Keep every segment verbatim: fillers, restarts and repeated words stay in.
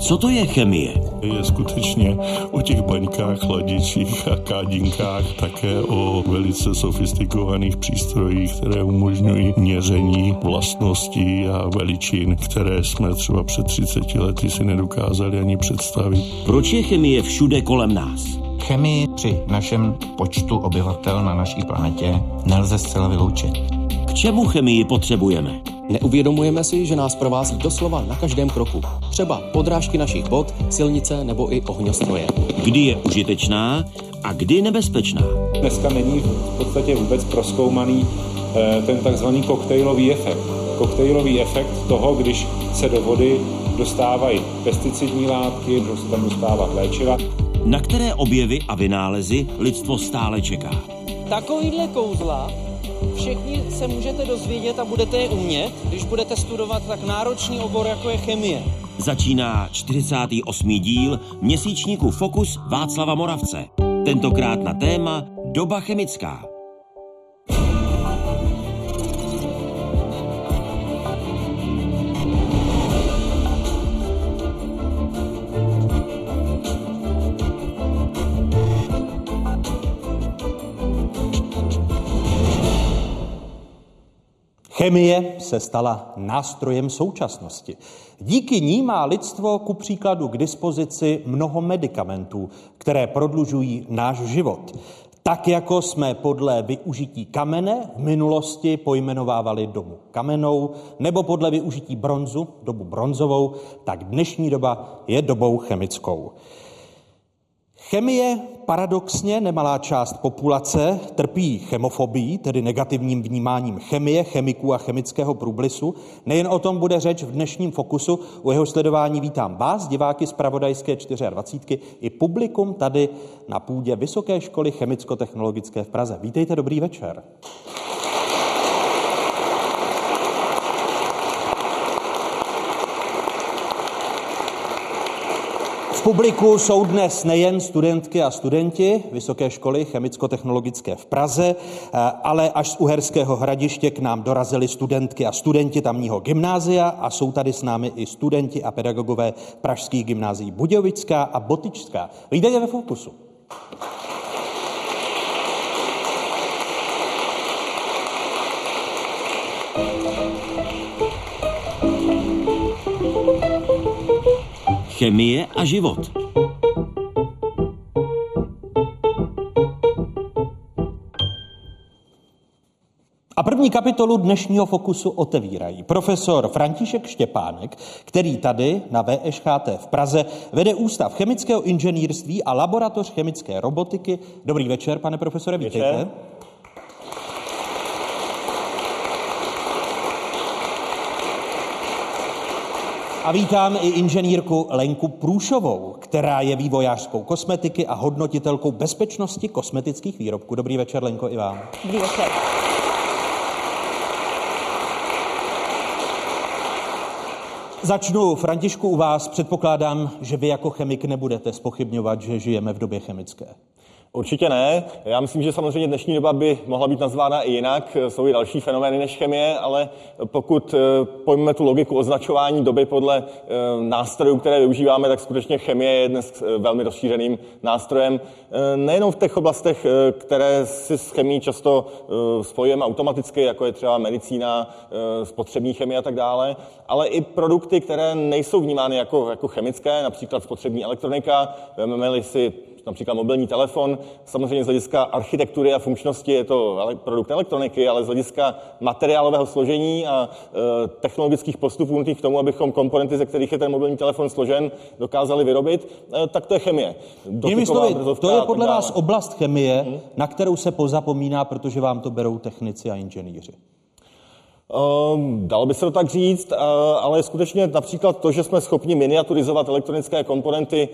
Co to je chemie? Je skutečně o těch baňkách, chladičích a kádinkách, také o velice sofistikovaných přístrojích, které umožňují měření vlastností a veličin, které jsme třeba před třiceti lety si nedokázali ani představit. Proč je chemie všude kolem nás? Chemii při našem počtu obyvatel na naší planetě nelze zcela vyloučit. K čemu chemii potřebujeme? Neuvědomujeme si, že nás provází doslova na každém kroku. Třeba podrážky našich bot, silnice nebo i ohňostroje. Kdy je užitečná a kdy nebezpečná? Dneska není v podstatě vůbec prozkoumaný ten takzvaný koktejlový efekt. Koktejlový efekt toho, když se do vody dostávají pesticidní látky, když se tam dostávají léčiva. Na které objevy a vynálezy lidstvo stále čeká? Takovýhle kouzla všichni se můžete dozvědět a budete je umět, když budete studovat tak náročný obor, jako je chemie. Začíná čtyřicátý osmý díl měsíčníku Fokus Václava Moravce. Tentokrát na téma Doba chemická. Chemie se stala nástrojem současnosti. Díky ní má lidstvo ku příkladu k dispozici mnoho medikamentů, které prodlužují náš život. Tak jako jsme podle využití kamene v minulosti pojmenovávali dobu kamenou, nebo podle využití bronzu dobu bronzovou, tak dnešní doba je dobou chemickou. Chemie paradoxně nemalá část populace trpí chemofobií, tedy negativním vnímáním chemie, chemiků a chemického průmyslu. Nejen o tom bude řeč v dnešním Fokusu. U jeho sledování vítám vás, diváky z Pravodajské dvacítky čtyři, i publikum tady na půdě Vysoké školy chemicko-technologické v Praze. Vítejte, dobrý večer. V publiku jsou dnes nejen studentky a studenti Vysoké školy chemicko-technologické v Praze, ale až z Uherského Hradiště k nám dorazili studentky a studenti tamního gymnázia a jsou tady s námi i studenti a pedagogové pražských gymnázií Budějovická a Botičská. Vítejte ve Fokusu. Chemie a život. A první kapitolu dnešního Fokusu otevírají profesor František Štěpánek, který tady na V Š H T v Praze vede Ústav chemického inženýrství a laboratoř chemické robotiky. Dobrý večer, pane profesore, vítejte. A vítám i inženýrku Lenku Průšovou, která je vývojářkou kosmetiky a hodnotitelkou bezpečnosti kosmetických výrobků. Dobrý večer, Lenko, i vám. Dobrý večer. Začnu, Františku, u vás. Předpokládám, že vy jako chemik nebudete zpochybňovat, že žijeme v době chemické. Určitě ne. Já myslím, že samozřejmě dnešní doba by mohla být nazvána i jinak. Jsou i další fenomény než chemie, ale pokud pojmeme tu logiku označování doby podle nástrojů, které využíváme, tak skutečně chemie je dnes velmi rozšířeným nástrojem. Nejenom v těch oblastech, které si s chemií často spojujeme automaticky, jako je třeba medicína, spotřební chemie a tak dále, ale i produkty, které nejsou vnímány jako, jako chemické, například spotřební elektronika, vezmeme-li si například mobilní telefon. Samozřejmě z hlediska architektury a funkčnosti je to produkt elektroniky, ale z hlediska materiálového složení a e, technologických postupů nutných k tomu, abychom komponenty, ze kterých je ten mobilní telefon složen, dokázali vyrobit, e, tak to je chemie. Dotyková, slovy, brzovka, to je podle vás oblast chemie, hmm? na kterou se pozapomíná, protože vám to berou technici a inženýři. Dalo by se to tak říct, ale skutečně například to, že jsme schopni miniaturizovat elektronické komponenty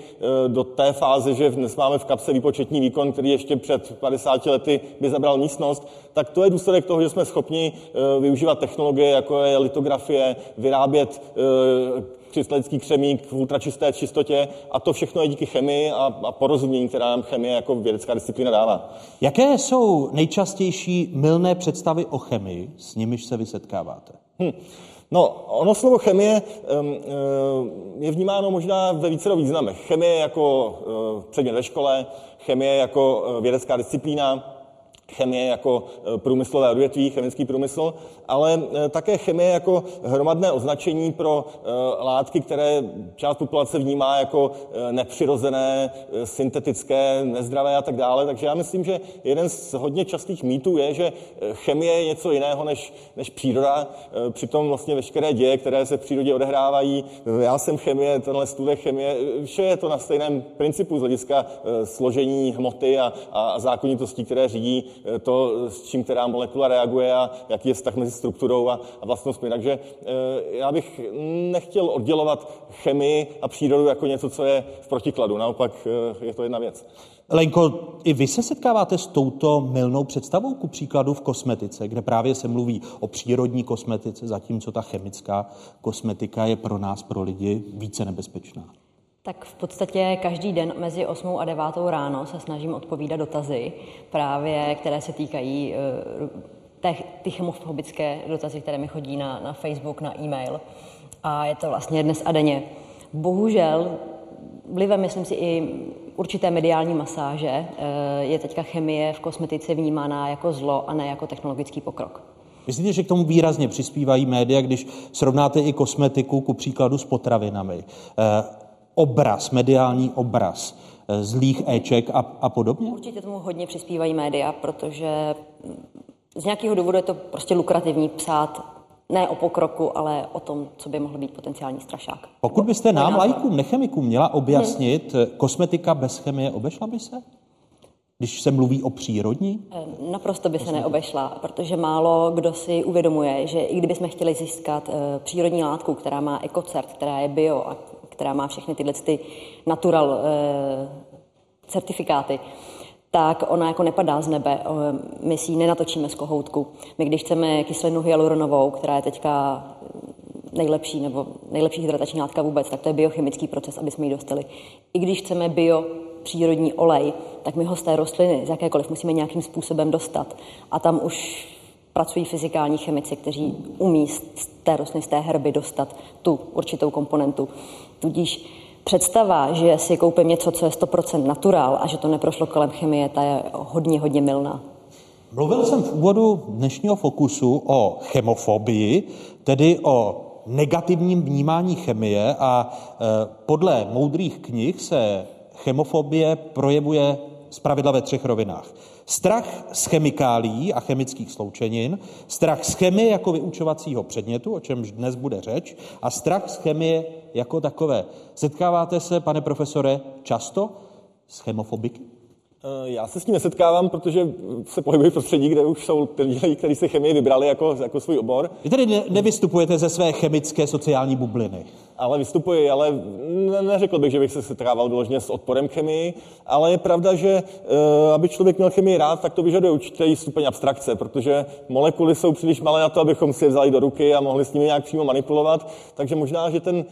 do té fáze, že dnes máme v kapse výpočetní výkon, který ještě před padesáti lety by zabral místnost, tak to je důsledek toho, že jsme schopni využívat technologie, jako je litografie, vyrábět krystalický křemík v ultračisté čistotě, a to všechno je díky chemii a, a porozumění, která nám chemie jako vědecká disciplína dává. Jaké jsou nejčastější mylné představy o chemii, s nimiž se vy setkáváte? Hm. No, ono slovo chemie je vnímáno možná ve vícero významech. Chemie jako předmět ve škole, chemie jako vědecká disciplína, chemie jako průmyslové odvětví, chemický průmysl, ale také chemie jako hromadné označení pro látky, které část populace vnímá jako nepřirozené, syntetické, nezdravé a tak dále. Takže já myslím, že jeden z hodně častých mýtů je, že chemie je něco jiného než, než příroda. Přitom vlastně veškeré děje, které se v přírodě odehrávají, já jsem chemie, tenhle stůl je chemie, vše je to na stejném principu z hlediska složení hmoty a, a zákonitostí, které řídí to, s čím která molekula reaguje a jaký je vztah mezi strukturou a, a vlastnostmi. Takže e, já bych nechtěl oddělovat chemii a přírodu jako něco, co je v protikladu. Naopak e, je to jedna věc. Lenko, i vy se setkáváte s touto mylnou představou, ku příkladu v kosmetice, kde právě se mluví o přírodní kosmetice, zatímco ta chemická kosmetika je pro nás, pro lidi, více nebezpečná. Tak v podstatě každý den mezi osmou a devátou ráno se snažím odpovídat dotazy, právě které se týkají ty chemofobické dotazy, které mi chodí na, na Facebook, na e-mail. A je to vlastně dnes a denně. Bohužel, vlivem, myslím si, i určité mediální masáže je teďka chemie v kosmetice vnímána jako zlo a ne jako technologický pokrok. Myslíte, že k tomu výrazně přispívají média, když srovnáte i kosmetiku ku příkladu s potravinami? Obraz, mediální obraz zlých éček a, a podobně? Určitě tomu hodně přispívají média, protože z nějakého důvodu je to prostě lukrativní psát ne o pokroku, ale o tom, co by mohl být potenciální strašák. Pokud byste nám, laikům, nechemikům, měla objasnit, hmm. kosmetika bez chemie obešla by se? Když se mluví o přírodní? Naprosto by se neobešla, protože málo kdo si uvědomuje, že i kdybychom chtěli získat přírodní látku, která má ekocert, která je bio a která má všechny tyhle ty natural eh, certifikáty, tak ona jako nepadá z nebe. My si ji nenatočíme z kohoutku. My, když chceme kyselinu hyaluronovou, která je teďka nejlepší, nebo nejlepší hydratační látka vůbec, tak to je biochemický proces, aby jsme ji dostali. I když chceme bio přírodní olej, tak my ho z té rostliny, z jakékoliv, musíme nějakým způsobem dostat. A tam už pracují fyzikální chemici, kteří umí z té rostliny, z té herby dostat tu určitou komponentu. Tudíž představa, že si koupím něco, co je sto procent naturál a že to neprošlo kolem chemie, ta je hodně, hodně mylná. Mluvil jsem v úvodu dnešního Fokusu o chemofobii, tedy o negativním vnímání chemie a eh, podle moudrých knih se chemofobie projevuje zpravidla ve třech rovinách. Strach z chemikálií a chemických sloučenin, strach z chemie jako vyučovacího předmětu, o čemž dnes bude řeč, a strach z chemie jako takové. Setkáváte se, pane profesore, často s chemofobiky? Já se s tím nesetkávám, protože se pohybuji v prostředí, kde už jsou lidi, kteří se chemii vybrali jako, jako svůj obor. Vy tedy ne- nevystupujete ze své chemické sociální bubliny? Ale vystupuji, ale neřekl bych, že bych se setkával důležně s odporem chemii, ale je pravda, že aby člověk měl chemii rád, tak to vyžaduje určitý stupeň abstrakce, protože molekuly jsou příliš malé na to, abychom si je vzali do ruky a mohli s nimi nějak přímo manipulovat. Takže možná, že ten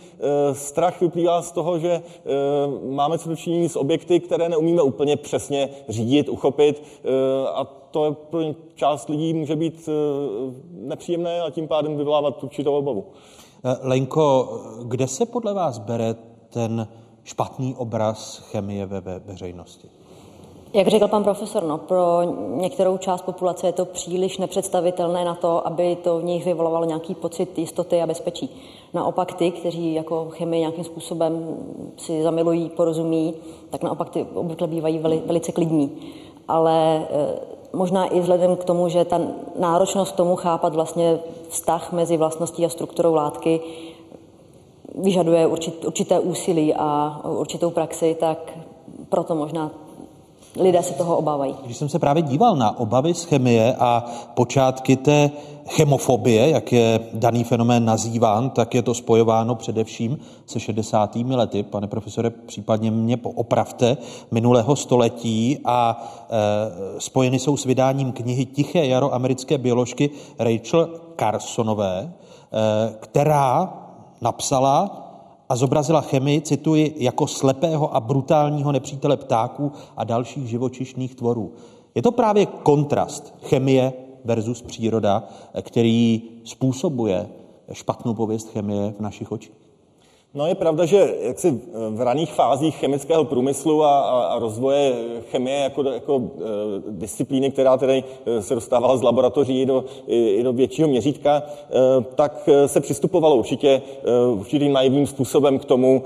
strach vyplývá z toho, že máme co dočinění s objekty, které neumíme úplně přesně řídit, uchopit, a to pro část lidí může být nepříjemné a tím pádem vyvolávat určitou obavu. Lenko, kde se podle vás bere ten špatný obraz chemie ve veřejnosti? Jak řekl pan profesor, no, pro některou část populace je to příliš nepředstavitelné na to, aby to v nich vyvolalo nějaký pocit jistoty a bezpečí. Naopak ty, kteří jako chemii nějakým způsobem si zamilují, porozumí, tak naopak ty obvykle bývají veli, velice klidní. Ale možná i vzhledem k tomu, že ta náročnost tomu chápat vlastně vztah mezi vlastností a strukturou látky vyžaduje určit, určité úsilí a určitou praxi, tak proto možná lidé se toho obávají. Když jsem se právě díval na obavy z chemie a počátky té chemofobie, jak je daný fenomén nazýván, tak je to spojováno především se šedesátými lety. Pane profesore, případně mě poopravte, minulého století a e, spojeny jsou s vydáním knihy Tiché jaro americké bioložky Rachel Carsonové, e, která napsala a zobrazila chemii, cituji, jako slepého a brutálního nepřítele ptáků a dalších živočišných tvorů. Je to právě kontrast chemie versus příroda, který způsobuje špatnou pověst chemie v našich očích? No je pravda, že jaksi v raných fázích chemického průmyslu a, a rozvoje chemie jako, jako disciplíny, která tedy se dostávala z laboratoří do, i do většího měřítka, tak se přistupovalo určitě určitým naivním způsobem k tomu,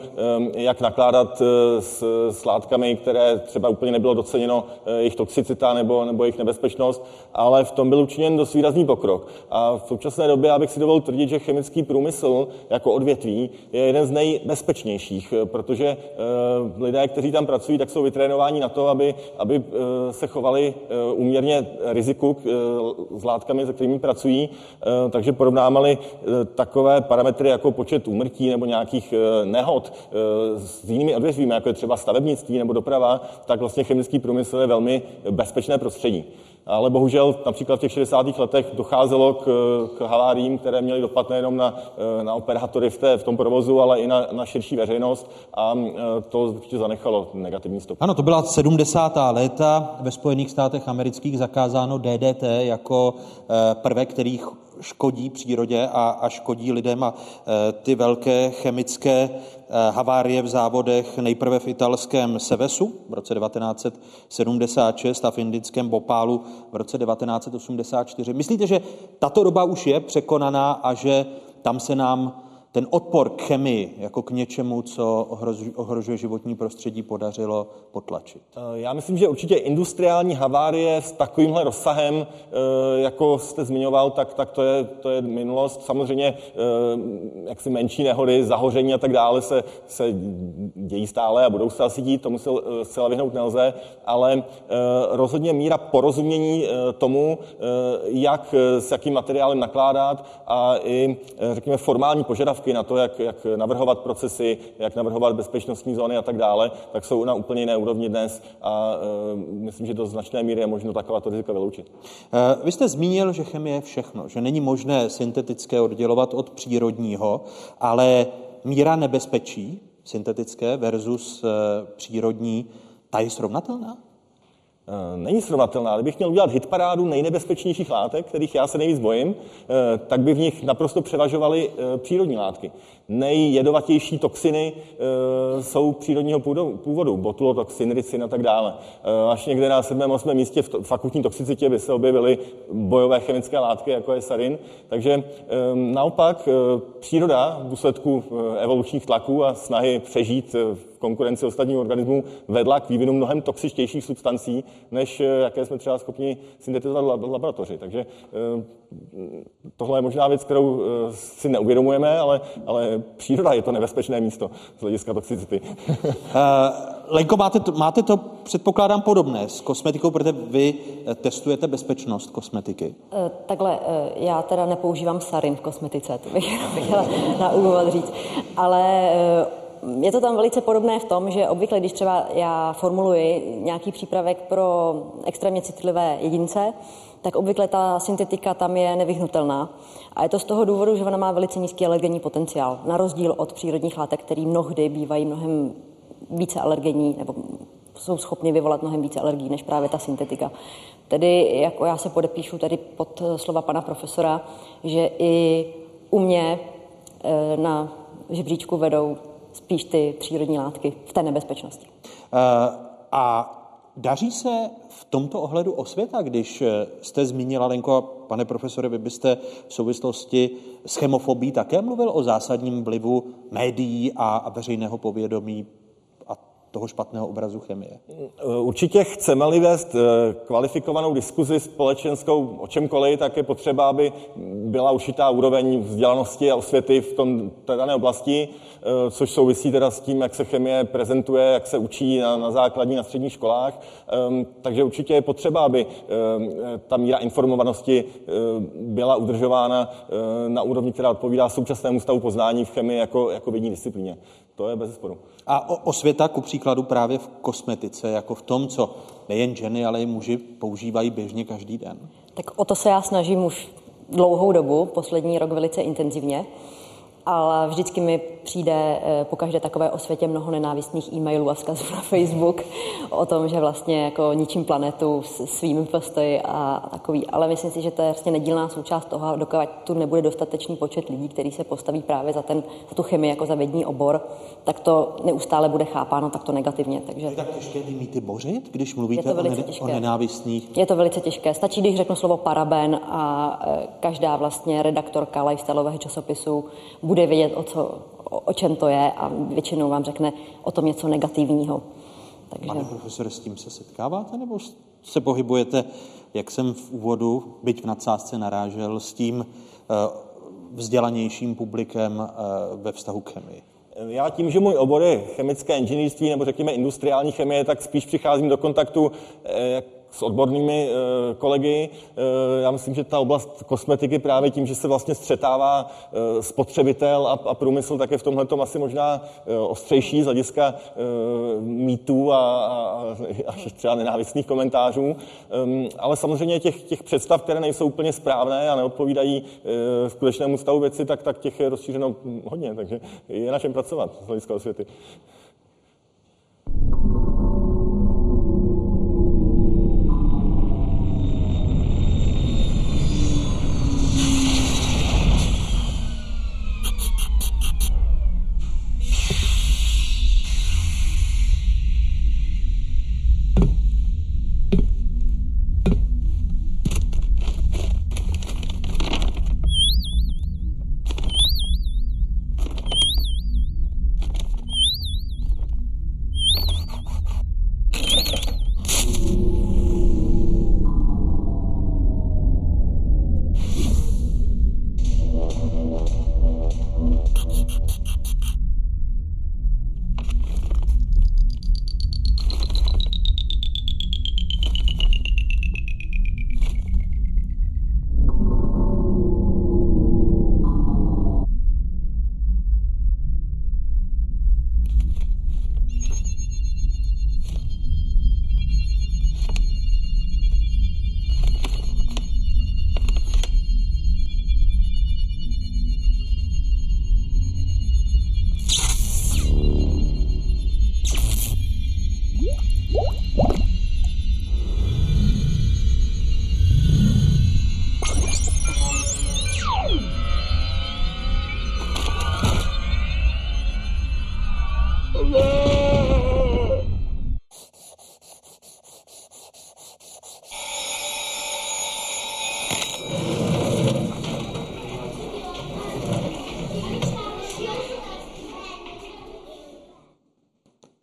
jak nakládat s, s látkami, které třeba úplně nebylo doceněno jejich toxicita nebo, nebo jejich nebezpečnost, ale v tom byl učiněn dost výrazný pokrok. A v současné době, abych si dovolil tvrdit, že chemický průmysl jako odvětví je jeden z nejbezpečnějších, protože lidé, kteří tam pracují, tak jsou vytrénováni na to, aby, aby se chovali úměrně riziku s látkami, se kterými pracují. Takže porovnáme-li takové parametry jako počet úmrtí nebo nějakých nehod s jinými odvětvími, jako je třeba stavebnictví nebo doprava, tak vlastně chemický průmysl je velmi bezpečné prostředí. Ale bohužel například v těch šedesátých letech docházelo k, k haváriím, které měly dopad nejenom na, na operátory v, té, v tom provozu, ale i na, na širší veřejnost a to určitě zanechalo negativní stopy. Ano, to byla sedmdesátá léta, ve Spojených státech amerických zakázáno D D T jako prvek, který škodí přírodě a, a škodí lidem a ty velké chemické havárie v závodech nejprve v italském Sevesu v roce devatenáct set sedmdesát šest a v indickém Bhopalu v roce devatenáct set osmdesát čtyři. Myslíte, že tato doba už je překonaná a že tam se nám ten odpor k chemii jako k něčemu, co ohrožuje, ohrožuje životní prostředí, podařilo potlačit? Já myslím, že určitě industriální havárie s takovýmhle rozsahem, jako jste zmiňoval, tak, tak to, je, to je minulost. Samozřejmě jaksi menší nehody, zahoření a tak dále se, se dějí stále a budou se asi dít, tomu se zcela vyhnout nelze, ale rozhodně míra porozumění tomu, jak s jakým materiálem nakládat a i, řekněme, formální požadavky na to, jak, jak navrhovat procesy, jak navrhovat bezpečnostní zóny a tak dále, tak jsou na úplně jiné úrovni dnes a e, myslím, že do značné míry je možno takováto rizika vyloučit. E, vy jste zmínil, že chemie je všechno, že není možné syntetické oddělovat od přírodního, ale míra nebezpečí syntetické versus e, přírodní, ta je srovnatelná? Není srovnatelná. Kdybych měl udělat hitparádu nejnebezpečnějších látek, kterých já se nejvíc bojím, tak by v nich naprosto převažovaly přírodní látky. Nejjedovatější toxiny jsou přírodního původu, botulotoxin, ricin a tak dále. Až někde na sedmém osmém místě v fakultní toxicitě by se objevily bojové chemické látky, jako je sarin. Takže naopak příroda v důsledku evolučních tlaků a snahy přežít konkurenci ostatních organismů vedla k vývinu mnohem toxičtějších substancí, než jaké jsme třeba schopni syntetizovat v laboratoři. Takže tohle je možná věc, kterou si neuvědomujeme, ale, ale příroda je to nebezpečné místo z hlediska toxicity. Lenko, máte to, máte to, předpokládám, podobné s kosmetikou, protože vy testujete bezpečnost kosmetiky. Takhle, já teda nepoužívám sarin v kosmetice, to bych chtěla na úvod říct, ale je to tam velice podobné v tom, že obvykle, když třeba já formuluji nějaký přípravek pro extrémně citlivé jedince, tak obvykle ta syntetika tam je nevyhnutelná. A je to z toho důvodu, že ona má velice nízký alergenní potenciál, na rozdíl od přírodních látek, které mnohdy bývají mnohem více alergenní, nebo jsou schopny vyvolat mnohem více alergií, než právě ta syntetika. Tedy jako já se podepíšu tady pod slova pana profesora, že i u mě na žebříčku vedou spíš ty přírodní látky v té nebezpečnosti. A daří se v tomto ohledu osvěta, když jste zmínila, Lenko, a pane profesore, vy byste v souvislosti s chemofobií také mluvil o zásadním vlivu médií a veřejného povědomí toho špatného obrazu chemie? Určitě chceme-li vést kvalifikovanou diskuzi společenskou o čemkoliv, tak je potřeba, aby byla určitá úroveň vzdělanosti a osvěty v tom dané oblasti, což souvisí teda s tím, jak se chemie prezentuje, jak se učí na, na základní, na středních školách. Takže určitě je potřeba, aby ta míra informovanosti byla udržována na úrovni, která odpovídá současnému stavu poznání v chemii jako, jako vědní disciplíně. To je bez sporu. A o, osvěta ku příkladu právě v kosmetice, jako v tom, co nejen ženy, ale i muži používají běžně každý den? Tak o to se já snažím už dlouhou dobu, poslední rok velice intenzivně. ale vždycky mi přijde po každé takové osvětě mnoho nenávistných e-mailů a vzkazů na Facebook o tom, že vlastně jako ničím planetu svými postoji a takový. Ale myslím si, že to je vlastně nedílná součást toho, dokud tu nebude dostatečný počet lidí, který se postaví právě za, ten, za tu chemii jako za vědní obor, tak to neustále bude chápáno takto negativně. Takže je tak těžké mýty bořit, když mluvíte o, ne- o nenávistných? Je to velice těžké. Stačí, když řeknu slovo paraben a každá vlastně redaktorka lifestyleového časopisu bude vědět, o co o čem to je, a většinou vám řekne o tom něco negativního. Takže... Pane profesore, s tím se setkáváte, nebo se pohybujete, jak jsem v úvodu, byť v nadsázce narážel, s tím vzdělanějším publikem ve vztahu k chemii? Já tím, že můj obor je chemické inženýrství, nebo řekněme industriální chemie, tak spíš přicházím do kontaktu s odbornými kolegy. Já myslím, že ta oblast kosmetiky právě tím, že se vlastně střetává spotřebitel a průmysl, tak je v tomhletom asi možná ostřejší z hlediska mýtů a, a, a třeba nenávistných komentářů. Ale samozřejmě těch, těch představ, které nejsou úplně správné a neodpovídají skutečnému stavu věci, tak, tak těch je rozšířeno hodně, takže je na čem pracovat z hlediska osvěty.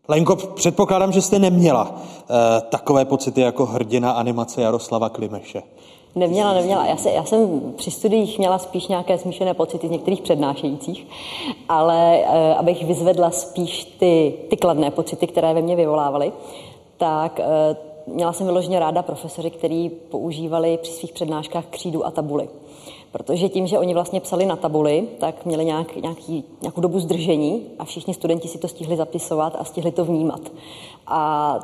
Lenko, předpokládám, že jste neměla uh, takové pocity jako hrdina animace Jaroslava Klimeše. Neměla, neměla. Já, se, já jsem při studiích měla spíš nějaké smíšené pocity z některých přednášejících, ale uh, abych vyzvedla spíš ty, ty kladné pocity, které ve mně vyvolávaly, tak uh, měla jsem vyloženě ráda profesory, který používali při svých přednáškách křídu a tabuli. Protože tím, že oni vlastně psali na tabuli, tak měli nějak, nějaký, nějakou dobu zdržení a všichni studenti si to stihli zapisovat a stihli to vnímat. A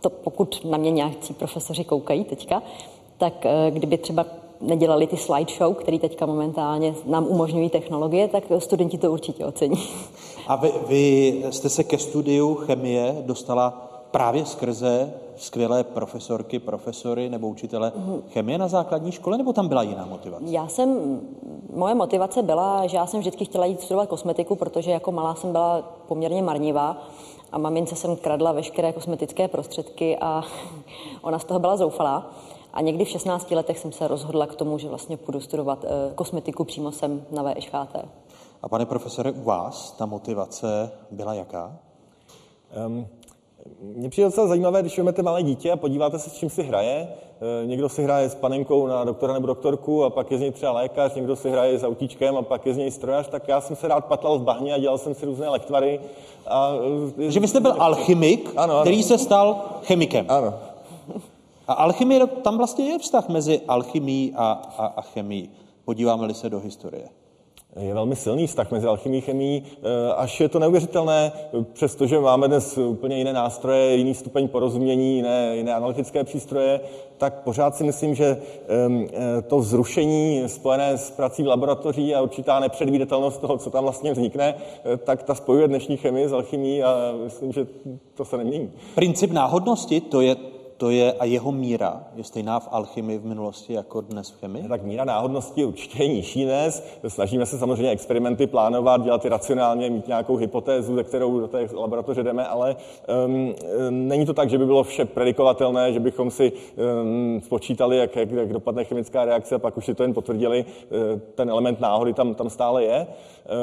to pokud na mě nějakí profesoři koukají teďka, tak kdyby třeba nedělali ty slideshow, který teďka momentálně nám umožňují technologie, tak studenti to určitě ocení. A vy, vy jste se ke studiu chemie dostala právě skrze skvělé profesorky, profesory nebo učitele chemie na základní škole, nebo tam byla jiná motivace? Já jsem, moje motivace byla, že já jsem vždycky chtěla jít studovat kosmetiku, protože jako malá jsem byla poměrně marnivá a mamince jsem kradla veškeré kosmetické prostředky a ona z toho byla zoufalá. A někdy v šestnácti letech jsem se rozhodla k tomu, že vlastně půjdu studovat kosmetiku přímo sem na V Š H T. A pane profesore, u vás ta motivace byla jaká? Um. Mně přijde docela zajímavé, když vezmete malé dítě a podíváte se, s čím si hraje. Někdo si hraje s panenkou na doktora nebo doktorku a pak je z něj třeba lékař, někdo si hraje s autíčkem a pak je z něj strojař, tak já jsem se rád patlal v bahně a dělal jsem si různé lektvary. A... Že vy jste byl alchymik, ano, ano. Který se stal chemikem. Ano. A alchymie, tam vlastně je vztah mezi alchymií a, a, a chemií. Podíváme-li se do historie. je velmi silný vztah mezi alchymií, chemií, až je to neuvěřitelné, přestože máme dnes úplně jiné nástroje, jiný stupeň porozumění, jiné, jiné analytické přístroje, tak pořád si myslím, že to vzrušení spojené s prací v laboratoři a určitá nepředvídatelnost toho, co tam vlastně vznikne, tak ta spojuje dnešní chemii s alchymií a myslím, že to se nemění. Princip náhodnosti, to je To je a jeho míra je stejná v alchymii v minulosti jako dnes v chemii? Tak míra náhodnosti je určitě nižší dnes. Snažíme se samozřejmě experimenty plánovat, dělat racionálně, mít nějakou hypotézu, ze kterou do té laboratoře jdeme, ale um, není to tak, že by bylo vše predikovatelné, že bychom si um, spočítali, jak, jak, jak dopadne chemická reakce a pak už si to jen potvrdili. Ten element náhody tam, tam stále je,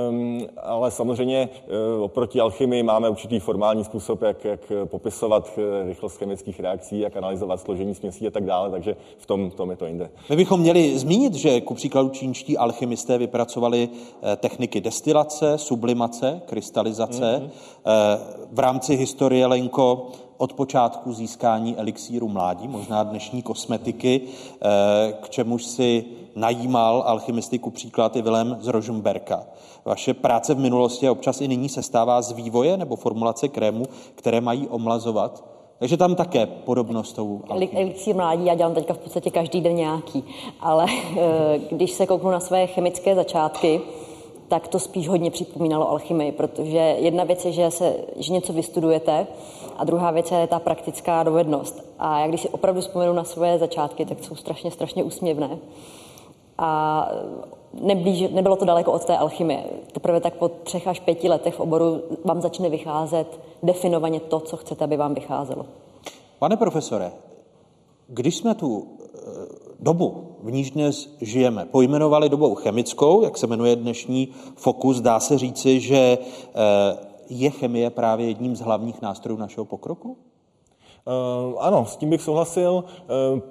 um, ale samozřejmě um, oproti alchymii máme určitý formální způsob, jak, jak popisovat rychlost chemických reakcí, jak analyzovat složení směsí a tak dále, takže v tom, tom je to jinde. My bychom měli zmínit, že ku příkladu čínští alchymisté vypracovali techniky destilace, sublimace, krystalizace. Mm-hmm. V rámci historie, Lenko, od počátku získání elixíru mládí, možná dnešní kosmetiky, k čemuž si najímal alchymisty ku příkladu Wilhelm z Rožmberka. Vaše práce v minulosti a občas i nyní se stává z vývoje nebo formulace krému, které mají omlazovat. Takže tam také podobnost tou alchymii. Elixír mládí já dělám teďka v podstatě každý den nějaký, ale když se kouknu na své chemické začátky, tak to spíš hodně připomínalo alchymii, protože jedna věc je, že, se, že něco vystudujete a druhá věc je ta praktická dovednost. A já když si opravdu vzpomenu na své začátky, tak jsou strašně, strašně úsměvné. A neblíž, nebylo to daleko od té alchymie. Teprve tak po třech až pěti letech v oboru vám začne vycházet definovaně to, co chcete, aby vám vycházelo. Pane profesore, když jsme tu dobu, v níž dnes žijeme, pojmenovali dobou chemickou, jak se jmenuje dnešní Fokus, dá se říci, že je chemie právě jedním z hlavních nástrojů našeho pokroku? Ano, s tím bych souhlasil.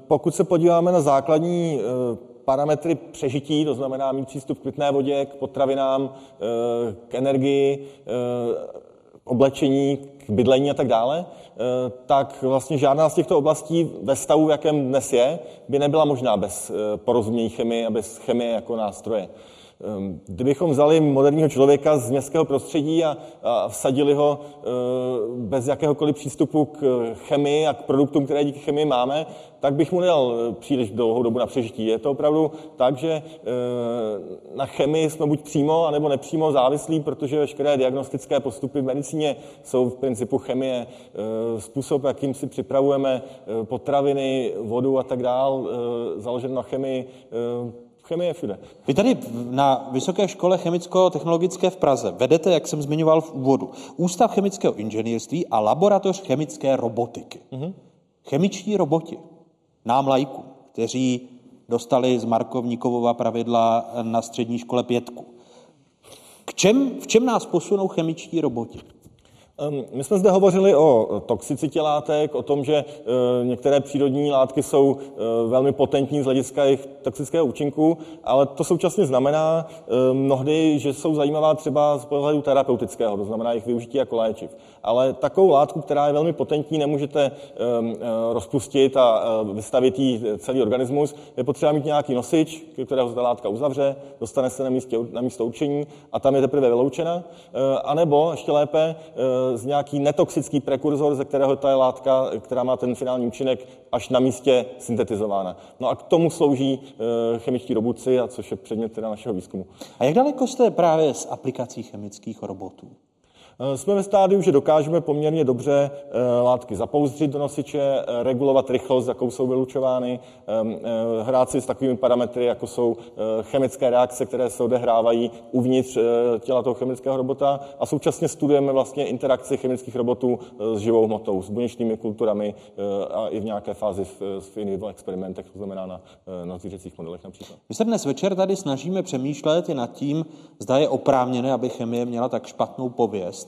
Pokud se podíváme na základní parametry přežití, to znamená mít přístup k pitné vodě, k potravinám, k energii, oblečení, k bydlení a tak dále, tak vlastně žádná z těchto oblastí ve stavu, v jakém dnes je, by nebyla možná bez porozumění chemie a bez chemie jako nástroje. Kdybychom vzali moderního člověka z městského prostředí a, a vsadili ho bez jakéhokoliv přístupu k chemii a k produktům, které díky chemii máme, tak bych mu nedal příliš dlouhou dobu na přežití. Je to opravdu tak, že na chemii jsme buď přímo, anebo nepřímo závislí, protože veškeré diagnostické postupy v medicíně jsou v principu chemie. Způsob, jakým si připravujeme potraviny, vodu a tak dál, založen na chemii. Chemie všude. Vy tady na Vysoké škole chemicko-technologické v Praze vedete, jak jsem zmiňoval v úvodu, Ústav chemického inženýrství a laboratoř chemické robotiky. Mm-hmm. Chemičtí roboti, nám laikům, kteří dostali z Markovníkovova pravidla na střední škole pětku. K čem, v čem nás posunou chemičtí roboti? My jsme zde hovořili o toxicitě látek, o tom, že některé přírodní látky jsou velmi potentní z hlediska jejich toxického účinku, ale to současně znamená mnohdy, že jsou zajímavá třeba z pohledu terapeutického, to znamená jejich využití jako léčiv. Ale takovou látku, která je velmi potentní, nemůžete rozpustit a vystavit jí celý organismus. Je potřeba mít nějaký nosič, kterého ta látka uzavře, dostane se na místo, na místo určení a tam je teprve vyloučena. A nebo ještě lépe z nějaký netoxický prekurzor, ze kterého ta je látka, která má ten finální účinek, až na místě syntetizována. No a k tomu slouží chemičtí robotci, a což je předmět teda našeho výzkumu. A jak daleko jste právě s aplikací chemických robotů? Jsme ve stádiu, že dokážeme poměrně dobře látky zapouzdřit do nosiče, regulovat rychlost, jakou jsou vylučovány, hrát si s takovými parametry, jako jsou chemické reakce, které se odehrávají uvnitř těla toho chemického robota a současně studujeme vlastně interakci chemických robotů s živou hmotou, s buněčnými kulturami a i v nějaké fázi v individuálních experimentech, to znamená na, na zvířecích modelech například. My se dnes večer tady snažíme přemýšlet i nad tím, zda je oprávněné, aby chemie měla tak špatnou pověst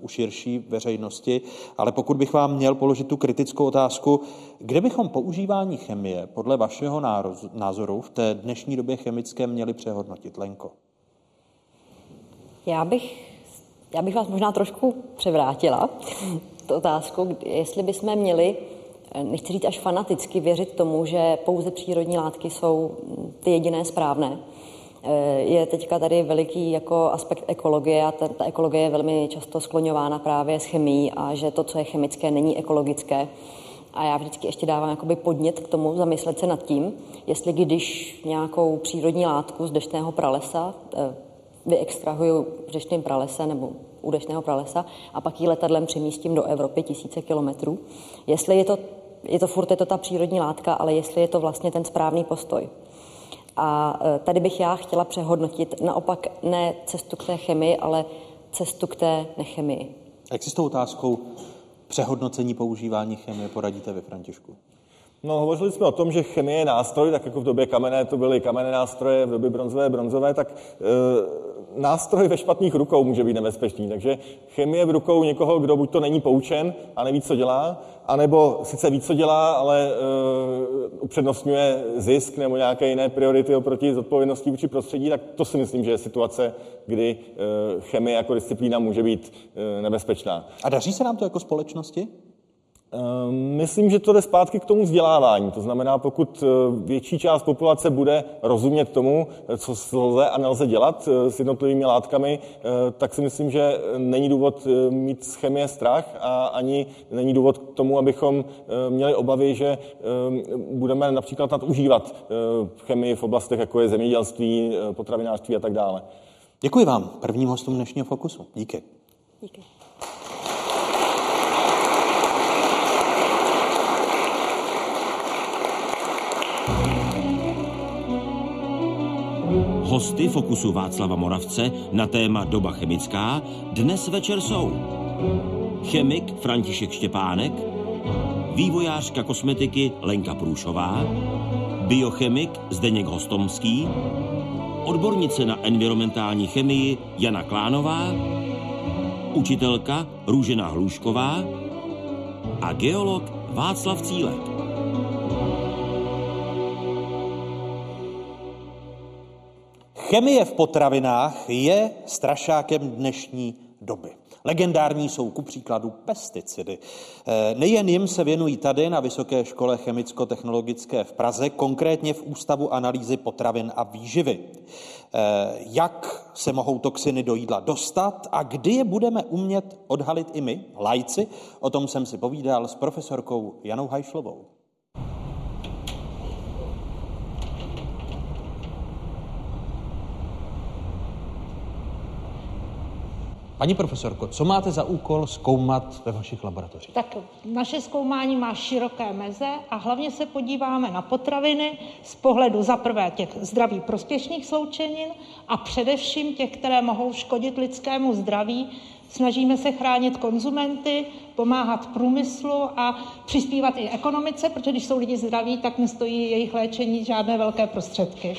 u širší veřejnosti, ale pokud bych vám měl položit tu kritickou otázku, kde bychom používání chemie podle vašeho názoru v té dnešní době chemické měli přehodnotit? Lenko? Já bych, já bych vás možná trošku převrátila tu otázku, jestli bychom měli, nechci říct až fanaticky, věřit tomu, že pouze přírodní látky jsou ty jediné správné. je teďka tady veliký jako aspekt ekologie a ta, ta ekologie je velmi často skloňována právě s chemií a že to, co je chemické, není ekologické. A já vždycky ještě dávám jakoby podnět k tomu zamyslet se nad tím, jestli když nějakou přírodní látku z deštného pralesa vyextrahuju v deštném pralese nebo u deštného pralesa a pak ji letadlem přemístím do Evropy tisíce kilometrů, jestli je to, je to furt je to ta přírodní látka, ale jestli je to vlastně ten správný postoj. A tady bych já chtěla přehodnotit naopak ne cestu k té chemii, ale cestu k té nechemii. Jak si s tou otázkou přehodnocení používání chemie poradíte vy, Františku? No, hovořili jsme o tom, že chemie je nástroj, tak jako v době kamenné to byly kamenné nástroje, v době bronzové bronzové, tak e, nástroj ve špatných rukou může být nebezpečný. Takže chemie v rukou někoho, kdo buď to není poučen a neví, co dělá, anebo sice ví, co dělá, ale e, upřednostňuje zisk nebo nějaké jiné priority oproti zodpovědnosti vůči prostředí, tak to si myslím, že je situace, kdy e, chemie jako disciplína může být e, nebezpečná. A daří se nám to jako společnosti? Myslím, že to jde zpátky k tomu vzdělávání. To znamená, pokud větší část populace bude rozumět tomu, co lze a nelze dělat s jednotlivými látkami, tak si myslím, že není důvod mít z chemie strach a ani není důvod k tomu, abychom měli obavy, že budeme například nadužívat chemii v oblastech, jako je zemědělství, potravinářství a tak dále. Děkuji vám, prvním hostům dnešního Fokusu. Díky. Díky. Hosty Fokusu Václava Moravce na téma doba chemická dnes večer jsou chemik František Štěpánek, vývojářka kosmetiky Lenka Průšová, biochemik Zdeněk Hostomský, odbornice na environmentální chemii Jana Klánová, učitelka Růžena Hlušková a geolog Václav Cílek. Chemie v potravinách je strašákem dnešní doby. Legendární jsou ku příkladu pesticidy. Nejen jim se věnují tady na Vysoké škole chemicko-technologické v Praze, konkrétně v Ústavu analýzy potravin a výživy. Jak se mohou toxiny do jídla dostat a kdy je budeme umět odhalit i my, laici? O tom jsem si povídal s profesorkou Janou Hajšlovou. Paní profesorko, co máte za úkol zkoumat ve vašich laboratořích? Tak naše zkoumání má široké meze a hlavně se podíváme na potraviny z pohledu za prvé těch zdraví prospěšných sloučenin a především těch, které mohou škodit lidskému zdraví. Snažíme se chránit konzumenty, pomáhat průmyslu a přispívat i ekonomice, protože když jsou lidi zdraví, tak nestojí jejich léčení žádné velké prostředky.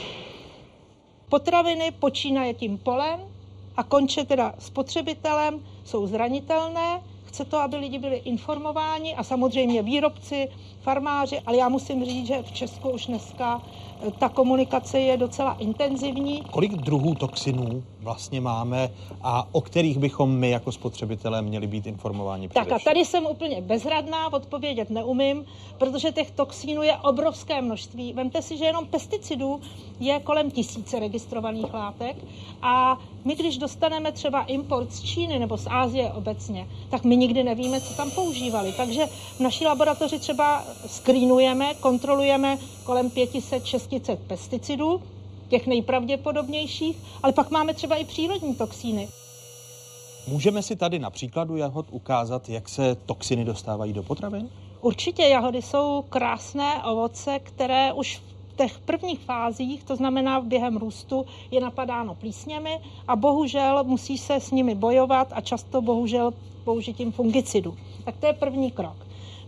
Potraviny počínají tím polem a konče teda spotřebitelem, jsou zranitelné. Chce to, aby lidi byli informováni a samozřejmě výrobci, farmáři, ale já musím říct, že v Česku už dneska ta komunikace je docela intenzivní. Kolik druhů toxinů vlastně máme a o kterých bychom my jako spotřebitelé měli být informováni především? Tak a tady jsem úplně bezradná, odpovědět neumím, protože těch toxinů je obrovské množství. Vemte si, že jenom pesticidů je kolem tisíce registrovaných látek a my, když dostaneme třeba import z Číny nebo z Asie obecně, tak my nikdy nevíme, co tam používali. Takže v naší laboratoři třeba skrínujeme, kontrolujeme kolem pět set šedesát pesticidů, těch nejpravděpodobnějších, ale pak máme třeba i přírodní toxíny. Můžeme si tady na příkladu jahod ukázat, jak se toxiny dostávají do potravin? Určitě, jahody jsou krásné ovoce, které už v těch prvních fázích, to znamená během růstu, je napadáno plísněmi a bohužel musí se s nimi bojovat a často bohužel použitím fungicidů. Tak to je první krok.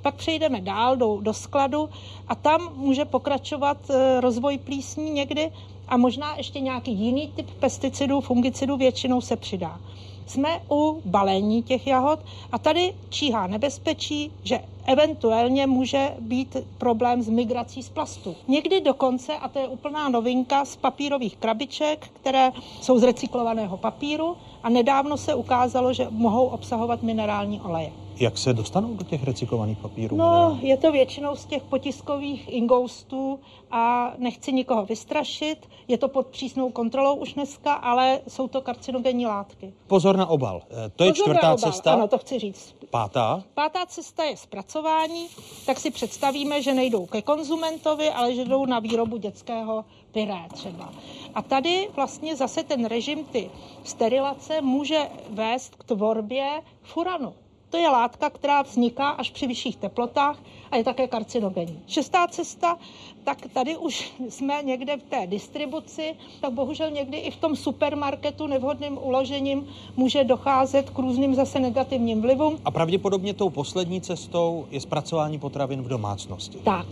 Pak přejdeme dál do, do skladu a tam může pokračovat e, rozvoj plísní někdy a možná ještě nějaký jiný typ pesticidů, fungicidů většinou se přidá. Jsme u balení těch jahod a tady číhá nebezpečí, že eventuálně může být problém s migrací z plastu. Někdy dokonce, a to je úplná novinka, z papírových krabiček, které jsou z recyklovaného papíru a nedávno se ukázalo, že mohou obsahovat minerální oleje. Jak se dostanou do těch recyklovaných papírů? No, je to většinou z těch potiskových ingoustů a nechci nikoho vystrašit. Je to pod přísnou kontrolou už dneska, ale jsou to karcinogenní látky. Pozor na obal. To je Pozor čtvrtá cesta. Ano, to chci říct. Pátá? Pátá cesta je zpracování. Tak si představíme, že nejdou ke konzumentovi, ale že jdou na výrobu dětského pyré třeba. A tady vlastně zase ten režim ty sterilace může vést k tvorbě furanu. To je látka, která vzniká až při vyšších teplotách a je také karcinogenní. Šestá cesta, tak tady už jsme někde v té distribuci, tak bohužel někdy i v tom supermarketu nevhodným uložením může docházet k různým zase negativním vlivům. A pravděpodobně tou poslední cestou je zpracování potravin v domácnosti. Tak.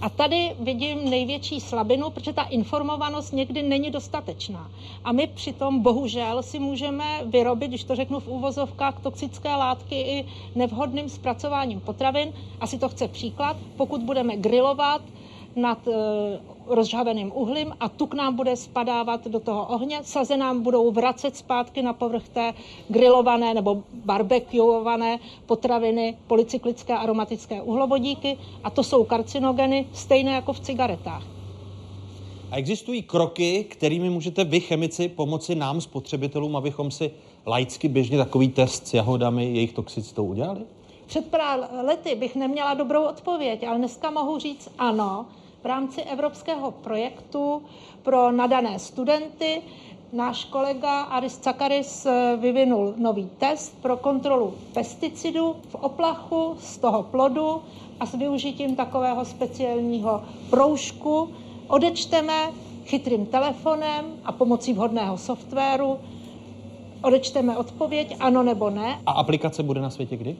A tady vidím největší slabinu, protože ta informovanost někdy není dostatečná. A my přitom bohužel si můžeme vyrobit, když to řeknu v úvozovkách, toxické látky i nevhodným zpracováním potravin. Asi to chce příklad, pokud budeme grilovat nad e, rozžhaveným uhlím a tuk nám bude spadávat do toho ohně, saze nám budou vracet zpátky na povrch té grilované nebo barbecueované potraviny, polycyklické aromatické uhlovodíky, a to jsou karcinogeny stejné jako v cigaretách. A existují kroky, kterými můžete vy, chemici, pomoci nám, spotřebitelům, abychom si laicky běžně takový test s jahodami, jejich toxicitou udělali? Před pár lety bych neměla dobrou odpověď, ale dneska mohu říct ano. V rámci evropského projektu pro nadané studenty náš kolega Aris Sakaris vyvinul nový test pro kontrolu pesticidů v oplachu z toho plodu a s využitím takového speciálního proužku odečteme chytrým telefonem a pomocí vhodného softwaru odečteme odpověď ano nebo ne. A aplikace bude na světě kdy?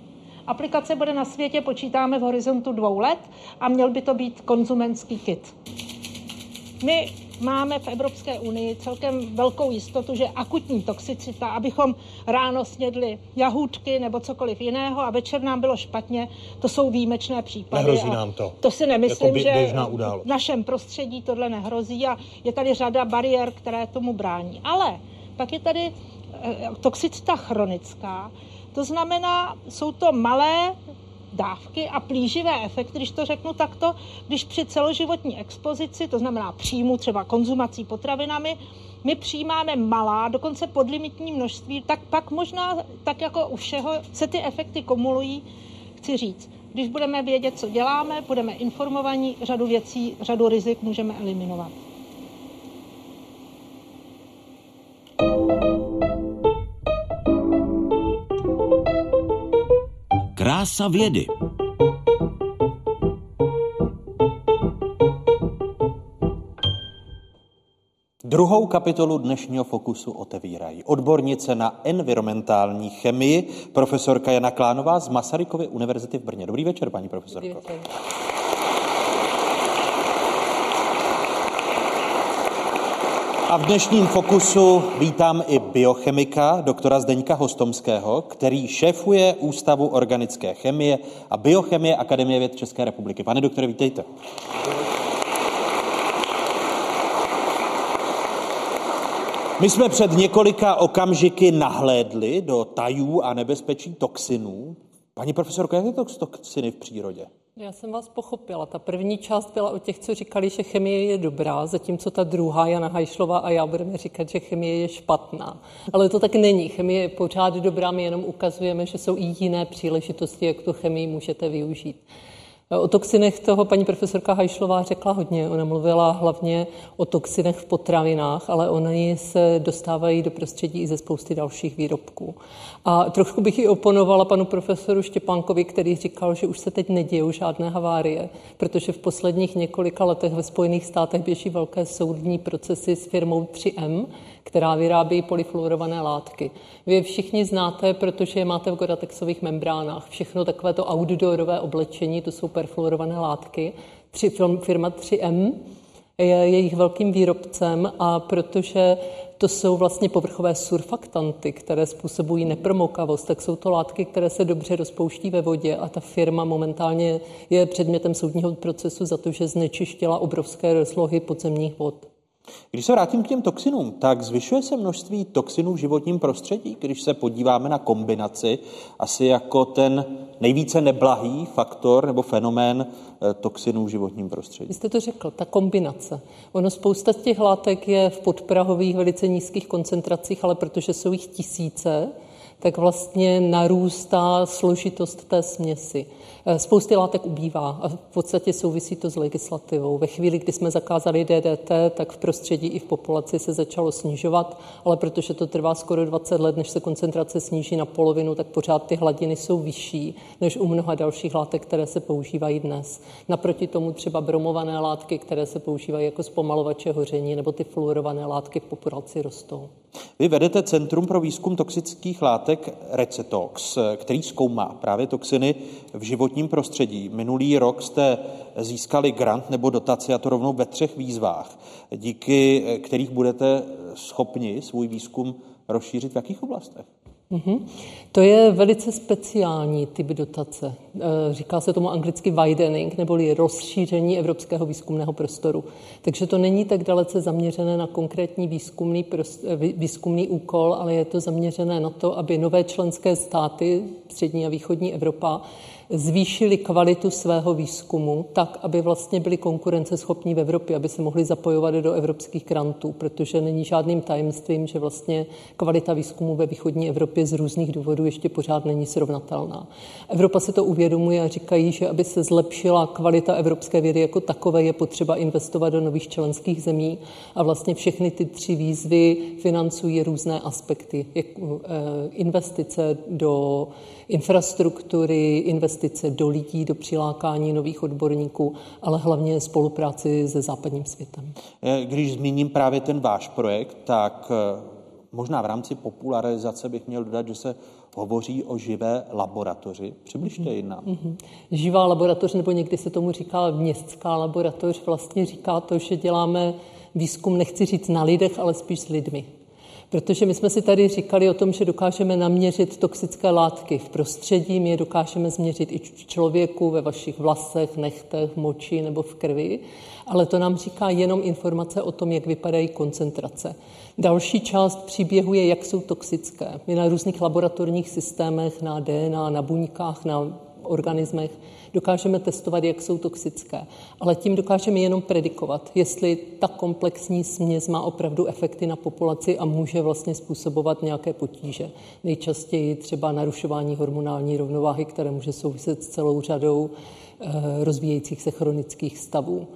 Aplikace bude na světě, počítáme v horizontu dvou let a měl by to být konzumentský kit. My máme v Evropské unii celkem velkou jistotu, že akutní toxicita, abychom ráno snědli jahůdky nebo cokoliv jiného a večer nám bylo špatně, to jsou výjimečné případy. Nehrozí nám to. To si nemyslím, jako že v našem prostředí tohle nehrozí a je tady řada bariér, které tomu brání. Ale pak je tady toxicita chronická. To znamená, jsou to malé dávky a plíživé efekty, když to řeknu takto, když při celoživotní expozici, to znamená příjmu třeba konzumací potravinami, my přijímáme malá, dokonce podlimitní množství, tak pak možná tak jako u všeho se ty efekty kumulují, chci říct. Když budeme vědět, co děláme, budeme informovaní, řadu věcí, řadu rizik můžeme eliminovat. Krása vědy. Druhou kapitolu dnešního Fokusu otevírají odbornice na environmentální chemii, profesorka Jana Klánová z Masarykovy univerzity v Brně. Dobrý večer, paní profesorko. A v dnešním Fokusu vítám i biochemika, doktora Zdeňka Hostomského, který šéfuje Ústavu organické chemie a biochemie Akademie věd České republiky. Pane doktore, vítejte. My jsme před několika okamžiky nahlédli do tajů a nebezpečí toxinů. Paní profesorko, jak je to toxiny v přírodě? Já jsem vás pochopila. Ta první část byla o těch, co říkali, že chemie je dobrá, zatímco ta druhá, Jana Hajšlová a já budeme říkat, že chemie je špatná. Ale to tak není. Chemie je pořád dobrá, my jenom ukazujeme, že jsou i jiné příležitosti, jak tu chemii můžete využít. O toxinech toho paní profesorka Hajšlová řekla hodně. Ona mluvila hlavně o toxinech v potravinách, ale oni se dostávají do prostředí i ze spousty dalších výrobků. A trošku bych i oponovala panu profesoru Štěpánkovi, který říkal, že už se teď nedějou žádné havárie, protože v posledních několika letech ve Spojených státech běží velké soudní procesy s firmou tři em, která vyrábí polyfluorované látky. Vy je všichni znáte, protože je máte v Gore-Texových membránách. Všechno takové to outdoorové oblečení, to jsou perfluorované látky. Firma tři em je jejich velkým výrobcem, a protože to jsou vlastně povrchové surfaktanty, které způsobují nepromokavost, tak jsou to látky, které se dobře rozpouští ve vodě, a ta firma momentálně je předmětem soudního procesu za to, že znečištěla obrovské rozlohy podzemních vod. Když se vrátím k těm toxinům, tak zvyšuje se množství toxinů v životním prostředí, když se podíváme na kombinaci, asi jako ten nejvíce neblahý faktor nebo fenomén toxinů v životním prostředí. Vy jste to řekl, ta kombinace. Ono spousta těch látek je v podprahových velice nízkých koncentracích, ale protože jsou jich tisíce, tak vlastně narůstá složitost té směsi. Spousty látek ubývá a v podstatě souvisí to s legislativou. Ve chvíli, kdy jsme zakázali D D T, tak v prostředí i v populaci se začalo snižovat, ale protože to trvá skoro dvacet let, než se koncentrace sníží na polovinu, tak pořád ty hladiny jsou vyšší než u mnoha dalších látek, které se používají dnes. Naproti tomu třeba bromované látky, které se používají jako zpomalovače hoření, nebo ty fluorované látky v populaci rostou. Vy vedete Centrum pro výzkum toxických látek RECETOX, který zkoumá právě toxiny v životním prostředí. Minulý rok jste získali grant nebo dotaci, a to rovnou ve třech výzvách, díky kterých budete schopni svůj výzkum rozšířit v jakých oblastech? Mm-hmm. To je velice speciální typ dotace. Říká se tomu anglicky widening, neboli rozšíření evropského výzkumného prostoru. Takže to není tak dalece zaměřené na konkrétní výzkumný, prostor, výzkumný úkol, ale je to zaměřené na to, aby nové členské státy, střední a východní Evropa, zvýšili kvalitu svého výzkumu tak, aby vlastně byli konkurenceschopní v Evropě, aby se mohli zapojovat do evropských grantů, protože není žádným tajemstvím, že vlastně kvalita výzkumu ve východní Evropě z různých důvodů ještě pořád není srovnatelná. Evropa si to uvědomuje a říkají, že aby se zlepšila kvalita evropské vědy jako takové, je potřeba investovat do nových členských zemí a vlastně všechny ty tři výzvy financují různé aspekty. Investice do infrastruktury, investice do lidí, do přilákání nových odborníků, ale hlavně spolupráci se západním světem. Když zmíním právě ten váš projekt, tak možná v rámci popularizace bych měl dodat, že se hovoří o živé laboratoři. Přibližte ji nám. Mm-hmm. Živá laboratoř, nebo někdy se tomu říká městská laboratoř, vlastně říká to, že děláme výzkum, nechci říct na lidech, ale spíš s lidmi. Protože my jsme si tady říkali o tom, že dokážeme naměřit toxické látky v prostředí, my je dokážeme změřit i v člověku, ve vašich vlasech, nechtech, moči nebo v krvi, ale to nám říká jenom informace o tom, jak vypadají koncentrace. Další část příběhu je, jak jsou toxické. My na různých laboratorních systémech, na D N A, na buňkách, na organismech dokážeme testovat, jak jsou toxické, ale tím dokážeme jenom predikovat, jestli ta komplexní směs má opravdu efekty na populaci a může vlastně způsobovat nějaké potíže. Nejčastěji třeba narušování hormonální rovnováhy, které může souviset s celou řadou rozvíjejících se chronických stavů.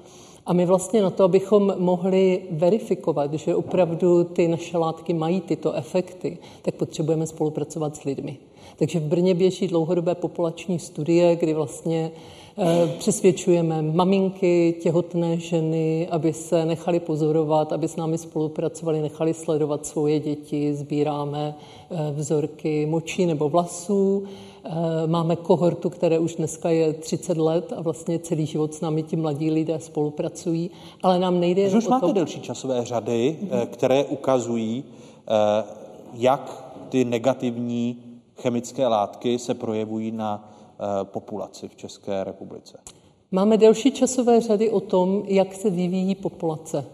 A my vlastně na to, abychom mohli verifikovat, že opravdu ty naše látky mají tyto efekty, tak potřebujeme spolupracovat s lidmi. Takže v Brně běží dlouhodobé populační studie, kdy vlastně přesvědčujeme maminky, těhotné ženy, aby se nechali pozorovat, aby s námi spolupracovali, nechali sledovat svoje děti, sbíráme vzorky močí nebo vlasů. Máme kohortu, které už dneska je třicet let a vlastně celý život s námi ti mladí lidé spolupracují, ale nám nejde jen o to... Už máte delší časové řady, mm-hmm. které ukazují, jak ty negativní chemické látky se projevují na populaci v České republice. Máme delší časové řady o tom, jak se vyvíjí populace.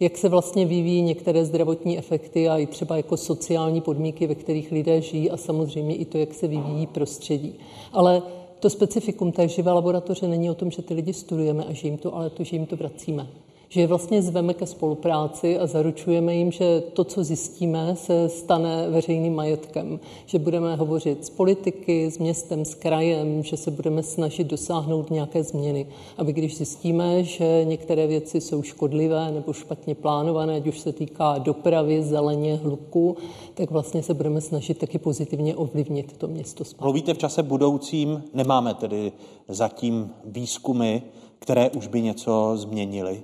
Jak se vlastně vyvíjí některé zdravotní efekty a i třeba jako sociální podmínky, ve kterých lidé žijí a samozřejmě i to, jak se vyvíjí prostředí. Ale to specifikum té živé laboratoře není o tom, že ty lidi studujeme a že jim to, ale to, že jim to vracíme. Že je vlastně zveme ke spolupráci a zaručujeme jim, že to, co zjistíme, se stane veřejným majetkem. Že budeme hovořit s politiky, s městem, s krajem, že se budeme snažit dosáhnout nějaké změny. Aby když zjistíme, že některé věci jsou škodlivé nebo špatně plánované, ať už se týká dopravy, zeleně, hluku, tak vlastně se budeme snažit taky pozitivně ovlivnit to město zpátky. Mluvíte v čase budoucím, nemáme tedy zatím výzkumy, které už by něco změnily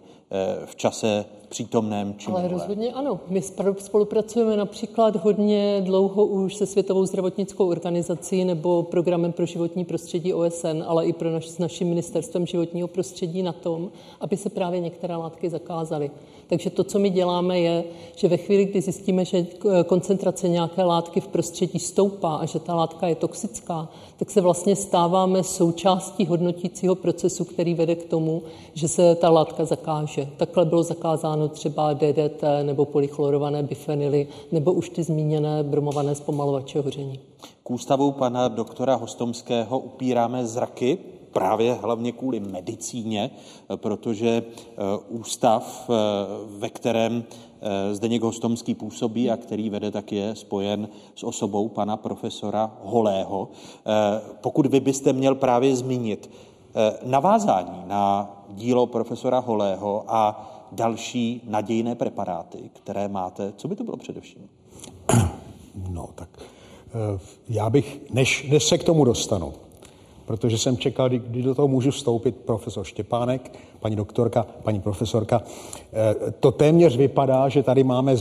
v čase přítomném či minulém. Ale rozhodně ano. My spolupracujeme například hodně dlouho už se Světovou zdravotnickou organizací nebo programem pro životní prostředí O S N, ale i pro naš, s naším ministerstvem životního prostředí na tom, aby se právě některé látky zakázaly. Takže to, co my děláme, je, že ve chvíli, kdy zjistíme, že koncentrace nějaké látky v prostředí stoupá a že ta látka je toxická, tak se vlastně stáváme součástí hodnotícího procesu, který vede k tomu, že se ta látka zakáže. látky. Takhle bylo zakázáno třeba D D T nebo polychlorované bifenily nebo už ty zmíněné bromované zpomalovače hoření. K ústavu pana doktora Hostomského upíráme zraky právě hlavně kvůli medicíně, protože ústav, ve kterém Zdeněk Hostomský působí a který vede, tak je spojen s osobou pana profesora Holého. Pokud vy byste měl právě zmínit navázání na dílo profesora Holého a další nadějné preparáty, které máte, co by to bylo především? No tak já bych, než, než se k tomu dostanu, protože jsem čekal, kdy do toho můžu vstoupit, profesor Štěpánek, paní doktorka, paní profesorka. To téměř vypadá, že tady máme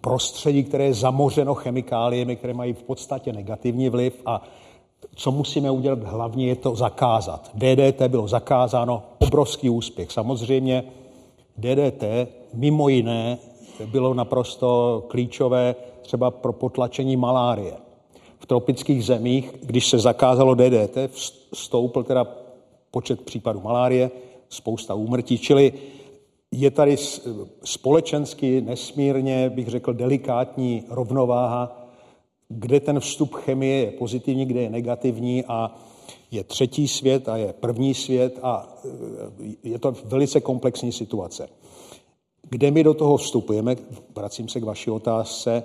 prostředí, které je zamořeno chemikáliemi, které mají v podstatě negativní vliv a co musíme udělat hlavně je to zakázat. D D T bylo zakázáno, obrovský úspěch. Samozřejmě D D T mimo jiné bylo naprosto klíčové třeba pro potlačení malárie. V tropických zemích, když se zakázalo D D T, vstoupil teda počet případů malárie, spousta úmrtí, čili je tady společensky nesmírně, bych řekl, delikátní rovnováha, kde ten vstup chemie je pozitivní, kde je negativní a je třetí svět a je první svět a je to velice komplexní situace. Kde my do toho vstupujeme, vracím se k vaší otázce,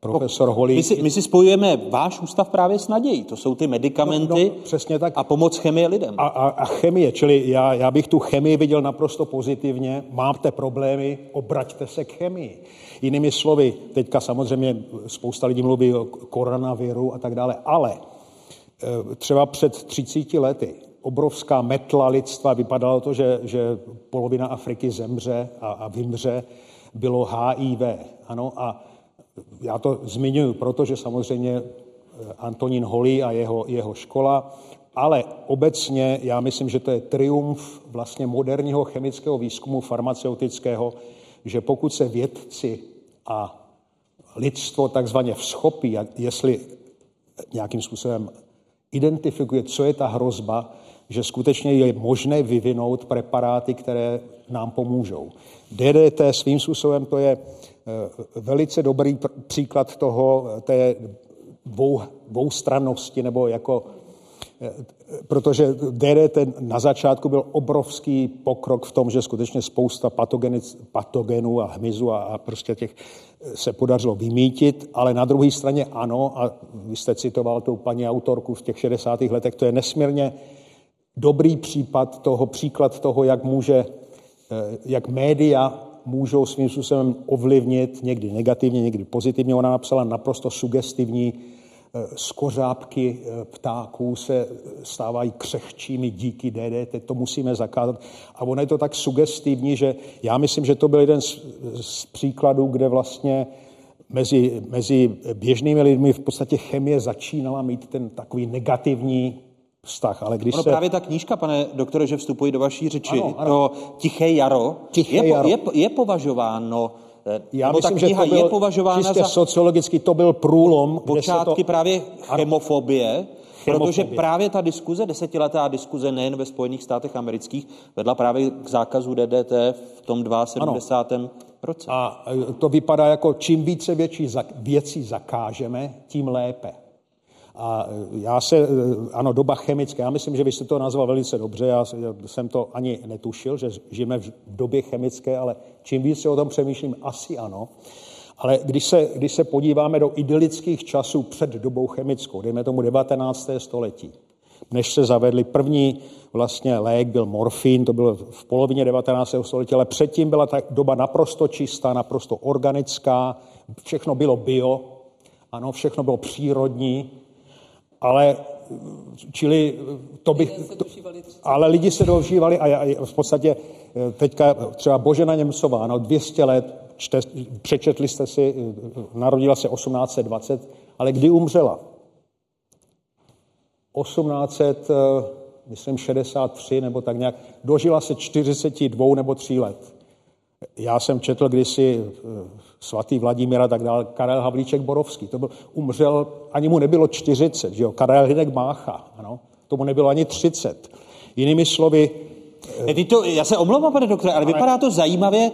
profesor Holý. My si, my si spojujeme váš ústav právě s nadějí. To jsou ty medikamenty no, no, přesně tak. A pomoc chemie lidem. A, a, a chemie, čili já, já bych tu chemii viděl naprosto pozitivně. Máte problémy, obraťte se k chemii. Jinými slovy, teďka samozřejmě spousta lidí mluví o koronaviru a tak dále, ale třeba před třiceti lety obrovská metla lidstva, vypadalo to, že, že polovina Afriky zemře a, a vymře, bylo H I V. Ano, a já to zmiňuji, protože samozřejmě Antonín Holý a jeho, jeho škola, ale obecně já myslím, že to je triumf vlastně moderního chemického výzkumu farmaceutického, že pokud se vědci a lidstvo takzvaně vzchopí, jestli nějakým způsobem identifikuje, co je ta hrozba, že skutečně je možné vyvinout preparáty, které nám pomůžou. D D T svým způsobem to je velice dobrý pr- příklad toho, té dvou, dvoustrannosti, nebo jako, protože D D T na začátku byl obrovský pokrok v tom, že skutečně spousta patogenic, patogenů a hmyzu a, a prostě těch se podařilo vymítit, ale na druhé straně ano, a vy jste citoval tou paní autorku v těch šedesátých letech, to je nesmírně dobrý případ toho, příklad toho, jak může, jak média můžou svým způsobem ovlivnit někdy negativně, někdy pozitivně. Ona napsala naprosto sugestivní, z kořápky ptáků se stávají křehčími díky D D T, to musíme zakázat. A ono je to tak sugestivní, že já myslím, že to byl jeden z, z příkladů, kde vlastně mezi, mezi běžnými lidmi v podstatě chemie začínala mít ten takový negativní vztah, ale když ono se... právě ta knížka, pane doktore, že vstupuji do vaší řeči, ano, ano. To Tiché jaro, Tiché je, jaro. Je, je považováno, já myslím, ta kniha že to byl, je považována čistě za... sociologicky to byl průlom. Počátky to... právě chemofobie, chemofobie, protože právě ta diskuze, desetiletá diskuze nejen ve Spojených státech amerických, vedla právě k zákazu D D T v tom sedmdesátém druhém roce. A to vypadá jako čím více věcí, věcí zakážeme, tím lépe. A já se, ano, doba chemické, já myslím, že vy jste to nazval velice dobře, já jsem to ani netušil, že žijeme v době chemické, ale čím víc se o tom přemýšlím, asi ano. Ale když se, když se podíváme do idylických časů před dobou chemickou, dejme tomu devatenáctého století, než se zavedli první vlastně lék, byl morfín, to bylo v polovině devatenáctého století, ale předtím byla ta doba naprosto čistá, naprosto organická, všechno bylo bio, ano, všechno bylo přírodní, ale čili to bych... To, ale lidi se dožívali a, a v podstatě teďka třeba Božena Němcová, no dvě stě let, čte, přečetli jste si, narodila se osmnáct dvacet, ale kdy umřela? osmnáct, myslím, šedesát tři nebo tak nějak, dožila se čtyřicet dva nebo tři let. Já jsem četl kdysi svatý Vladimíra a tak dále, Karel Havlíček-Borovský, to byl, umřel, ani mu nebylo čtyřicet, že jo, Karel Hynek-Mácha, ano, tomu nebylo ani třicet. Jinými slovy, Ne, ty to, já se omlouvám, pane doktore, ale, ale vypadá to zajímavě,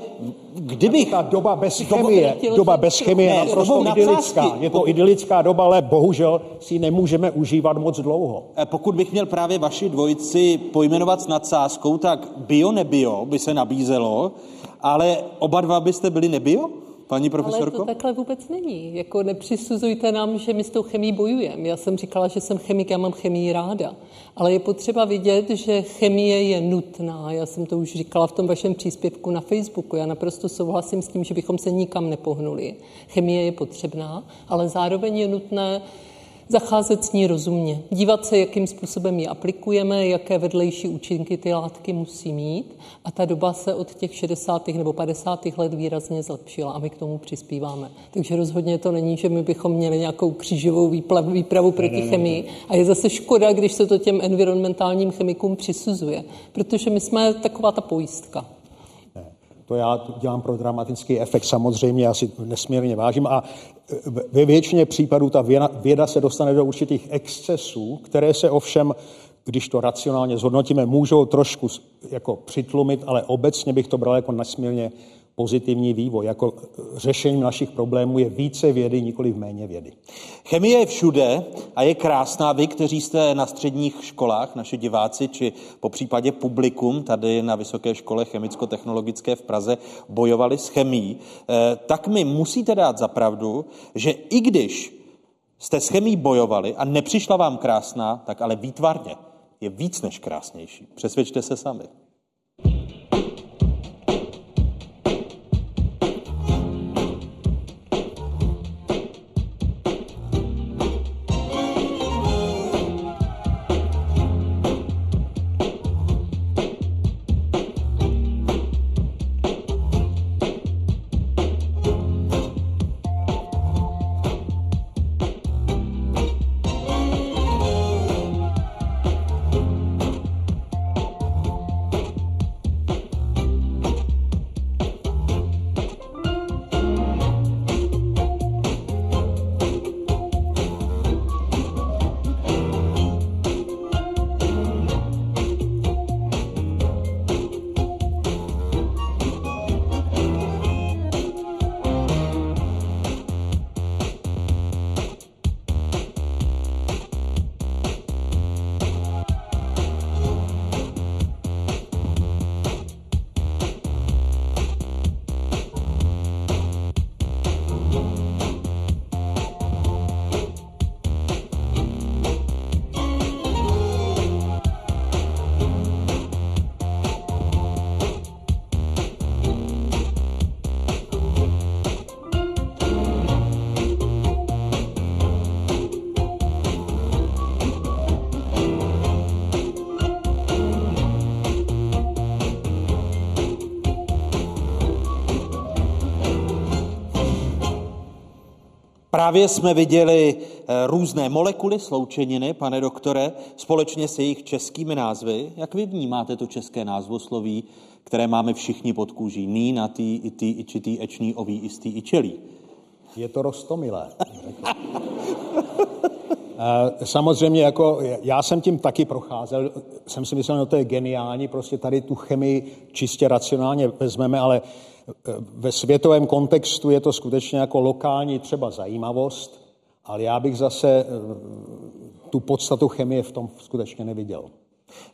kdybych... Ta doba bez chemie, doba bez chemie je naprosto idylická. Je to idylická doba, ale bohužel si nemůžeme užívat moc dlouho. Pokud bych měl právě vaši dvojici pojmenovat s nadsázkou, tak bio nebio by se nabízelo, ale oba dva byste byli nebio? Paní profesorko? Ale to takhle vůbec není. Jako nepřisuzujte nám, že my s tou chemií bojujeme. Já jsem říkala, že jsem chemik, já mám chemii ráda. Ale je potřeba vidět, že chemie je nutná. Já jsem to už říkala v tom vašem příspěvku na Facebooku. Já naprosto souhlasím s tím, že bychom se nikam nepohnuli. Chemie je potřebná, ale zároveň je nutné zacházet s ní rozumně. Dívat se, jakým způsobem ji aplikujeme, jaké vedlejší účinky ty látky musí mít. A ta doba se od těch šedesátých nebo padesátých let výrazně zlepšila a my k tomu přispíváme. Takže rozhodně to není, že my bychom měli nějakou křížovou výplavu, výpravu proti ne, ne, chemii. Ne, ne. A je zase škoda, když se to těm environmentálním chemikům přisuzuje. Protože my jsme taková ta pojistka. To já dělám pro dramatický efekt samozřejmě, já si nesmírně vážím a ve většině případů ta věda, věda se dostane do určitých excesů, které se ovšem, když to racionálně zhodnotíme, můžou trošku jako přitlumit, ale obecně bych to bral jako nesmírně pozitivní vývoj. Jako řešením našich problémů je více vědy, nikoli méně vědy. Chemie je všude a je krásná. Vy, kteří jste na středních školách, naši diváci, či popřípadě publikum tady na Vysoké škole chemicko-technologické v Praze bojovali s chemií, tak mi musíte dát za pravdu, že i když jste s chemií bojovali a nepřišla vám krásná, tak ale výtvarně je víc než krásnější. Přesvědčte se sami. Právě jsme viděli různé molekuly, sloučeniny, pane doktore, společně s jejich českými názvy. Jak vy vnímáte to české názvosloví, které máme všichni pod kůží? Ní, natý, itý, ičitý, ečný, ový, istý, ičelý. Je to roztomilé. Samozřejmě, jako já jsem tím taky procházel, jsem si myslel, no to je geniální, prostě tady tu chemii čistě racionálně vezmeme, ale ve světovém kontextu je to skutečně jako lokální třeba zajímavost, ale já bych zase tu podstatu chemie v tom skutečně neviděl.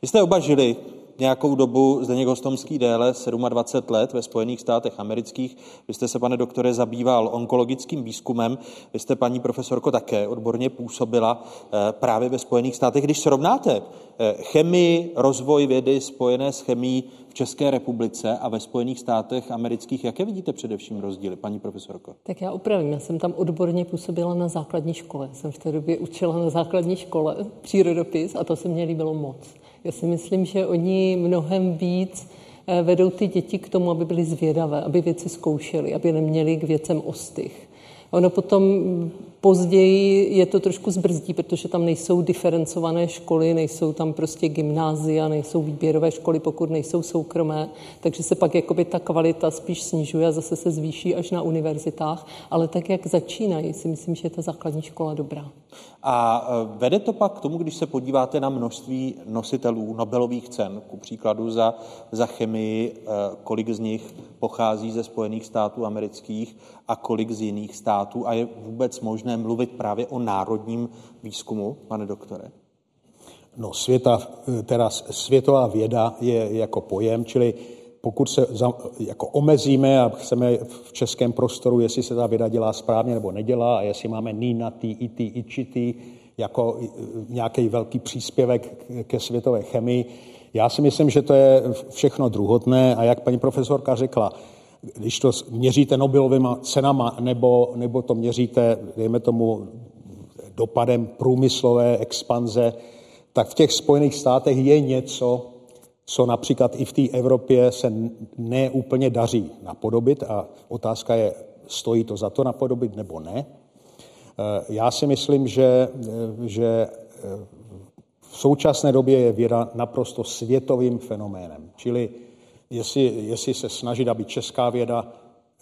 Vy jste oba žili nějakou dobu, Zdeněk Hostomský déle, dvacet sedm let ve Spojených státech amerických. Vy jste se, pane doktore, zabýval onkologickým výzkumem. Vy jste, paní profesorko, také odborně působila právě ve Spojených státech. Když srovnáte chemii, rozvoj vědy spojené s chemií v České republice a ve Spojených státech amerických, jaké vidíte především rozdíly, paní profesorko? Tak já opravím, já jsem tam odborně působila na základní škole. Jsem v té době učila na základní škole přírodopis a to se mně líbilo moc. Já si myslím, že oni mnohem víc vedou ty děti k tomu, aby byly zvědavé, aby věci zkoušely, aby neměli k věcem ostych. Ono potom Později je to trošku zbrzdí, protože tam nejsou diferencované školy, nejsou tam prostě gymnázia, nejsou výběrové školy, pokud nejsou soukromé, takže se pak jakoby ta kvalita spíš snižuje a zase se zvýší až na univerzitách, ale tak, jak začínají, si myslím, že je ta základní škola dobrá. A vede to pak k tomu, když se podíváte na množství nositelů Nobelových cen, ku příkladu za, za chemii, kolik z nich pochází ze Spojených států amerických a kolik z jiných států, a je vůbec možné mluvit právě o národním výzkumu, pane doktore? No, světa, teda světová věda je jako pojem, čili pokud se za, jako omezíme a chceme v českém prostoru, jestli se ta věda dělá správně nebo nedělá a jestli máme nínatý, itý, ičitý, jako nějaký velký příspěvek ke světové chemii, já si myslím, že to je všechno druhotné, a jak paní profesorka řekla, když to měříte Nobelovýma cenama nebo, nebo to měříte, dejme tomu, dopadem průmyslové expanze, tak v těch Spojených státech je něco, co například i v té Evropě se neúplně daří napodobit, a otázka je, stojí to za to napodobit nebo ne. Já si myslím, že, že v současné době je věda naprosto světovým fenoménem. Čili jestli, jestli se snažit, aby česká věda,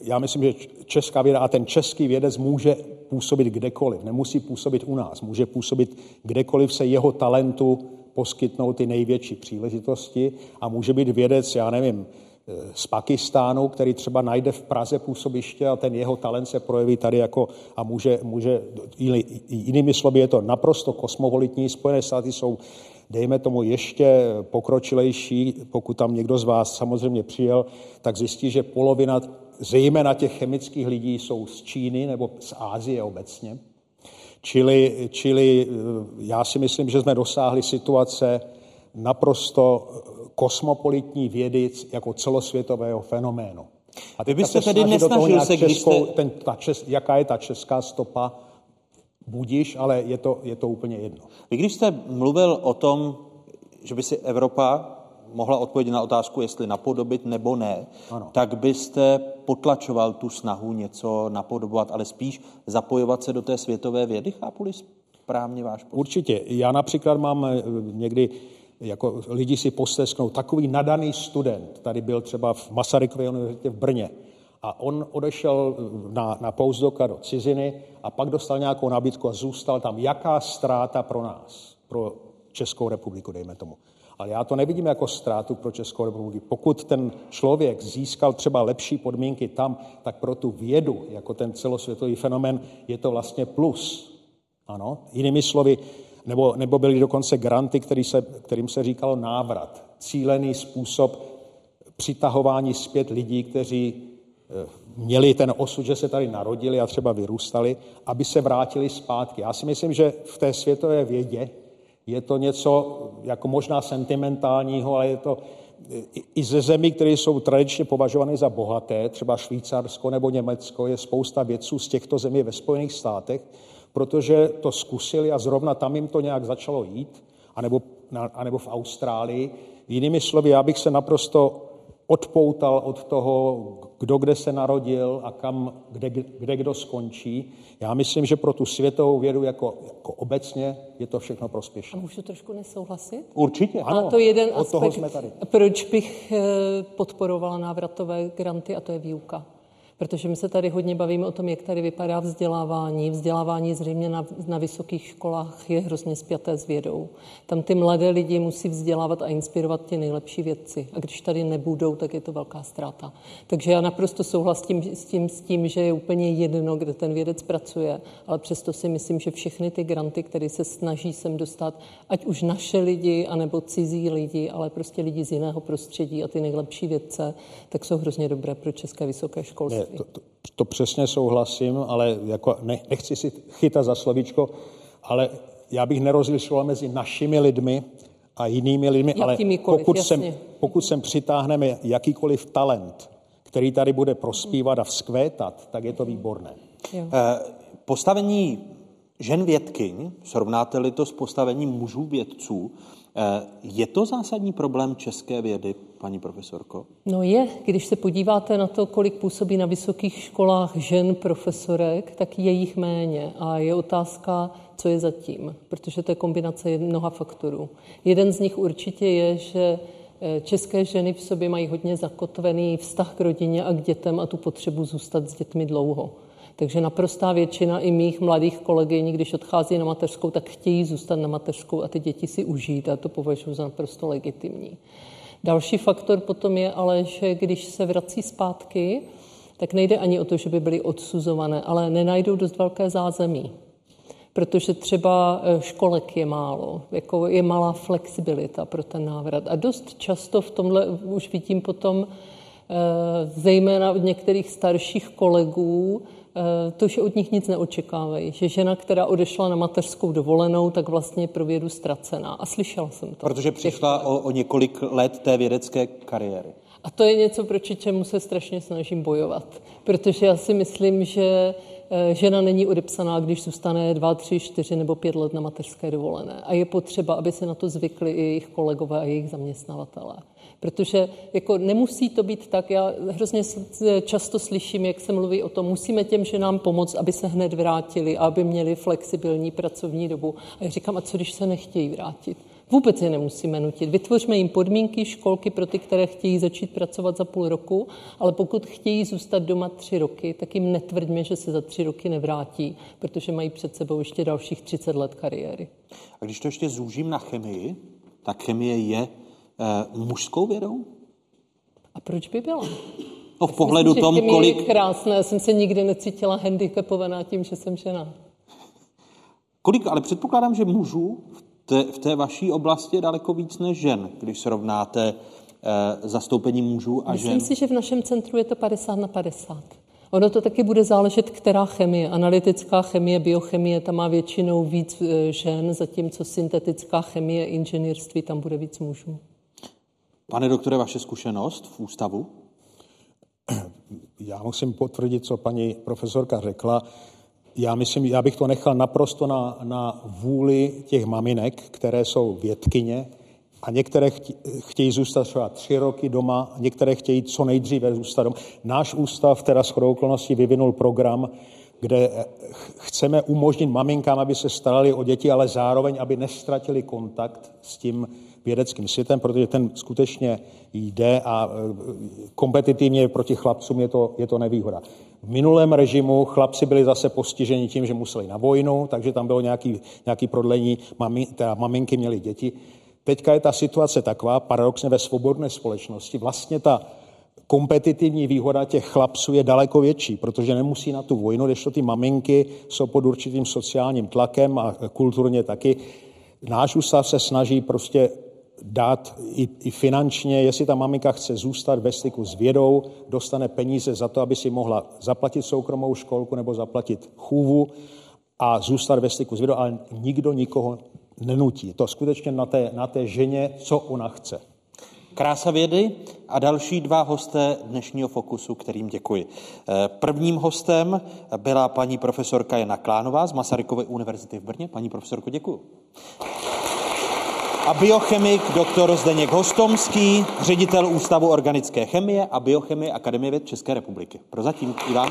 já myslím, že česká věda a ten český vědec může působit kdekoliv, nemusí působit u nás, může působit kdekoliv se jeho talentu poskytnou ty největší příležitosti, a může být vědec, já nevím, z Pakistánu, který třeba najde v Praze působiště a ten jeho talent se projeví tady jako, a může, může jinými slovy je to naprosto kosmopolitní. Spojené státy jsou, dejme tomu, ještě pokročilejší. Pokud tam někdo z vás samozřejmě přijel, tak zjistí, že polovina, zejména těch chemických lidí, jsou z Číny nebo z Asie obecně. Čili, čili já si myslím, že jsme dosáhli situace naprosto kosmopolitní vědy jako celosvětového fenoménu. A vy byste se tedy nesnažil se, když českou, jste... ten, ta čes, jaká je ta česká stopa, budiš, ale je to, je to úplně jedno. Vy když jste mluvil o tom, že by si Evropa mohla odpovědět na otázku, jestli napodobit nebo ne, ano, tak byste potlačoval tu snahu něco napodobovat, ale spíš zapojovat se do té světové vědy, chápu-li správně váš postup? Určitě. Já například mám někdy, jako lidi si postesknou, takový nadaný student, tady byl třeba v Masarykově univerzitě v Brně, a on odešel na, na postdoka do ciziny a pak dostal nějakou nabídku a zůstal tam. Jaká ztráta pro nás, pro Českou republiku, dejme tomu. Ale já to nevidím jako ztrátu pro Českou republiku. Pokud ten člověk získal třeba lepší podmínky tam, tak pro tu vědu, jako ten celosvětový fenomén, je to vlastně plus. Ano, jinými slovy, nebo, nebo byly dokonce granty, který se, kterým se říkalo návrat. Cílený způsob přitahování zpět lidí, kteří měli ten osud, že se tady narodili a třeba vyrůstali, aby se vrátili zpátky. Já si myslím, že v té světové vědě je to něco jako možná sentimentálního, ale je to i ze zemí, které jsou tradičně považované za bohaté, třeba Švýcarsko nebo Německo, je spousta vědců z těchto zemí ve Spojených státech, protože to zkusili a zrovna tam jim to nějak začalo jít, anebo, anebo v Austrálii. Jinými slovy, já bych se naprosto odpoutal od toho, kdo kde se narodil a kam, kde, kde kdo skončí. Já myslím, že pro tu světovou vědu jako, jako obecně je to všechno prospěšné. A můžu trošku nesouhlasit? Určitě, ano. A to jeden od aspekt, toho jsme tady. Proč bych podporovala návratové granty, a to je výuka. Protože my se tady hodně bavíme o tom, jak tady vypadá vzdělávání. Vzdělávání zřejmě na, na vysokých školách je hrozně spjaté s vědou. Tam ty mladé lidi musí vzdělávat a inspirovat ty nejlepší vědci. A když tady nebudou, tak je to velká ztráta. Takže já naprosto souhlasím s tím, s tím, že je úplně jedno, kde ten vědec pracuje, ale přesto si myslím, že všechny ty granty, které se snaží sem dostat, ať už naše lidi, anebo cizí lidi, ale prostě lidi z jiného prostředí a ty nejlepší vědce, tak jsou hrozně dobré pro české vysoké školství. To, to, to přesně souhlasím, ale jako ne, nechci si chytat za slovíčko, ale já bych nerozlišoval mezi našimi lidmi a jinými lidmi, ale pokud sem, pokud sem přitáhneme jakýkoliv talent, který tady bude prospívat a vzkvétat, tak je to výborné. Jo. Postavení žen vědkyň, srovnáte-li to s postavením mužů vědců, je to zásadní problém české vědy, paní profesorko? No je. Když se podíváte na to, kolik působí na vysokých školách žen profesorek, tak je jich méně. A je otázka, co je zatím, protože to je kombinace mnoha faktorů. Jeden z nich určitě je, že české ženy v sobě mají hodně zakotvený vztah k rodině a k dětem a tu potřebu zůstat s dětmi dlouho. Takže naprostá většina i mých mladých kolegyň, když odchází na mateřskou, tak chtějí zůstat na mateřskou a ty děti si užít a to považuji za naprosto legitimní. Další faktor potom je ale, že když se vrací zpátky, tak nejde ani o to, že by byly odsuzované, ale nenajdou dost velké zázemí. Protože třeba školek je málo, jako je malá flexibilita pro ten návrat. A dost často v tomhle už vidím potom, zejména od některých starších kolegů, to, že od nich nic neočekávají. Že žena, která odešla na mateřskou dovolenou, tak vlastně je pro vědu ztracená. A slyšela jsem to. Protože přišla o, o několik let té vědecké kariéry. A to je něco, proti čemu se strašně snažím bojovat. Protože já si myslím, že žena není odepsaná, když zůstane dva, tři, čtyři nebo pět let na mateřské dovolené. A je potřeba, aby se na to zvykli i jejich kolegové a jejich zaměstnavatelé. Protože jako nemusí to být tak, já hrozně často slyším, jak se mluví o tom, musíme těm ženám pomoct, aby se hned vrátili a aby měli flexibilní pracovní dobu. A já říkám, a co když se nechtějí vrátit? Vůbec je nemusíme nutit. Vytvořme jim podmínky, školky pro ty, které chtějí začít pracovat za půl roku, ale pokud chtějí zůstat doma tři roky, tak jim netvrdíme, že se za tři roky nevrátí, protože mají před sebou ještě dalších třicet let kariéry. A když to ještě zúžím na chemii, tak chemie je e, mužskou vědou? A proč by byla? No, v pohledu myslím, tom, kolik... Je krásné, já jsem se nikdy necítila handicapovaná tím, že jsem žena. Kolik, ale předpokládám, že mužů v té vaší oblasti je daleko víc než žen, když srovnáte e, zastoupení mužů a myslím žen. Myslím si, že v našem centru je to padesát na padesát. Ono to taky bude záležet, která chemie. Analytická chemie, biochemie, tam má většinou víc žen, zatímco syntetická chemie, inženýrství, tam bude víc mužů. Pane doktore, vaše zkušenost v ústavu? Já musím potvrdit, co paní profesorka řekla. Já myslím, já bych to nechal naprosto na, na vůli těch maminek, které jsou vědkyně a některé chtějí zůstat třeba tři roky doma, některé chtějí co nejdříve zůstat doma. Náš ústav teda shodou okolností vyvinul program, kde chceme umožnit maminkám, aby se starali o děti, ale zároveň, aby neztratili kontakt s tím vědeckým světem, protože ten skutečně jde a kompetitivně proti chlapcům je to, je to nevýhoda. V minulém režimu chlapci byli zase postiženi tím, že museli na vojnu, takže tam bylo nějaký, nějaký prodlení, mami, teda maminky měly děti. Teďka je ta situace taková, paradoxně ve svobodné společnosti, vlastně ta kompetitivní výhoda těch chlapců je daleko větší, protože nemusí na tu vojnu, kdežto ty maminky jsou pod určitým sociálním tlakem a kulturně taky. Náš ústav se snaží prostě dát i, i finančně, jestli ta maminka chce zůstat ve styku s vědou, dostane peníze za to, aby si mohla zaplatit soukromou školku nebo zaplatit chůvu a zůstat ve styku s vědou, ale nikdo nikoho nenutí. To skutečně na té, na té ženě, co ona chce. Krása vědy a další dva hosté dnešního Fokusu, kterým děkuji. Prvním hostem byla paní profesorka Jana Klánová z Masarykovy univerzity v Brně. Paní profesorko, děkuji. A biochemik doktor Zdeněk Hostomský, ředitel Ústavu organické chemie a biochemie Akademie věd České republiky. Prozatím i vám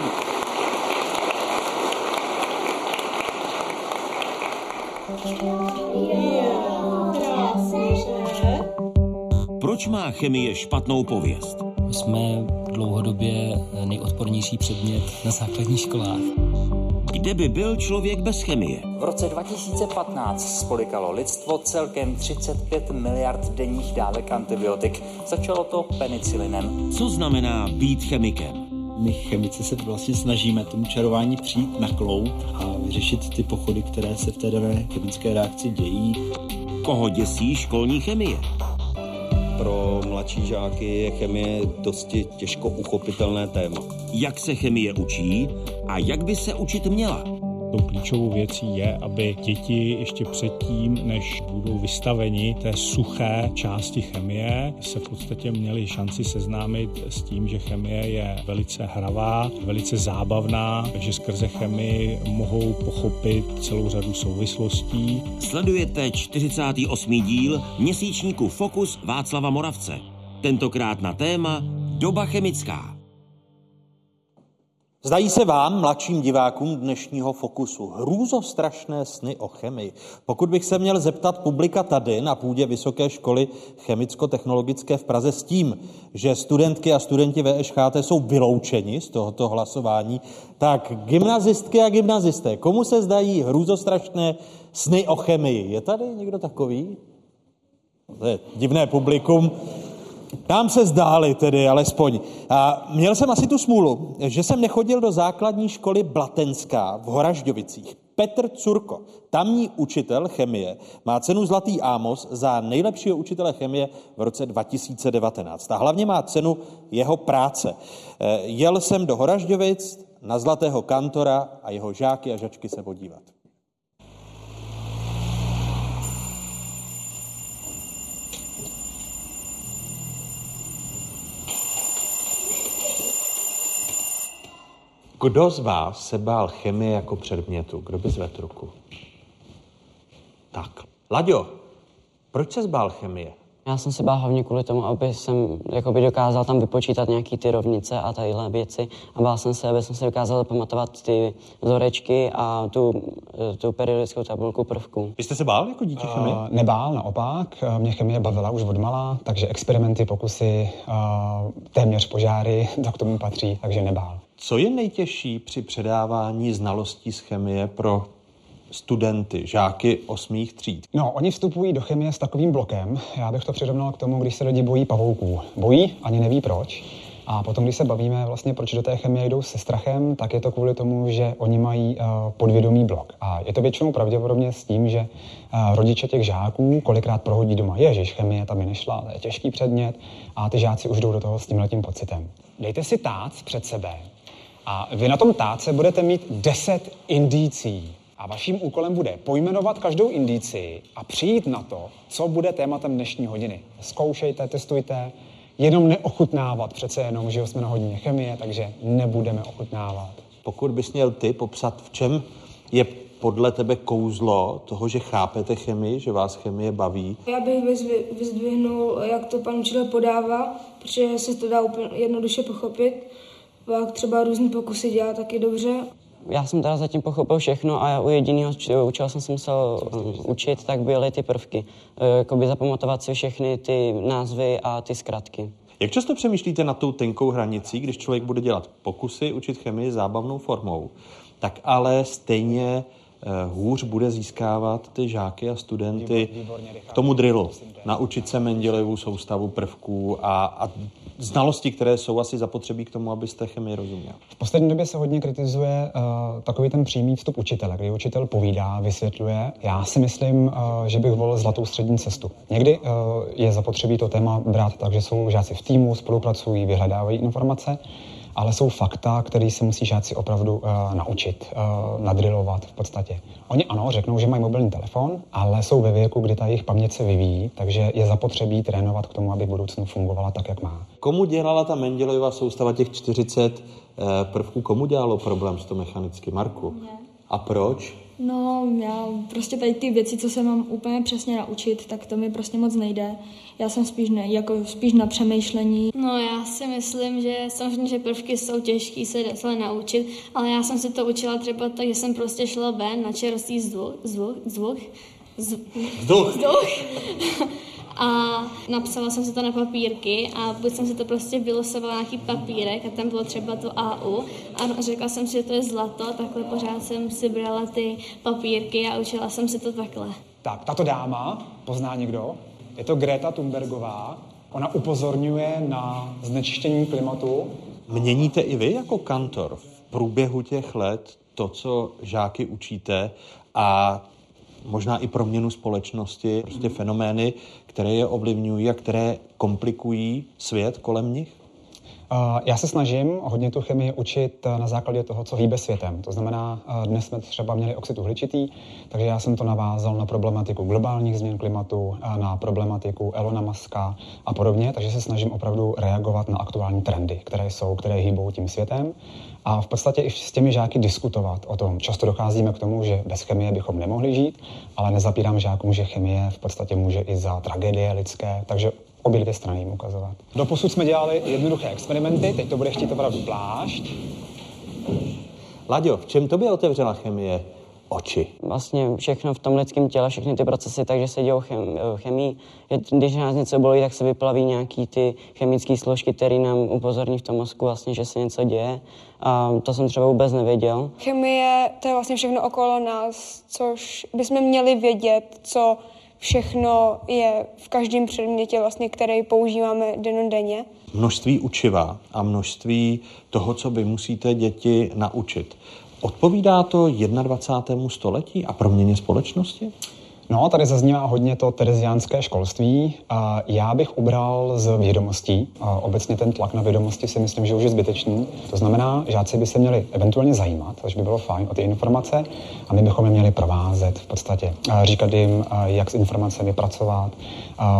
děkuji. Proč má chemie špatnou pověst? Jsme dlouhodobě nejodpornější předmět na základních školách. Kde by byl člověk bez chemie? V roce dva tisíce patnáct spolikalo lidstvo celkem třicet pět miliard denních dávek antibiotik. Začalo to penicilinem. Co znamená být chemikem? My chemici se vlastně snažíme tomu čarování přijít na kloub a vyřešit ty pochody, které se v té dané chemické reakci dějí. Koho děsí školní chemie? Pro mladší žáky je chemie dosti těžko uchopitelné téma. Jak se chemie učí a jak by se učit měla? Tou klíčovou věcí je, aby děti ještě předtím, než budou vystaveni té suché části chemie, se v podstatě měly šanci seznámit s tím, že chemie je velice hravá, velice zábavná, že skrze chemii mohou pochopit celou řadu souvislostí. Sledujete čtyřicátý osmý díl měsíčníku Fokus Václava Moravce. Tentokrát na téma Doba chemická. Zdají se vám, mladším divákům dnešního Fokusu, hrůzostrašné sny o chemii. Pokud bych se měl zeptat publika tady na půdě Vysoké školy chemicko-technologické v Praze s tím, že studentky a studenti V Š H T jsou vyloučeni z tohoto hlasování, tak gymnazistky a gymnazisté, komu se zdají hrůzostrašné sny o chemii? Je tady někdo takový? To je divné publikum. Nám se zdáli tedy, alespoň. A měl jsem asi tu smůlu, že jsem nechodil do základní školy Blatenská v Horažďovicích. Petr Curko, tamní učitel chemie, má cenu Zlatý Ámos za nejlepšího učitele chemie v roce dva tisíce devatenáct. A hlavně má cenu jeho práce. Jel jsem do Horažďovic na Zlatého kantora a jeho žáky a žačky se podívat. Kdo z vás se bál chemie jako předmětu? Kdo by zvedl ruku? Tak. Laďo, proč se bál chemie? Já jsem se bál hlavně kvůli tomu, aby jsem jakoby dokázal tam vypočítat nějaký ty rovnice a tadyhle věci. A bál jsem se, aby jsem se dokázal zapamatovat ty vzorečky a tu, tu periodickou tabulku prvků. Vy jste se bál jako dítě chemie? Uh, nebál, naopak. Mě chemie bavila už odmala, takže experimenty, pokusy, uh, téměř požáry, to k tomu patří, takže nebál. Co je nejtěžší při předávání znalostí z chemie pro studenty, žáky osmých tříd? No, oni vstupují do chemie s takovým blokem. Já bych to přirovnal k tomu, když se lidi bojí pavouků. Bojí, ani neví proč. A potom, když se bavíme vlastně, proč do té chemie jdou se strachem, tak je to kvůli tomu, že oni mají uh, podvědomý blok. A je to většinou pravděpodobně s tím, že uh, rodiče těch žáků kolikrát prohodí doma. Ježiš, chemie, ta mi nešla, to je těžký předmět. A ty žáci už jdou do toho s tímhletím pocitem. Dejte si tác před sebe. A vy na tom táce budete mít deset indicí. A vaším úkolem bude pojmenovat každou indici a přijít na to, co bude tématem dnešní hodiny. Zkoušejte, testujte, jenom neochutnávat. Přece jenom, že jsme na hodině chemie, takže nebudeme ochutnávat. Pokud bys měl ty popsat, v čem je podle tebe kouzlo toho, že chápete chemii, že vás chemie baví? Já bych vyzdvihnul, jak to pan učitel podává, protože se to dá úplně jednoduše pochopit. Pak třeba různý pokusy dělá taky dobře. Já jsem teda zatím pochopil všechno a u jediného, čeho jsem se musel učit, tak byly ty prvky. Jakoby zapamatovat si všechny ty názvy a ty zkratky. Jak často přemýšlíte nad tou tenkou hranicí, když člověk bude dělat pokusy, učit chemii zábavnou formou, tak ale stejně hůř bude získávat ty žáky a studenty k tomu drillu. Naučit se Mendělejevovu soustavu prvků a, a znalosti, které jsou asi zapotřebí k tomu, abyste chemii rozuměl. V poslední době se hodně kritizuje uh, takový ten přímý vstup učitele, kdy učitel povídá, vysvětluje. Já si myslím, uh, že bych volil zlatou střední cestu. Někdy uh, je zapotřebí to téma brát tak, že jsou žáci v týmu, spolupracují, vyhledávají informace, ale jsou fakta, které se musí žáci opravdu uh, naučit, uh, nadrilovat v podstatě. Oni ano, řeknou, že mají mobilní telefon, ale jsou ve věku, kdy ta jejich paměť se vyvíjí, takže je zapotřebí trénovat k tomu, aby v budoucnu fungovala tak, jak má. Komu dělala ta Mendělejevova soustava těch čtyřicet uh, prvků, komu dělalo problém s to mechanicky? Marku? Ne. A proč? No, já prostě tady ty věci, co se mám úplně přesně naučit, tak to mi prostě moc nejde. Já jsem spíš, ne, jako spíš na přemýšlení. No, já si myslím, že samozřejmě, že prvky jsou těžké se docela naučit, ale já jsem se to učila třeba tak, že jsem prostě šla ven na čerostý zvuk, zvuk, zvuk, zvuk, a napsala jsem si to na papírky a buď jsem si to prostě vylosovala nějaký papírek a tam bylo třeba to A U a řekla jsem si, že to je zlato, takhle pořád jsem si brala ty papírky a učila jsem si to takhle. Tak, tato dáma, pozná někdo? Je to Greta Thunbergová, ona upozorňuje na znečištění klimatu. Měníte i vy jako kantor v průběhu těch let to, co žáky učíte a možná i proměnu společnosti, prostě fenomény, které je ovlivňují a které komplikují svět kolem nich? Já se snažím hodně tu chemii učit na základě toho, co hýbe světem. To znamená, dnes jsme třeba měli oxid uhličitý, takže já jsem to navázal na problematiku globálních změn klimatu, na problematiku Elona Muska a podobně, takže se snažím opravdu reagovat na aktuální trendy, které jsou, které hýbou tím světem. A v podstatě i s těmi žáky diskutovat o tom. Často docházíme k tomu, že bez chemie bychom nemohli žít, ale nezapírám žákům, že chemie v podstatě může i za tragédie lidské, takže obě dvě strany jim ukazovat. Doposud jsme dělali jednoduché experimenty, teď to bude chtít opravdu plášť. Laďo, v čem tobě otevřela chemie oči? Vlastně všechno v tom lidském těle, všechny ty procesy, takže se dělou chem, chemii. Když nás něco bolí, tak se vyplaví nějaký ty chemické složky, které nám upozorní v tom mozku, vlastně, že se něco děje. A to jsem třeba vůbec nevěděl. Chemie, to je vlastně všechno okolo nás, což bychom měli vědět, co všechno je v každém předmětě, vlastně, který používáme dennodenně. Množství učiva a množství toho, co vy musíte děti naučit. Odpovídá to jednadvacátému století a proměně společnosti? No, tady zaznívá hodně to tereziánské školství. Já bych ubral z vědomostí. Obecně ten tlak na vědomosti si myslím, že už je zbytečný. To znamená, žáci by se měli eventuálně zajímat, což by bylo fajn, o ty informace, a my bychom je měli provázet v podstatě. Říkat jim, jak s informacemi pracovat.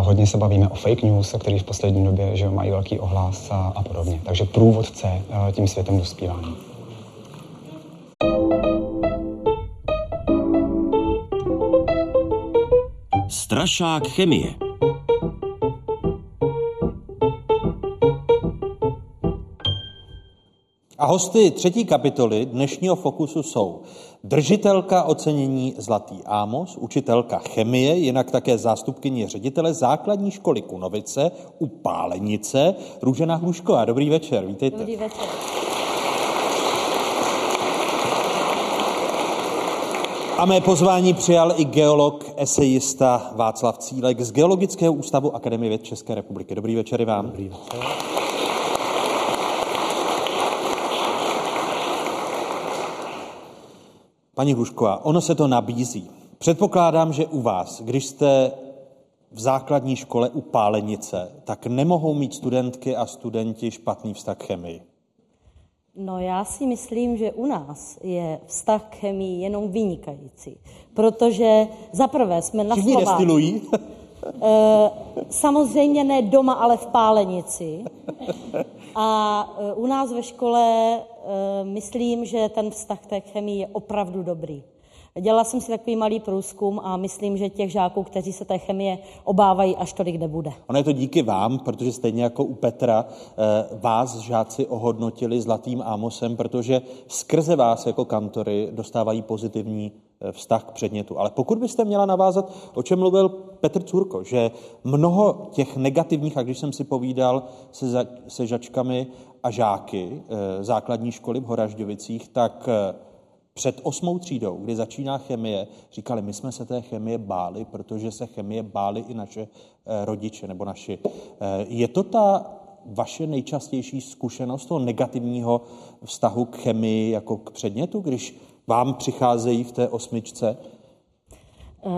Hodně se bavíme o fake news, který v poslední době že mají velký ohlas a podobně. Takže průvodce tím světem dospívání. Strašák chemie. A hosty třetí kapitoly dnešního Fokusu jsou držitelka ocenění Zlatý Ámos, učitelka chemie, jinak také zástupkyně ředitele základní školy Kunovice u Pálenice, Růžena Hlušková. Dobrý večer, vítejte. Dobrý večer. A mé pozvání přijal i geolog, esejista Václav Cílek z Geologického ústavu Akademie věd České republiky. Dobrý večer i vám. Dobrý večer. Paní Hlušková, ono se to nabízí. Předpokládám, že u vás, když jste v základní škole u Pálenice, tak nemohou mít studentky a studenti špatný vztah k chemii. No já si myslím, že u nás je vztah k chemii jenom vynikající, protože zaprvé jsme na Slovácku. Všichni destilují? Samozřejmě ne doma, ale v Pálenici. A u nás ve škole myslím, že ten vztah k té chemii je opravdu dobrý. Dělala jsem si takový malý průzkum a myslím, že těch žáků, kteří se té chemie obávají, až tolik nebude. Ono je to díky vám, protože stejně jako u Petra vás žáci ohodnotili Zlatým Ámosem, protože skrze vás jako kantory dostávají pozitivní vztah k předmětu. Ale pokud byste měla navázat, o čem mluvil Petr Curko, že mnoho těch negativních, a když jsem si povídal se, za, se žačkami a žáky základní školy v Horažďovicích, tak před osmou třídou, kdy začíná chemie, říkali, my jsme se té chemie báli, protože se chemie báli i naše rodiče nebo naši. Je to ta vaše nejčastější zkušenost toho negativního vztahu k chemii jako k předmětu, když vám přicházejí v té osmičce?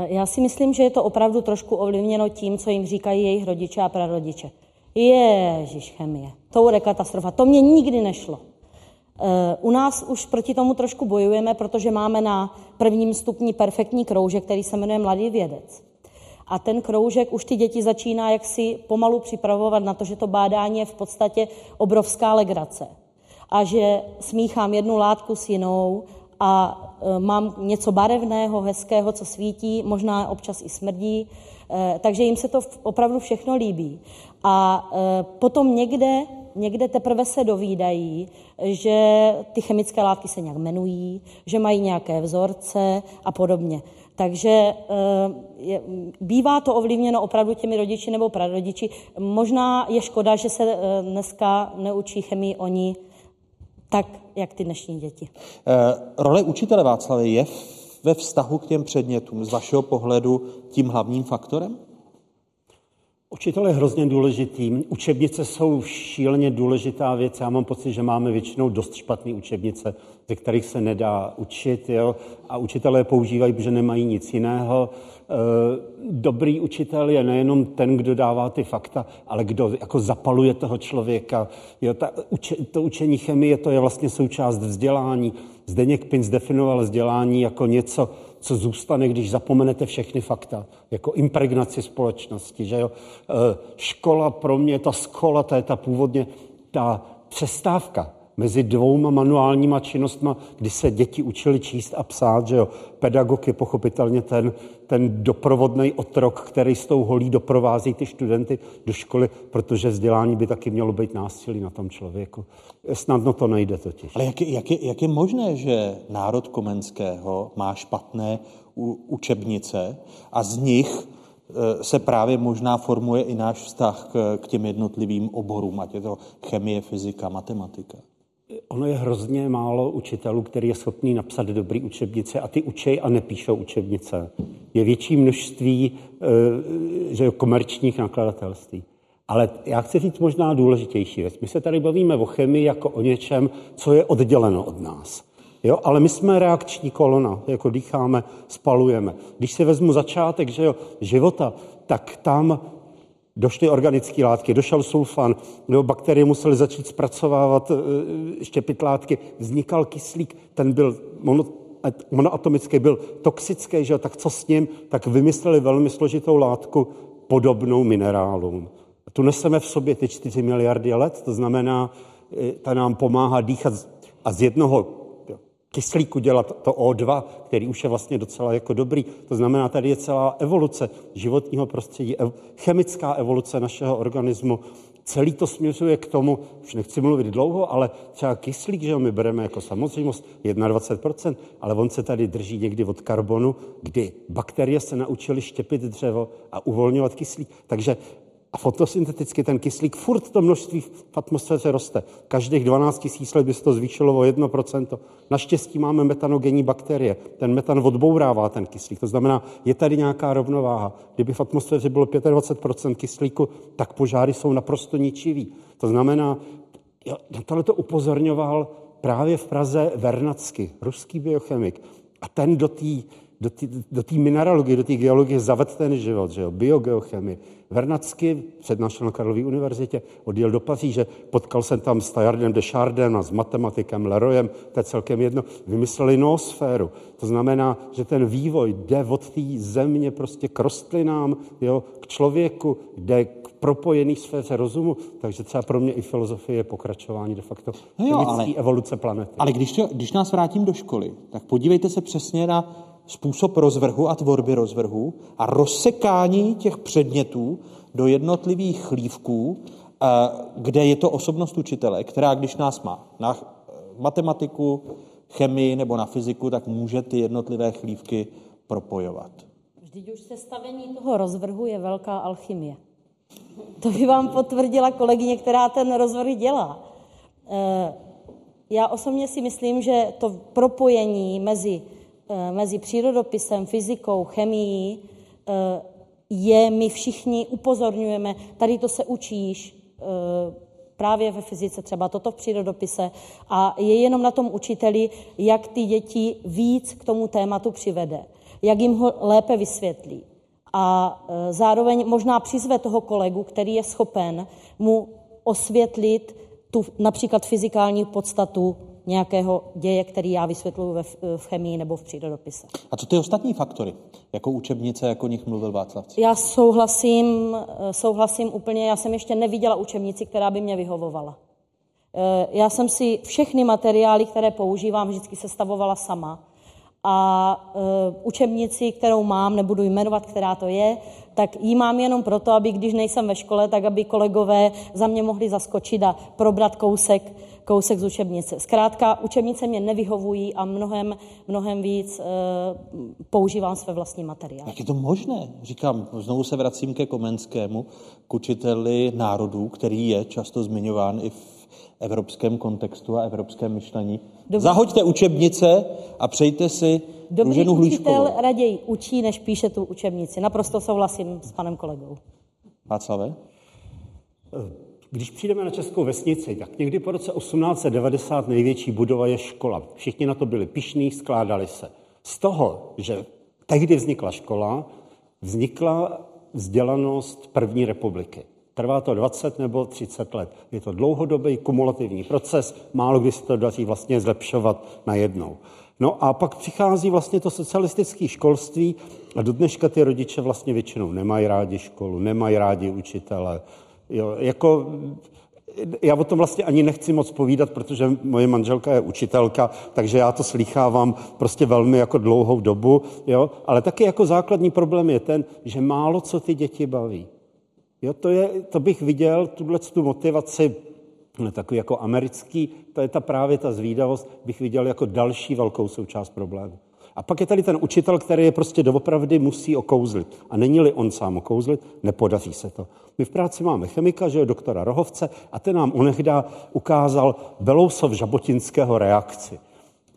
Já si myslím, že je to opravdu trošku ovlivněno tím, co jim říkají jejich rodiče a prarodiče. Ježiš, chemie, to bude katastrofa, to mě nikdy nešlo. U nás už proti tomu trošku bojujeme, protože máme na prvním stupni perfektní kroužek, který se jmenuje Mladý vědec. A ten kroužek už ty děti začíná jaksi pomalu připravovat na to, že to bádání je v podstatě obrovská legrace. A že smíchám jednu látku s jinou a mám něco barevného, hezkého, co svítí, možná občas i smrdí. Takže jim se to opravdu všechno líbí. A potom někde... Někde teprve se dovídají, že ty chemické látky se nějak jmenují, že mají nějaké vzorce a podobně. Takže je, bývá to ovlivněno opravdu těmi rodiči nebo prarodiči. Možná je škoda, že se dneska neučí chemii oni tak, jak ty dnešní děti. Role učitele, Václavy, je ve vztahu k těm předmětům z vašeho pohledu tím hlavním faktorem? Učitel je hrozně důležitý. Učebnice jsou šíleně důležitá věc. Já mám pocit, že máme většinou dost špatné učebnice, ze kterých se nedá učit. Jo? A učitelé používají, protože nemají nic jiného. dobrý učitel je nejenom ten, kdo dává ty fakta, ale kdo jako zapaluje toho člověka. Jo, ta, to učení chemie, to je vlastně součást vzdělání. Zdeněk Pinc definoval vzdělání jako něco, co zůstane, když zapomenete všechny fakta, jako impregnaci společnosti. Že jo? Škola pro mě, ta škola, ta je ta původně, ta přestávka mezi dvouma manuálníma činnostma, kdy se děti učili číst a psát, že jo. Pedagog je pochopitelně ten, ten doprovodný otrok, který s tou holí doprovází ty studenty do školy, protože vzdělání by taky mělo být násilí na tom člověku. Snadno to nejde totiž. Ale jak je, jak je, jak je možné, že národ Komenského má špatné učebnice a z nich se právě možná formuje i náš vztah k, k těm jednotlivým oborům, ať je to chemie, fyzika, matematika? Ono je hrozně málo učitelů, který je schopný napsat dobrý učebnice a ty učej a nepíšou učebnice. Je větší množství že komerčních nakladatelství. Ale já chci říct možná důležitější věc. My se tady bavíme o chemii jako o něčem, co je odděleno od nás. Jo, ale my jsme reakční kolona, jako dýcháme, spalujeme. Když si vezmu začátek že jo, života, tak tam došly organické látky, došel sulfan, nebo bakterie musely začít zpracovávat štěpit látky, vznikal kyslík, ten byl mono, monoatomický, byl toxický, že jo, tak co s ním, tak vymysleli velmi složitou látku podobnou minerálům. Tu neseme v sobě ty čtyři miliardy let, to znamená, ta nám pomáhá dýchat a z jednoho kyslíku dělat to O dva, který už je vlastně docela jako dobrý. To znamená, tady je celá evoluce životního prostředí, ev- chemická evoluce našeho organismu. Celý to směřuje k tomu, už nechci mluvit dlouho, ale třeba kyslík, že my bereme jako samozřejmost dvacet jedna procent, ale on se tady drží někdy od karbonu, kdy bakterie se naučily štěpit dřevo a uvolňovat kyslík. Takže a fotosynteticky ten kyslík, furt to množství v atmosféře roste. Každých dvanáct tisíc let by se to zvýšilo o jedno procento. Naštěstí máme metanogenní bakterie. Ten metan odbourává ten kyslík. To znamená, je tady nějaká rovnováha. Kdyby v atmosféře bylo dvacet pět procent kyslíku, tak požáry jsou naprosto ničivý. To znamená, na tohle to upozorňoval právě v Praze Vernadsky, ruský biochemik. A ten do té... do té do mineralogie, do té geologie zaved ten život, že jo, biogeochemii. Vernadsky přednášel na Karlově univerzitě, odjel do Paříže, potkal jsem tam s Tajardem Deschardem a s matematikem Leroyem, to je celkem jedno, vymysleli noosféru. To znamená, že ten vývoj jde od té země prostě k rostlinám, jo, k člověku, jde k propojený sféře rozumu, takže třeba pro mě i filozofie je pokračování de facto lidské evoluce planety. Ale když, to, když nás vrátím do školy, tak podívejte se přesně na způsob rozvrhu a tvorby rozvrhu a rozsekání těch předmětů do jednotlivých chlívků, kde je to osobnost učitele, která když nás má na matematiku, chemii nebo na fyziku, tak může ty jednotlivé chlívky propojovat. Vždyť už sestavení toho rozvrhu je velká alchymie. To by vám potvrdila kolegyně, která ten rozvrh dělá. Já osobně si myslím, že to propojení mezi mezi přírodopisem, fyzikou, chemií, je, my všichni upozorňujeme, tady to se učíš, právě ve fyzice třeba, toto v přírodopise, a je jenom na tom učiteli, jak ty děti víc k tomu tématu přivede, jak jim ho lépe vysvětlí. A zároveň možná přizve toho kolegu, který je schopen mu osvětlit tu například fyzikální podstatu nějakého děje, který já vysvětluji ve, v chemii nebo v přírodopise. A co ty ostatní faktory? Jako učebnice, jako o nich mluvil Václav? Já souhlasím, souhlasím úplně. Já jsem ještě neviděla učebnici, která by mě vyhovovala. Já jsem si všechny materiály, které používám, vždycky sestavovala sama. A učebnici, kterou mám, nebudu jmenovat, která to je, tak ji mám jenom proto, aby když nejsem ve škole, tak aby kolegové za mě mohli zaskočit a probrat kousek kousek z učebnice. Zkrátka, učebnice mě nevyhovují a mnohem, mnohem víc e, používám své vlastní materiály. Jak je to možné? Říkám, znovu se vracím ke Komenskému, k učiteli národů, který je často zmiňován i v evropském kontextu a evropském myšlení. Dobrý. Zahoďte učebnice a přejte si Dobrý Růženu Hluškovou. Dobrý učitel raději učí, než píše tu učebnici. Naprosto souhlasím s panem kolegou. Václave? Když přijdeme na českou vesnici, tak někdy po roce osmnáct set devadesát největší budova je škola. Všichni na to byli pyšní, skládali se. Z toho, že tehdy vznikla škola, vznikla vzdělanost první republiky. Trvá to dvacet nebo třicet let. Je to dlouhodobý kumulativní proces, málo kdy se to daří vlastně zlepšovat najednou. No a pak přichází vlastně to socialistické školství a do dneška ty rodiče vlastně většinou nemají rádi školu, nemají rádi učitele. Jo, jako, já o tom vlastně ani nechci moc povídat, protože moje manželka je učitelka, takže já to slýchávám prostě velmi jako dlouhou dobu. Jo? Ale taky jako základní problém je ten, že málo co ty děti baví. Jo, to, je, to bych viděl, tuhletu motivaci, takový jako americký, to je ta právě ta zvídavost, bych viděl jako další velkou součást problému. A pak je tady ten učitel, který je prostě doopravdy musí okouzlit. A není-li on sám okouzlit, nepodaří se to. My v práci máme chemika, že jo, doktora Rohovce, a ten nám onehdá ukázal Belousov-Žabotinského reakci.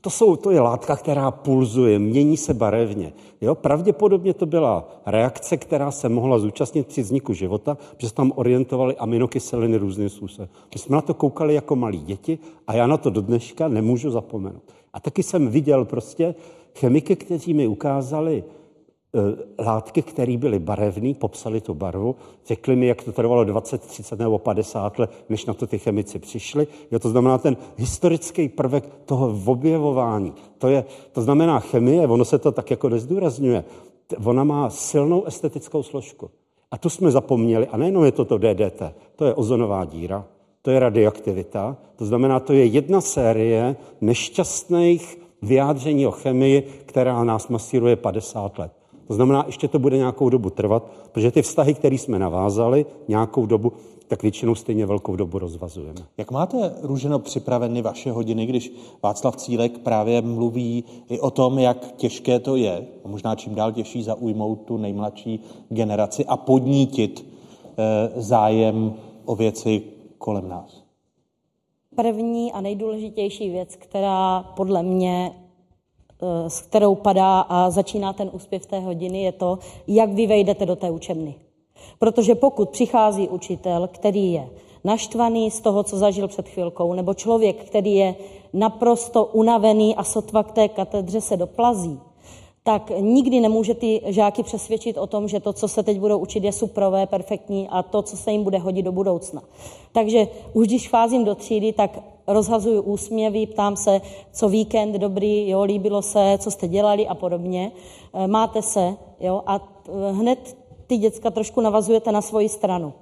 To, jsou, to je látka, která pulzuje, mění se barevně. Jo? Pravděpodobně to byla reakce, která se mohla zúčastnit při vzniku života, protože se tam orientovaly aminokyseliny různým způsobem. My jsme na to koukali jako malí děti a já na to do dneška nemůžu zapomenout. A taky jsem viděl prostě chemiky, kteří mi ukázali e, látky, které byly barevné, popsali tu barvu, řekli mi, jak to trvalo dvacet, třicet nebo padesát let, než na to ty chemici přišli. Jo, to znamená ten historický prvek toho objevování. To, je, to znamená chemie, ono se to tak jako nezdůrazňuje. Ona má silnou estetickou složku. A tu jsme zapomněli, a nejenom je to to D D T, to je ozonová díra, to je radioaktivita, to znamená, to je jedna série nešťastných vyjádření o chemii, která nás masíruje padesát let. To znamená, ještě to bude nějakou dobu trvat, protože ty vztahy, které jsme navázali nějakou dobu, tak většinou stejně velkou dobu rozvazujeme. Jak máte, Růženo, připraveny vaše hodiny, když Václav Cílek právě mluví i o tom, jak těžké to je, a možná čím dál těžší zaujmout tu nejmladší generaci a podnítit e, zájem o věci kolem nás? První a nejdůležitější věc, která podle mě, s kterou padá a začíná ten úspěch té hodiny, je to, jak vy vejdete do té učebny. Protože pokud přichází učitel, který je naštvaný z toho, co zažil před chvilkou, nebo člověk, který je naprosto unavený a sotva k té katedře se doplazí, tak nikdy nemůže ty žáky přesvědčit o tom, že to, co se teď budou učit, je suprové, perfektní a to, co se jim bude hodit do budoucna. Takže už když vcházím do třídy, tak rozhazuju úsměvy, ptám se, co víkend dobrý, jo, líbilo se, co jste dělali a podobně. Máte se, jo, a hned ty děcka trošku navazujete na svoji stranu.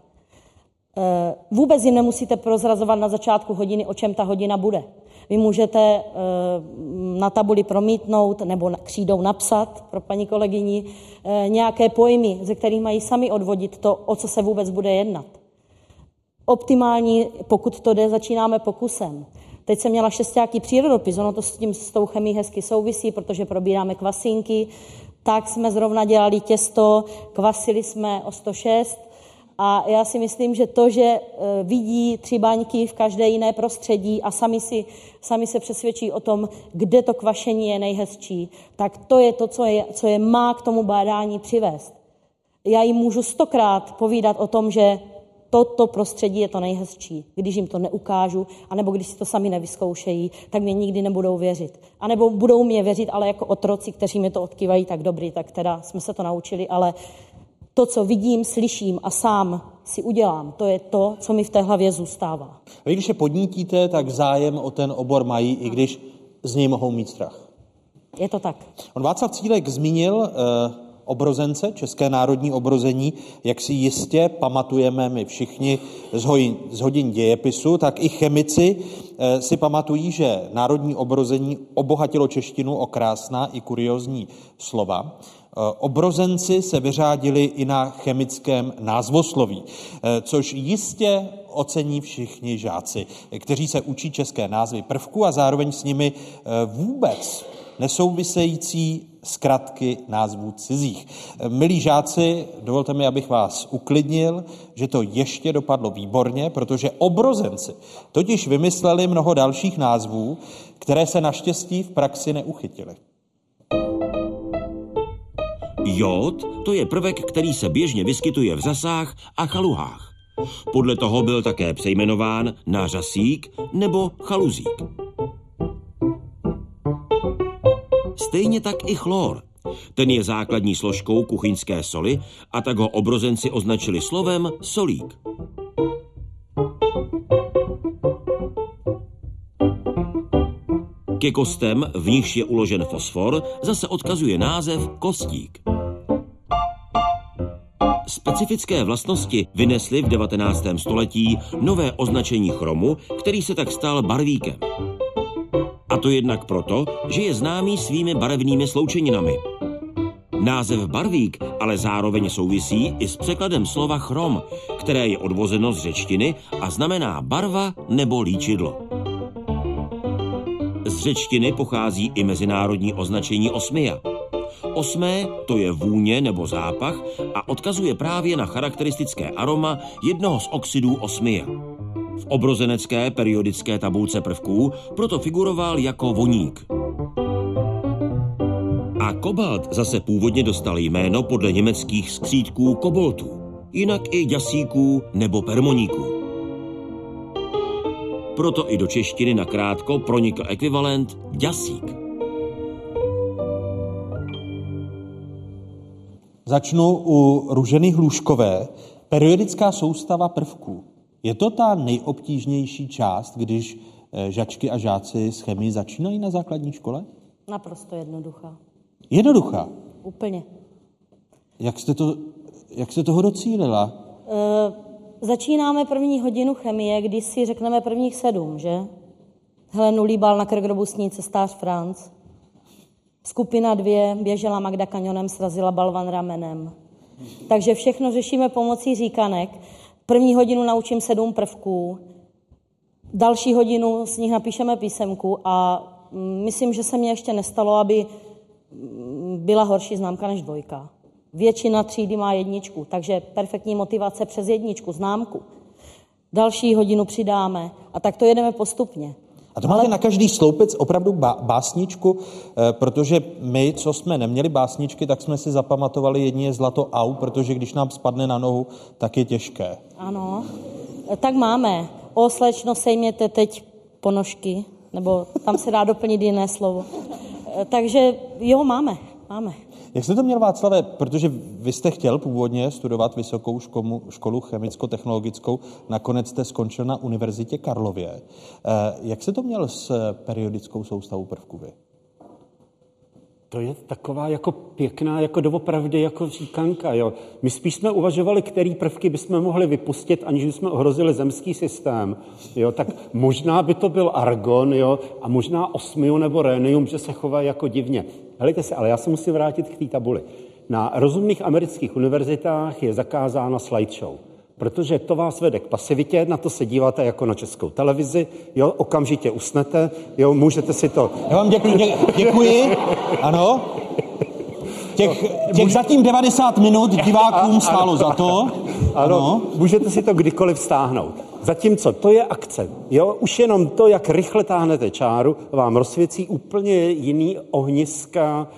Vůbec jim nemusíte prozrazovat na začátku hodiny, o čem ta hodina bude. Vy můžete na tabuli promítnout nebo křídou napsat pro paní kolegyni nějaké pojmy, ze kterých mají sami odvodit to, o co se vůbec bude jednat. Optimální, pokud to jde, začínáme pokusem. Teď jsem měla šestáky přírodopis, ono to s tím, s tou chemií hezky souvisí, protože probíráme kvasinky. Tak jsme zrovna dělali těsto, kvasili jsme o sto šest, a já si myslím, že to, že vidí tři baňky v každé jiné prostředí a sami, si, sami se přesvědčí o tom, kde to kvašení je nejhezčí, tak to je to, co je, co je má k tomu bádání přivést. Já jim můžu stokrát povídat o tom, že toto prostředí je to nejhezčí. Když jim to neukážu, anebo když si to sami nevyzkoušejí, tak mě nikdy nebudou věřit. A nebo budou mě věřit, ale jako otroci, kteří mi to odkývají, tak dobrý, tak teda jsme se to naučili, ale... To, co vidím, slyším a sám si udělám, to je to, co mi v té hlavě zůstává. A když je podnítíte, tak zájem o ten obor mají, i když z něj mohou mít strach. Je to tak. On Václav Cílek zmínil e, obrozence, české národní obrození, jak si jistě pamatujeme my všichni z, hoj, z hodin dějepisu, tak i chemici e, si pamatují, že národní obrození obohatilo češtinu o krásná i kuriózní slova. Obrozenci se vyřádili i na chemickém názvosloví, což jistě ocení všichni žáci, kteří se učí české názvy prvků a zároveň s nimi vůbec nesouvisející zkratky názvů cizích. Milí žáci, dovolte mi, abych vás uklidnil, že to ještě dopadlo výborně, protože obrozenci totiž vymysleli mnoho dalších názvů, které se naštěstí v praxi neuchytily. Jód, to je prvek, který se běžně vyskytuje v řasách a chaluhách. Podle toho byl také přejmenován na řasík nebo chaluzík. Stejně tak i chlor, Ten je základní složkou kuchyňské soli, a tak ho obrozenci označili slovem solík. Ke kostem, v nichž je uložen fosfor, zase odkazuje název kostík. Specifické vlastnosti vynesly v devatenáctém století nové označení chromu, který se tak stal barvíkem. A to jednak proto, že je známý svými barevnými sloučeninami. Název barvík ale zároveň souvisí i s překladem slova chrom, které je odvozeno z řečtiny a znamená barva nebo líčidlo. Z řečtiny pochází i mezinárodní označení osmia. Osmé, to je vůně nebo zápach, a odkazuje právě na charakteristické aroma jednoho z oxidů osmia. V obrozenecké periodické tabulce prvků proto figuroval jako voník. A kobalt zase původně dostal jméno podle německých skřítků koboltů, jinak i děsíků nebo permoníků. Proto i do češtiny nakrátko pronikl ekvivalent děsík. Začnu u Růženy Hluškové. Periodická soustava prvků. Je to ta nejobtížnější část, když žačky a žáci s chemií začínají na základní škole? Naprosto jednoduchá. Jednoduchá? Úplně. Jak jste, to, jak jste toho docílila? E- Začínáme první hodinu chemie, když si řekneme prvních sedm, že? Helenu Líbal na krkrobustní cestář Franc. Skupina dvě běžela Magda kanionem, srazila balvan ramenem. Takže všechno řešíme pomocí říkanek. První hodinu naučím sedm prvků. Další hodinu z nich napíšeme písemku a myslím, že se mi ještě nestalo, aby byla horší známka než dvojka. Většina třídy má jedničku, takže perfektní motivace přes jedničku, známku. Další hodinu přidáme a tak to jedeme postupně. A to máte Ale... na každý sloupec opravdu bá- básničku, e, protože my, co jsme neměli básničky, tak jsme si zapamatovali jedině zlato au, protože když nám spadne na nohu, tak je těžké. Ano, e, tak máme. O slečno, sejměte teď ponožky, nebo tam se dá doplnit jiné slovo. E, takže jo, máme, máme. Jak jste to měl, Václave, protože vy jste chtěl původně studovat Vysokou školu, školu chemicko-technologickou, nakonec jste skončil na Univerzitě Karlově. Jak jste to měl s periodickou soustavou prvků vy? To je taková jako pěkná, jako doopravdy, jako říkanka, jo. My spíš jsme uvažovali, který prvky bychom mohli vypustit, aniž bychom ohrozili zemský systém, jo. Tak možná by to byl argon, jo, a možná osmium nebo rhenium, že se chová jako divně. Helejte se, ale já se musím vrátit k té tabuli. Na rozumných amerických univerzitách je zakázána slideshow, protože to vás vede k pasivitě, na to se díváte jako na českou televizi, jo, okamžitě usnete, jo, můžete si to... Já vám děkuji, dě, děkuji, ano. Těch, těch zatím devadesát minut divákům stálo za to. Ano, můžete si to kdykoliv stáhnout. Zatímco to je akce, jo, už jenom to, jak rychle táhnete čáru, vám rozsvěcí úplně jiný ohniska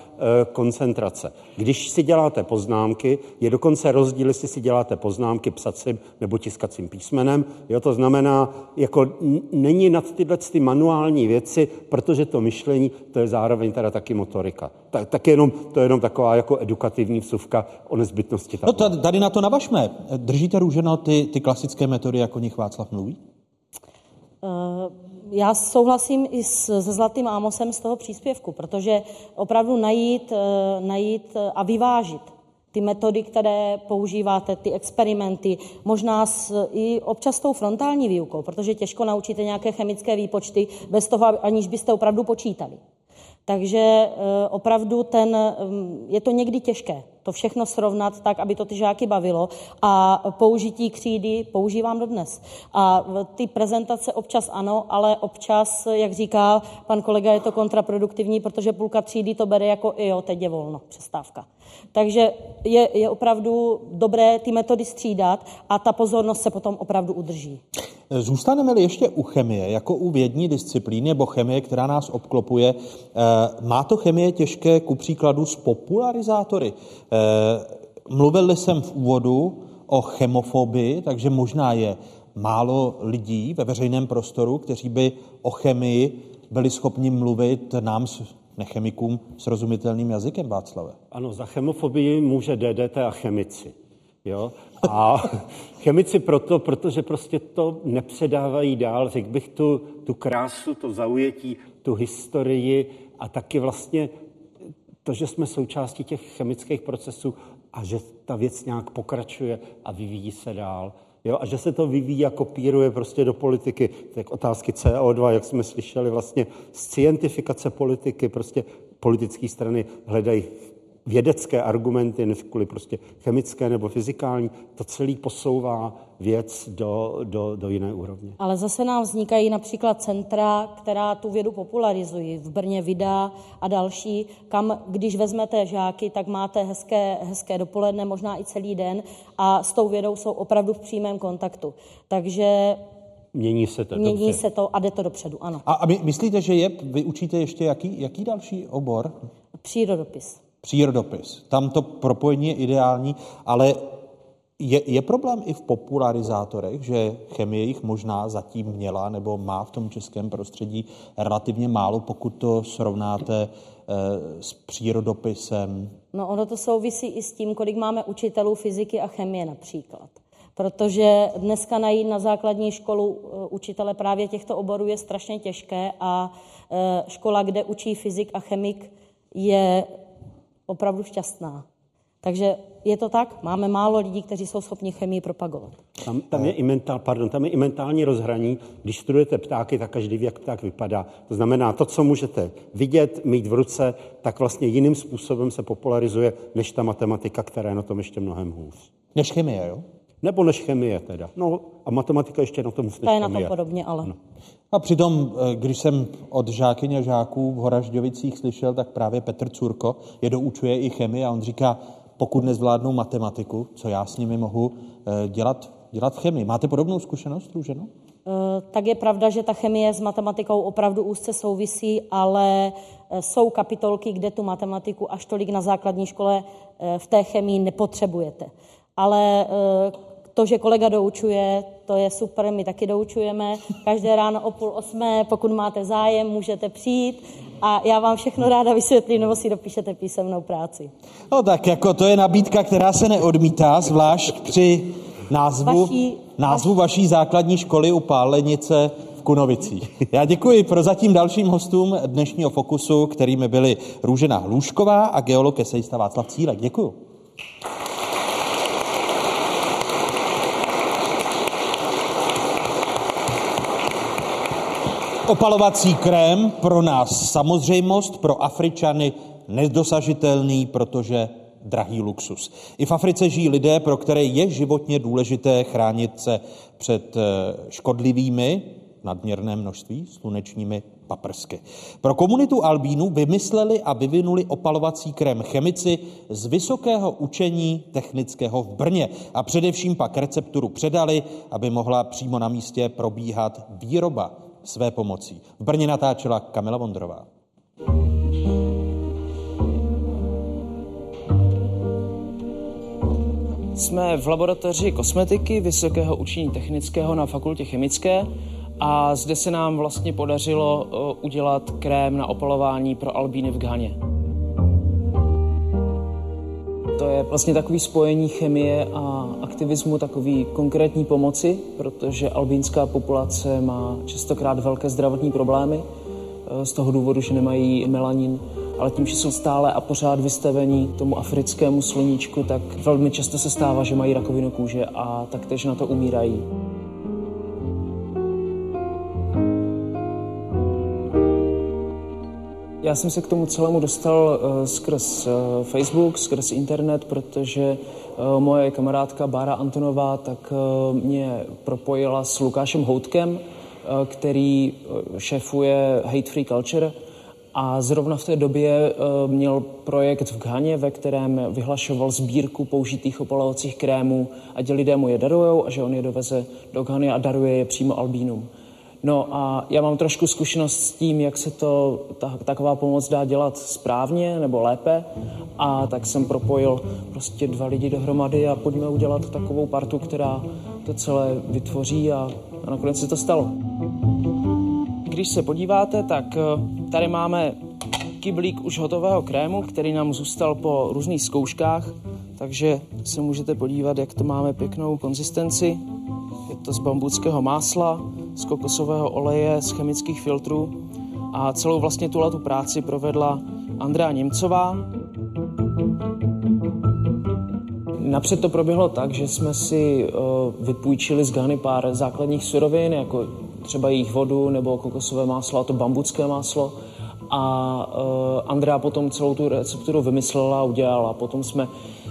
e, koncentrace. Když si děláte poznámky, je dokonce rozdíl, jestli si děláte poznámky psacím nebo tiskacím písmenem, jo, to znamená, jako n- není nad tyhle ty manuální věci, protože to myšlení, to je zároveň teda taky motorika. Ta, tak jenom, to je jenom taková jako edukativní vsuvka o nezbytnosti. Tabu. No tady na to navažme. Držíte, Růženo, ty, ty klasické metody, jako nich Václav mluví? Já souhlasím i se Zlatým Ámosem z toho příspěvku, protože opravdu najít, najít a vyvážit ty metody, které používáte, ty experimenty, možná s, i občas tou frontální výukou, protože těžko naučíte nějaké chemické výpočty bez toho, aniž byste opravdu počítali. Takže opravdu ten, je to někdy těžké to všechno srovnat tak, aby to ty žáky bavilo, a použití křídy používám dodnes. A ty prezentace občas ano, ale občas, jak říká pan kolega, je to kontraproduktivní, protože půlka třídy to bere jako jo, teď je volno, přestávka. Takže je, je opravdu dobré ty metody střídat a ta pozornost se potom opravdu udrží. Zůstaneme-li ještě u chemie, jako u vědní disciplíny, nebo chemie, která nás obklopuje, má to chemie těžké ku příkladu s popularizátory. Mluvil jsem v úvodu o chemofobii, takže možná je málo lidí ve veřejném prostoru, kteří by o chemii byli schopni mluvit nám, nechemikům srozumitelným jazykem, Václave. Ano, za chemofobii může D D T a chemici. Jo? A chemici proto, protože prostě to nepředávají dál. Řekl bych tu, tu krásu, to zaujetí, tu historii a taky vlastně to, že jsme součástí těch chemických procesů a že ta věc nějak pokračuje a vyvíjí se dál. Jo? A že se to vyvíjí a kopíruje prostě do politiky. Tak otázky C O dva, jak jsme slyšeli, vlastně scientifikace politiky, prostě politické strany hledají vědecké argumenty, než kvůli prostě chemické nebo fyzikální, to celý posouvá věc do, do, do jiné úrovně. Ale zase nám vznikají například centra, která tu vědu popularizují. V Brně Vida a další, kam když vezmete žáky, tak máte hezké, hezké dopoledne, možná i celý den a s tou vědou jsou opravdu v přímém kontaktu. Takže mění se to, mění dobře. se to a jde to dopředu, ano. A, a my, myslíte, že je, vy učíte ještě jaký, jaký další obor? Přírodopis. Přírodopis. Tam to propojení je ideální, ale je, je problém i v popularizátorech, že chemie jich možná zatím měla nebo má v tom českém prostředí relativně málo, pokud to srovnáte e, s přírodopisem. No ono to souvisí i s tím, kolik máme učitelů fyziky a chemie například. Protože dneska najít na základní školu učitele právě těchto oborů je strašně těžké a e, škola, kde učí fyzik a chemik, je opravdu šťastná. Takže je to tak, máme málo lidí, kteří jsou schopni chemii propagovat. Tam, tam, je, i mentál, pardon, tam je i mentální rozhraní. Když studujete ptáky, tak každý ví, jak pták vypadá. To znamená, to, co můžete vidět, mít v ruce, tak vlastně jiným způsobem se popularizuje, než ta matematika, která je na tom ještě mnohem hůř. Než chemie, jo? Nebo než chemie teda. No a matematika ještě na tom hůř než chemie. To je na tom podobně, ale... No. A přitom, když jsem od žákyň a žáků v Horažďovicích slyšel, tak právě Petr Curko je doučuje i chemii a on říká, pokud nezvládnou matematiku, co já s nimi mohu dělat, dělat chemii. Máte podobnou zkušenost, Růženo? Tak je pravda, že ta chemie s matematikou opravdu úzce souvisí, ale jsou kapitolky, kde tu matematiku až tolik na základní škole v té chemii nepotřebujete. Ale to, že kolega doučuje, to je super, my taky doučujeme. Každé ráno o půl osmé, pokud máte zájem, můžete přijít a já vám všechno ráda vysvětlím, nebo si dopíšete písemnou práci. No tak jako to je nabídka, která se neodmítá, zvlášť při názvu vaší, názvu vaší základní školy u Pálenice v Kunovicích. Já děkuji prozatím dalším hostům dnešního Fokusu, kterými byli Růžena Hlušková a geolog esejista Václav Cílek. Děkuji. Opalovací krém pro nás samozřejmost, pro Afričany nedosažitelný, protože drahý luxus. I v Africe žijí lidé, pro které je životně důležité chránit se před škodlivými, nadměrné množství, slunečními paprsky. Pro komunitu albínů vymysleli a vyvinuli opalovací krém chemici z Vysokého učení technického v Brně a především pak recepturu předali, aby mohla přímo na místě probíhat výroba své pomocí. V Brně natáčela Kamila Vondrová. Jsme v laboratoři kosmetiky Vysokého učení technického na Fakultě chemické a zde se nám vlastně podařilo udělat krém na opalování pro albíny v Ghaně. To je vlastně takové spojení chemie a aktivismu, takové konkrétní pomoci, protože albínská populace má častokrát velké zdravotní problémy z toho důvodu, že nemají melanin, ale tím, že jsou stále a pořád vystavení tomu africkému sluníčku, tak velmi často se stává, že mají rakovinu kůže a taktéž na to umírají. Já jsem se k tomu celému dostal skrz Facebook, skrz internet, protože moje kamarádka Bára Antonová tak mě propojila s Lukášem Houtkem, který šéfuje Hate Free Culture a zrovna v té době měl projekt v Ghaně, ve kterém vyhlašoval sbírku použitých opalovacích krémů a ti lidé mu je darujou a že on je doveze do Ghany a daruje je přímo albínům. No a já mám trošku zkušenost s tím, jak se to ta, taková pomoc dá dělat správně nebo lépe a tak jsem propojil prostě dva lidi dohromady a pojďme udělat takovou partu, která to celé vytvoří a, a nakonec se to stalo. Když se podíváte, tak tady máme kyblík už hotového krému, který nám zůstal po různých zkouškách, takže se můžete podívat, jak to máme pěknou konzistenci. Je to z bambuckého másla, z kokosového oleje, z chemických filtrů a celou vlastně tuhletu práci provedla Andrea Němcová. Napřed to proběhlo tak, že jsme si vypůjčili z Ghany pár základních surovin, jako třeba jejich vodu nebo kokosové máslo a to bambucké máslo. A Andrea potom celou tu recepturu vymyslela a udělala. Potom jsme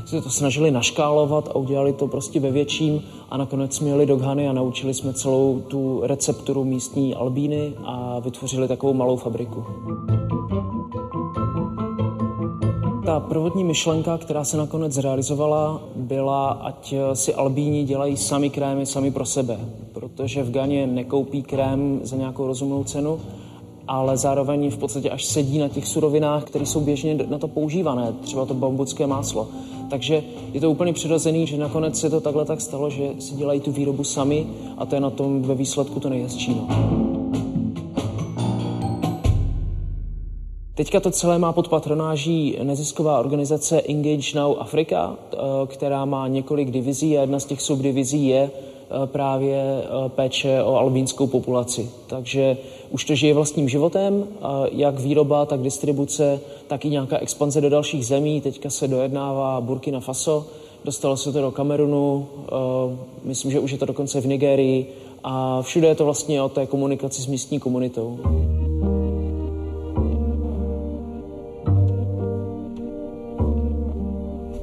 se to snažili naškálovat a udělali to prostě ve větším a nakonec jsme jeli do Ghany a naučili jsme celou tu recepturu místní albíny a vytvořili takovou malou fabriku. Ta prvotní myšlenka, která se nakonec zrealizovala, byla, ať si albíni dělají sami krémy sami pro sebe, protože v Ghaně nekoupí krém za nějakou rozumnou cenu, ale zároveň v podstatě až sedí na těch surovinách, které jsou běžně na to používané, třeba to bambucké máslo. Takže je to úplně přirozený, že nakonec se to takhle tak stalo, že si dělají tu výrobu sami a to je na tom ve výsledku to nejhezčí. Teďka to celé má pod patronáží nezisková organizace Engage Now Africa, která má několik divizí a jedna z těch subdivizí je právě péče o albínskou populaci. Takže už to žije vlastním životem, jak výroba, tak distribuce, tak i nějaká expanze do dalších zemí. Teďka se dojednává Burkina Faso, dostalo se to do Kamerunu, myslím, že už je to dokonce v Nigérii a všude je to vlastně o té komunikaci s místní komunitou.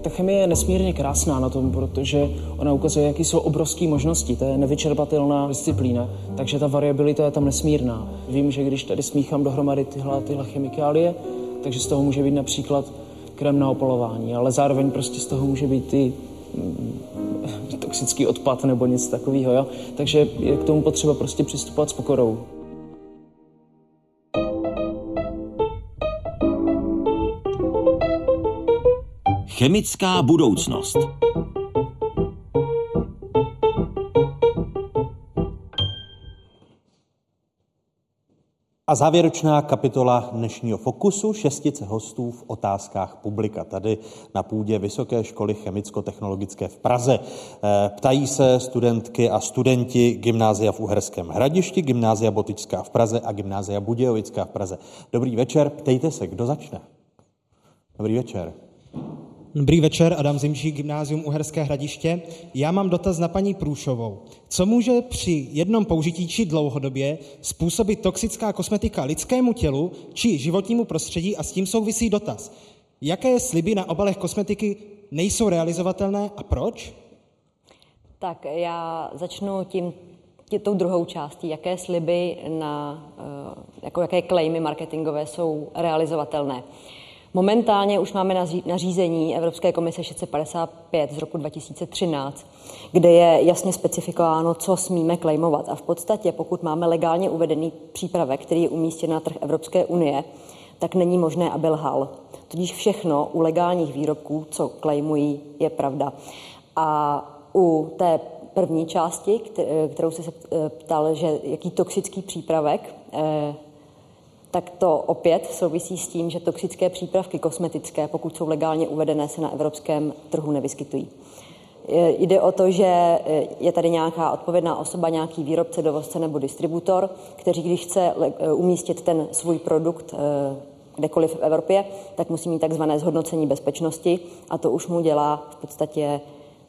Ta chemie je nesmírně krásná na tom, protože ona ukazuje, jaké jsou obrovské možnosti. To je nevyčerpatelná disciplína, takže ta variabilita je tam nesmírná. Vím, že když tady smíchám dohromady tyhle, tyhle chemikálie, takže z toho může být například krém na opalování, ale zároveň prostě z toho může být i toxický odpad nebo něco takového. Jo? Takže je k tomu potřeba prostě přistupovat s pokorou. Chemická budoucnost. A závěrečná kapitola dnešního Fokusu, šestice hostů v otázkách publika, tady na půdě Vysoké školy chemicko-technologické v Praze. Ptají se studentky a studenti Gymnázia v Uherském Hradišti, Gymnázia Botyčská v Praze a Gymnázia Budějovická v Praze. Dobrý večer, ptejte se, kdo začne? Dobrý večer. Dobrý večer, Adam Zimčík, Gymnázium Uherské Hradiště. Já mám dotaz na paní Průšovou. Co může při jednom použití či dlouhodobě způsobit toxická kosmetika lidskému tělu či životnímu prostředí a s tím souvisí dotaz? Jaké sliby na obalech kosmetiky nejsou realizovatelné a proč? Tak já začnu tím, tě, tou druhou částí. Jaké sliby, na, jako jaké klejmy marketingové jsou realizovatelné? Momentálně už máme nařízení Evropské komise šest set padesát pět z roku dva tisíce třináct, kde je jasně specifikováno, co smíme klejmovat. A v podstatě, pokud máme legálně uvedený přípravek, který je umístěn na trh Evropské unie, tak není možné, aby lhal. Tudíž všechno u legálních výrobků, co klejmují, je pravda. A u té první části, kterou jste se ptal, že jaký toxický přípravek, tak to opět souvisí s tím, že toxické přípravky kosmetické, pokud jsou legálně uvedené, se na evropském trhu nevyskytují. Jde o to, že je tady nějaká odpovědná osoba, nějaký výrobce, dovozce nebo distributor, který když chce umístit ten svůj produkt kdekoliv v Evropě, tak musí mít takzvané zhodnocení bezpečnosti a to už mu dělá v podstatě,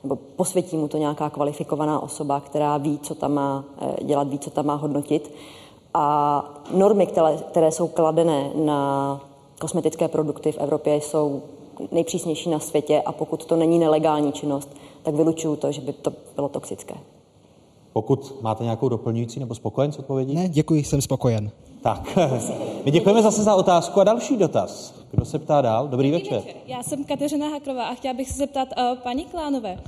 nebo posvětí mu to nějaká kvalifikovaná osoba, která ví, co tam má dělat, ví, co tam má hodnotit. A normy, které, které jsou kladené na kosmetické produkty v Evropě, jsou nejpřísnější na světě a pokud to není nelegální činnost, tak vylučuju to, že by to bylo toxické. Pokud máte nějakou doplňující nebo spokojen s odpovědí? Ne, děkuji, jsem spokojen. Tak, my děkujeme zase za otázku a další dotaz. Kdo se ptá dál? Dobrý, Dobrý večer. večer. Já jsem Kateřina Hakrová a chtěla bych se zeptat uh, paní Klánové.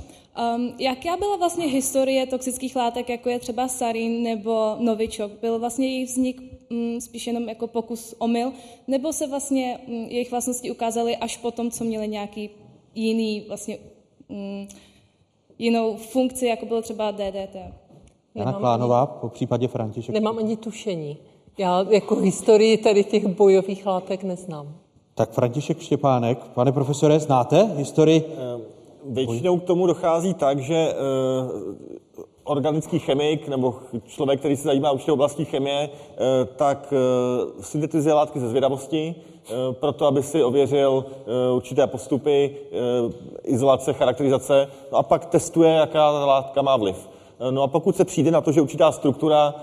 Um, jaká byla vlastně historie toxických látek, jako je třeba sarin nebo novičok? Byl vlastně jejich vznik um, spíš jenom jako pokus omyl, nebo se vlastně um, jejich vlastnosti ukázaly až potom, co měly nějaký jiný vlastně um, jinou funkci, jako bylo třeba D D T? Jana Klánová, po případě František. Nemám ani tušení. Já jako historii tady těch bojových látek neznám. Tak František Štěpánek, pane profesore, znáte historii? Většinou k tomu dochází tak, že organický chemik nebo člověk, který se zajímá určitě oblastí chemie, tak syntetizuje látky ze zvědavosti, proto aby si ověřil určité postupy, izolace, charakterizace, no a pak testuje, jaká látka má vliv. No a pokud se přijde na to, že určitá struktura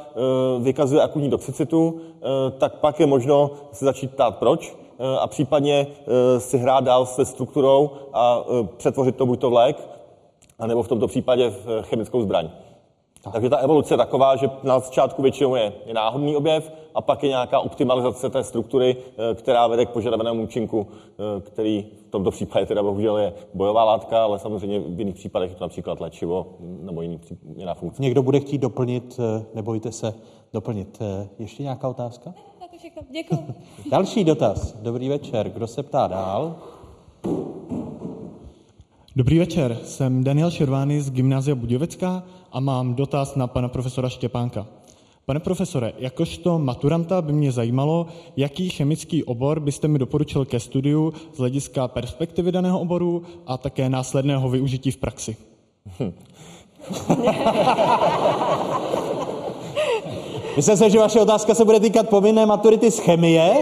vykazuje akutní toxicitu, tak pak je možno se začít ptát proč a případně si hrát dál se strukturou a přetvořit to buď to v lék, anebo v tomto případě v chemickou zbraň. Tak. Takže ta evoluce je taková, že na začátku většinou je náhodný objev a pak je nějaká optimalizace té struktury, která vede k požadovanému účinku, který v tomto případě teda bohužel je bojová látka, ale samozřejmě v jiných případech je to například léčivo nebo jiný, jiná funkce. Někdo bude chtít doplnit, nebojte se doplnit. Ještě nějaká otázka? Ne, to všechno. Děkuji. Další dotaz. Dobrý večer. Kdo se ptá dál? Dobrý večer, jsem Daniel Šervány z Gymnázia Budějovická a mám dotaz na pana profesora Štěpánka. Pane profesore, jakožto maturanta by mě zajímalo, jaký chemický obor byste mi doporučil ke studiu z hlediska perspektivy daného oboru a také následného využití v praxi. Hm. Myslím se, že vaše otázka se bude týkat povinné maturity z chemie,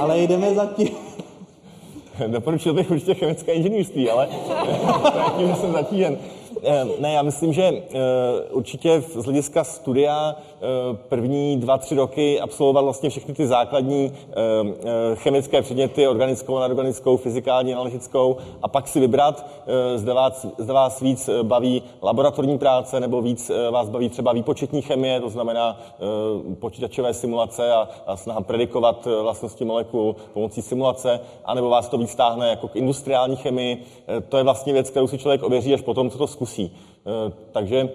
ale jdeme za tím. Doporučil bych určitě chemické inženýrství, ale tím jsem zatížen. Ne, já myslím, že určitě z hlediska studia první dva, tři roky absolvovat vlastně všechny ty základní chemické předměty, organickou, neorganickou, fyzikální, analytickou a pak si vybrat, zda vás, zda vás víc baví laboratorní práce nebo víc vás baví třeba výpočetní chemie, to znamená počítačové simulace a, a snaha predikovat vlastnosti molekul pomocí simulace, anebo vás to víc táhne jako k industriální chemii. To je vlastně věc, kterou si člověk ověří až potom, co to zkusí. Takže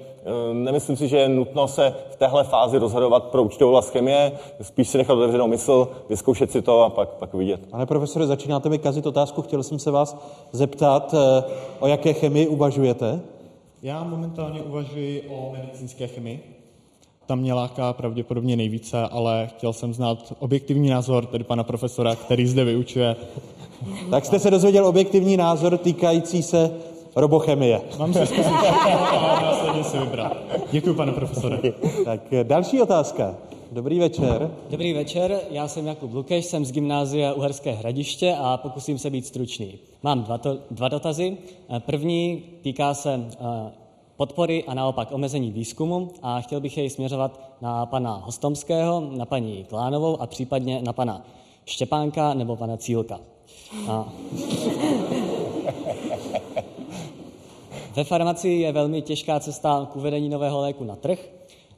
nemyslím si, že je nutno se v téhle fázi rozhodovat pro určitou oblast chemie, spíš si nechat otevřenou mysl, vyzkoušet si to a pak, pak vidět. Pane profesore, začínáte mi kazit otázku, chtěl jsem se vás zeptat, o jaké chemii uvažujete? Já momentálně uvažuji o medicínské chemii. Tam mě láká pravděpodobně nejvíce, ale chtěl jsem znát objektivní názor tedy pana profesora, který zde vyučuje. Tak jste se dozvěděl objektivní názor týkající se robochemie. Mám se zkusit a následně si vybrat. Děkuji, pane profesore. Tak další otázka. Dobrý večer. Dobrý večer, já jsem Jakub Lukeš, jsem z Gymnázia Uherské Hradiště a pokusím se být stručný. Mám dva, to, dva dotazy. První týká se podpory a naopak omezení výzkumu a chtěl bych jej směřovat na pana Hostomského, na paní Klánovou a případně na pana Štěpánka nebo pana Cílka. A... Ve farmacii je velmi těžká cesta k uvedení nového léku na trh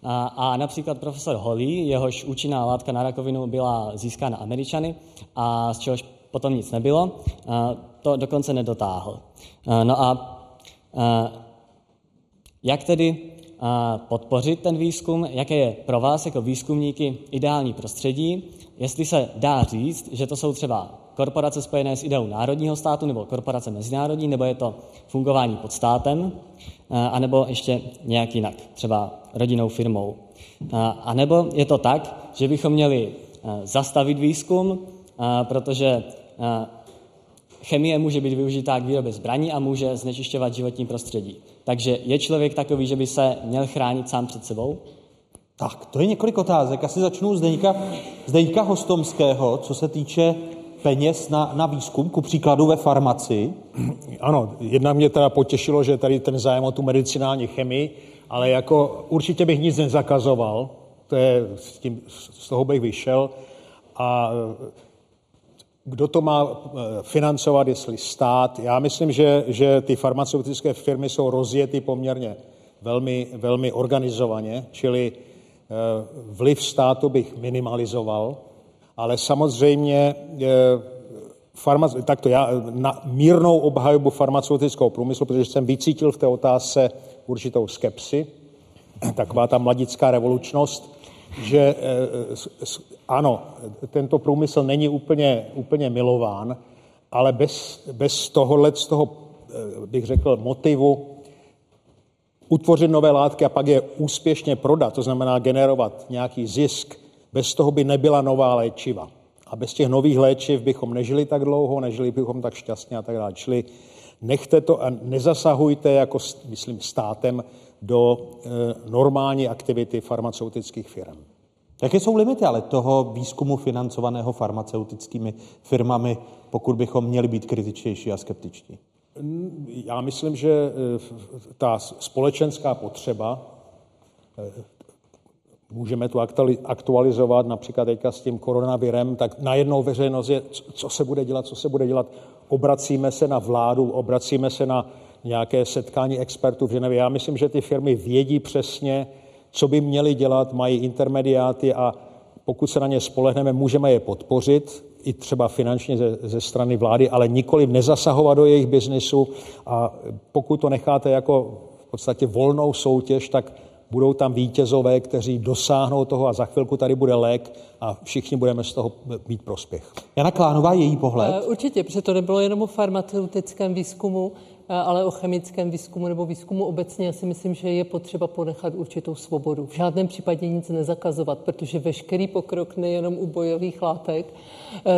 a, a například profesor Holý, jehož účinná látka na rakovinu byla získána Američany a z čehož potom nic nebylo, a to dokonce nedotáhl. A, no a, a jak tedy a, podpořit ten výzkum? Jaké je pro vás jako výzkumníky ideální prostředí? Jestli se dá říct, že to jsou třeba korporace spojené s ideou národního státu nebo korporace mezinárodní, nebo je to fungování pod státem, anebo ještě nějak jinak, třeba rodinnou firmou. A nebo je to tak, že bychom měli zastavit výzkum, protože chemie může být využitá k výrobě zbraní a může znečišťovat životní prostředí. Takže je člověk takový, že by se měl chránit sám před sebou? Tak, to je několik otázek. Asi začnu Zdeňka Hostomského, co se týče peněz na, na výzkum, ku příkladu ve farmacii? Ano, jedna mě teda potěšilo, že tady ten zájem o tu medicinální chemii, ale jako určitě bych nic nezakazoval, to je, s tím, z toho bych vyšel. A kdo to má financovat, jestli stát? Já myslím, že, že ty farmaceutické firmy jsou rozjety poměrně velmi, velmi organizovaně, čili vliv státu bych minimalizoval. Ale samozřejmě farmace, takto já na mírnou obhajobu farmaceutického průmyslu, protože jsem vycítil v té otázce určitou skepsi, taková ta mladická revolučnost, že ano, tento průmysl není úplně, úplně milován, ale bez, bez tohohle, z toho, bych řekl, motivu utvořit nové látky a pak je úspěšně prodat, to znamená generovat nějaký zisk, Bez toho by nebyla nová léčiva. A bez těch nových léčiv bychom nežili tak dlouho, nežili bychom tak šťastně a tak dále. Čili nechte to a nezasahujte, jako myslím, státem do e, normální aktivity farmaceutických firm. Jaké jsou limity ale toho výzkumu financovaného farmaceutickými firmami, pokud bychom měli být kritičtější a skeptičtí? Já myslím, že ta společenská potřeba, můžeme tu aktualizovat například teďka s tím koronavirem, tak najednou veřejnost je, co se bude dělat, co se bude dělat. Obracíme se na vládu, obracíme se na nějaké setkání expertů v Ženevě. Já myslím, že ty firmy vědí přesně, co by měly dělat, mají intermediáty a pokud se na ně spolehneme, můžeme je podpořit, i třeba finančně ze, ze strany vlády, ale nikoli nezasahovat do jejich biznisu a pokud to necháte jako v podstatě volnou soutěž, tak budou tam vítězové, kteří dosáhnou toho a za chvilku tady bude lék a všichni budeme z toho mít prospěch. Jana Klánová, její pohled? Určitě, protože to nebylo jenom o farmaceutickém výzkumu, ale o chemickém výzkumu nebo výzkumu obecně. Já si myslím, že je potřeba ponechat určitou svobodu. V žádném případě nic nezakazovat, protože veškerý pokrok nejenom u bojových látek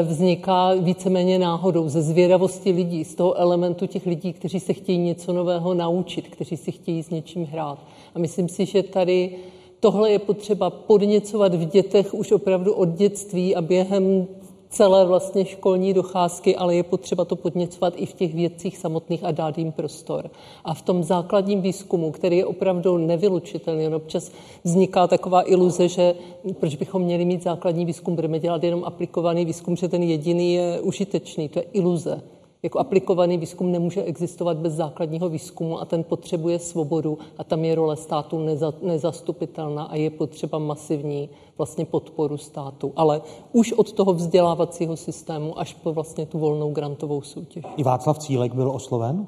vzniká víceméně náhodou, ze zvědavosti lidí, z toho elementu těch lidí, kteří se chtějí něco nového naučit, kteří si chtějí s něčím hrát. A myslím si, že tady tohle je potřeba podněcovat v dětech už opravdu od dětství a během celé vlastně školní docházky, ale je potřeba to podněcovat i v těch vědcích samotných a dát jim prostor. A v tom základním výzkumu, který je opravdu nevylučitelný, on občas vzniká taková iluze, že proč bychom měli mít základní výzkum, budeme dělat jenom aplikovaný výzkum, že ten jediný je užitečný, to je iluze. Jako aplikovaný výzkum nemůže existovat bez základního výzkumu a ten potřebuje svobodu a tam je role státu neza, nezastupitelná a je potřeba masivní vlastně podporu státu. Ale už od toho vzdělávacího systému až po vlastně tu volnou grantovou soutěž. I Václav Cílek byl osloven?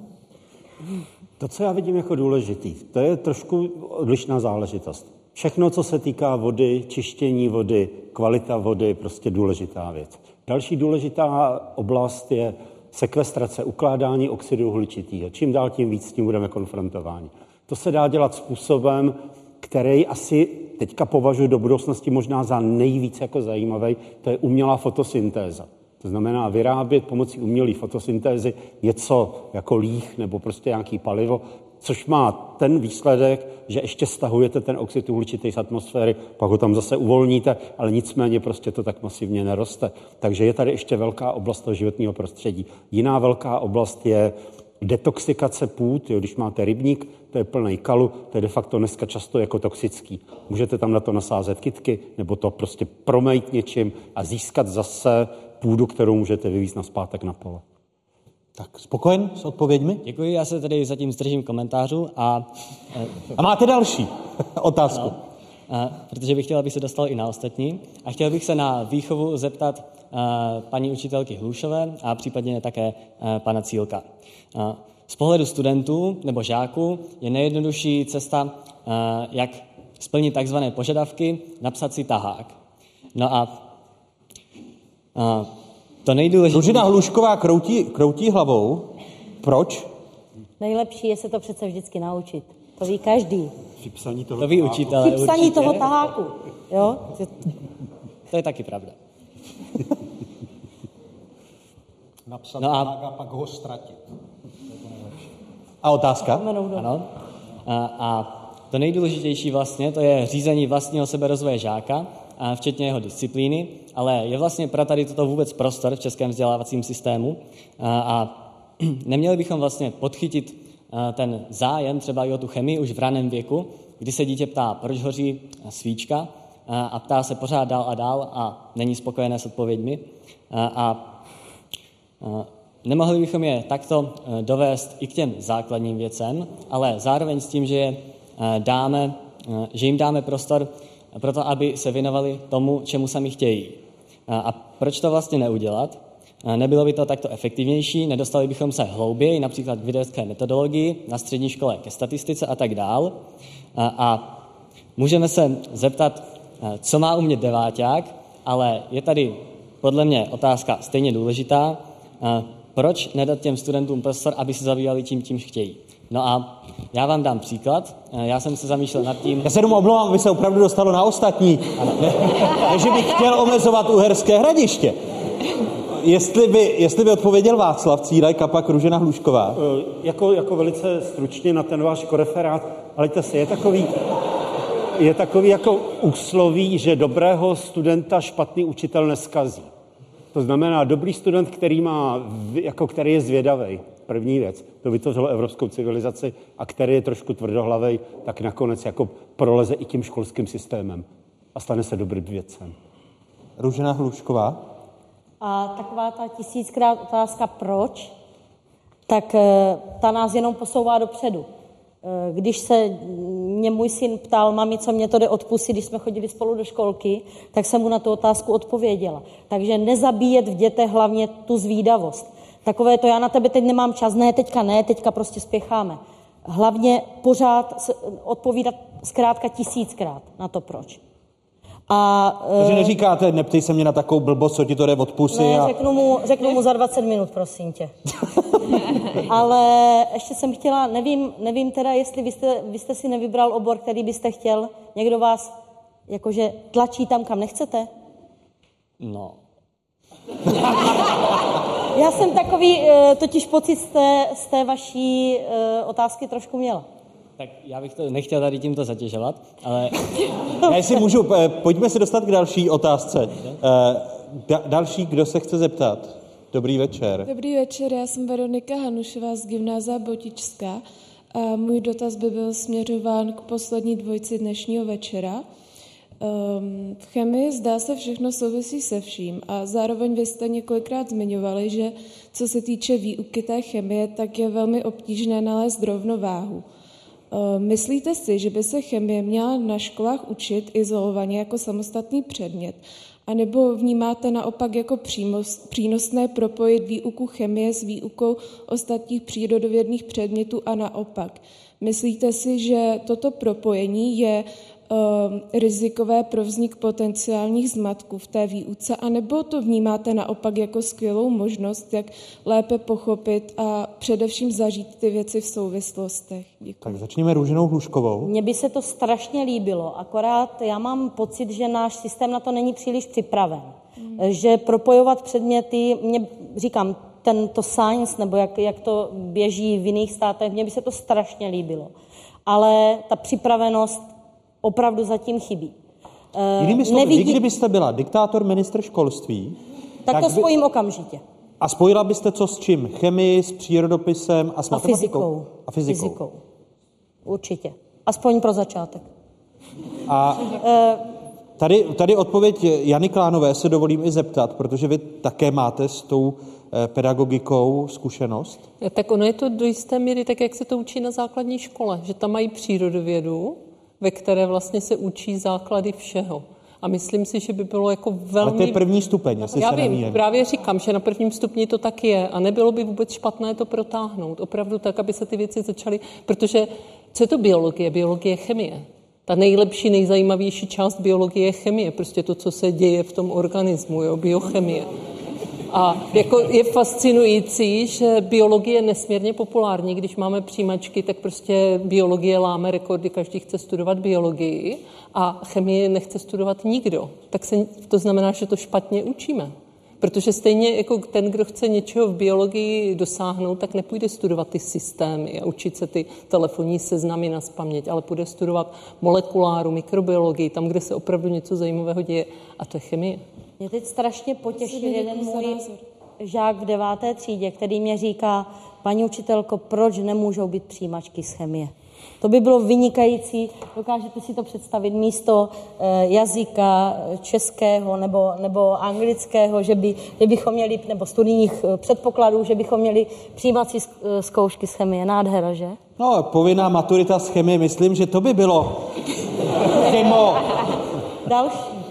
To, co já vidím jako důležitý, to je trošku odlišná záležitost. Všechno, co se týká vody, čištění vody, kvalita vody, prostě důležitá věc. Další důležitá oblast je sekvestrace, ukládání oxidu uhličitého. Čím dál tím víc s tím budeme konfrontováni. To se dá dělat způsobem, který asi teďka považuji do budoucnosti možná za nejvíc jako zajímavý, to je umělá fotosyntéza. To znamená vyrábět pomocí umělé fotosyntézy něco jako líh nebo prostě nějaký palivo, což má ten výsledek, že ještě stahujete ten oxid uhličitý z atmosféry, pak ho tam zase uvolníte, ale nicméně prostě to tak masivně neroste. Takže je tady ještě velká oblast toho životního prostředí. Jiná velká oblast je detoxikace půd, jo, když máte rybník, to je plný kalu, to je de facto dneska často jako toxický. Můžete tam na to nasázet kytky, nebo to prostě promejt něčím a získat zase půdu, kterou můžete vyvízt nazpátek na pole. Tak spokojen s odpověďmi? Děkuji, já se tady zatím zdržím komentářů. A, a máte další otázku? No, a, protože bych chtěl, aby se dostal i na ostatní. A chtěl bych se na výchovu zeptat a, paní učitelky Hlušové a případně také a, pana Cílka. A, z pohledu studentů nebo žáků je nejjednodušší cesta, a, jak splnit takzvané požadavky, napsat si tahák. No a... a to nejdůležitější. Růžena Hlušková kroutí, kroutí hlavou. Proč? Nejlepší je se to přece vždycky naučit. To ví každý. Při psaní toho, to ví učitele, při psaní toho taháku. Jo? To je taky pravda. Napsat no a... tahák a pak ho ztratit. A otázka? Ano. A, a to nejdůležitější vlastně, to je řízení vlastního seberozvoje žáka, a včetně jeho disciplíny, ale je vlastně pro tady toto vůbec prostor v českém vzdělávacím systému a, a neměli bychom vlastně podchytit ten zájem třeba i o tu chemii už v raném věku, kdy se dítě ptá, proč hoří svíčka a, a ptá se pořád dál a dál a není spokojené s odpověďmi. A, a, a nemohli bychom je takto dovést i k těm základním věcem, ale zároveň s tím, že, je dáme, že jim dáme prostor proto, aby se věnovali tomu, čemu sami chtějí. A, a proč to vlastně neudělat? A nebylo by to takto efektivnější, nedostali bychom se hlouběji, například k vědecké metodologii, na střední škole ke statistice a tak dál. A, a můžeme se zeptat, co má umět deváťák, ale je tady podle mě otázka stejně důležitá, a proč nedat těm studentům prostor, aby se zabývali tím, čím chtějí. No a já vám dám příklad. Já jsem se zamýšlel nad tím... Já se jenom omlouvám, aby se opravdu dostalo na ostatní. Ne, že bych chtěl omezovat Uherské Hradiště. Jestli by, jestli by odpověděl Václav Cílek a pak Růžena Hlušková. Jako, jako velice stručně na ten váš koreferát, ale to se je takový... Je takový jako úsloví, že dobrého studenta špatný učitel neskazí. To znamená, dobrý student, který má, jako který je zvědavý, první věc, to vytvořilo evropskou civilizaci, a který je trošku tvrdohlavej, tak nakonec jako proleze i tím školským systémem a stane se dobrým vědcem. Růžena Hlušková. A taková ta tisíckrát otázka proč, tak ta nás jenom posouvá dopředu. Když se mě můj syn ptal, mami, co mě to jde od pusy, když jsme chodili spolu do školky, tak jsem mu na tu otázku odpověděla. Takže nezabíjet v dětech hlavně tu zvídavost. Takové to, já na tebe teď nemám čas, ne, teďka ne, teďka prostě spěcháme. Hlavně pořád odpovídat zkrátka tisíckrát na to proč. A, Takže neříkáte, neptej se mě na takovou blbost, co ti to jde od pusy. Ne, a... řeknu, mu, řeknu mu za dvacet minut, prosím tě. Ale ještě jsem chtěla, nevím, nevím teda, jestli vy jste, vy jste si nevybral obor, který byste chtěl. Někdo vás jakože tlačí tam, kam nechcete? No. Já jsem takový totiž pocit z té, z té vaší otázky trošku měla. Tak já bych to nechtěl tady tímto zatěžovat, ale... Já jestli můžu, pojďme se dostat k další otázce. Da, další, kdo se chce zeptat? Dobrý večer. Dobrý večer, já jsem Veronika Hanušová z Gymnázia Botičská a můj dotaz by byl směřován k poslední dvojici dnešního večera. V chemii zdá se všechno souvisí se vším a zároveň vy jste několikrát zmiňovali, že co se týče výuky té chemie, tak je velmi obtížné nalézt rovnováhu. Myslíte si, že by se chemie měla na školách učit izolovaně jako samostatný předmět? A nebo vnímáte naopak jako přínosné propojit výuku chemie s výukou ostatních přírodovědných předmětů a naopak? Myslíte si, že toto propojení je e, rizikové pro vznik potenciálních zmatků v té výuce? A nebo to vnímáte naopak jako skvělou možnost, jak lépe pochopit a především zažít ty věci v souvislostech? Děkuji. Tak začněme Růženou Hluškovou. Mně by se to strašně líbilo, akorát já mám pocit, že náš systém na to není příliš připraven. Hmm. Že propojovat předměty, mě, říkám, tento science, nebo jak, jak to běží v jiných státech, mně by se to strašně líbilo. Ale ta připravenost opravdu zatím chybí. Jinými slovy, nevidí... kdybyste byla diktátor, ministr školství... Tak, tak to by... spojím okamžitě. A spojila byste co s čím? Chemii, s přírodopisem a s a matematikou? Fyzikou. A fyzikou. fyzikou. Určitě. Aspoň pro začátek. A... Tady, tady odpověď Jany Klánové se dovolím i zeptat, protože vy také máte s tou pedagogikou zkušenost. Tak ono je to do jisté míry tak, jak se to učí na základní škole, že tam mají přírodovědu, ve které vlastně se učí základy všeho. A myslím si, že by bylo jako velmi... Ale to je první stupeň, jestli Já se vím, nemíjeme. Právě říkám, že na prvním stupni to tak je a nebylo by vůbec špatné to protáhnout. Opravdu tak, aby se ty věci začaly, protože co je to biologie? Biologie je chemie. Ta nejlepší, nejzajímavější část biologie je chemie, prostě to, co se děje v tom organismu, jo, biochemie. A jako je fascinující, že biologie je nesmírně populární, když máme přijímačky, tak prostě biologie láme rekordy, každý chce studovat biologii a chemii nechce studovat nikdo. Tak se, to znamená, že to špatně učíme. Protože stejně jako ten, kdo chce něčeho v biologii dosáhnout, tak nepůjde studovat ty systémy a učit se ty telefonní seznamy na spaměť, ale půjde studovat molekuláru, mikrobiologii, tam, kde se opravdu něco zajímavého děje, a to je chemie. Mě teď strašně potěšil jeden můj žák v deváté třídě, který mě říká, paní učitelko, proč nemůžou být přijímačky z chemie? To by bylo vynikající, dokážete si to představit, místo e, jazyka českého nebo, nebo anglického, že, by, že bychom měli, nebo studijních předpokladů, že bychom měli přijímací zkoušky z chemie. Nádhera, že? No, povinná maturita z chemie, myslím, že to by bylo chemo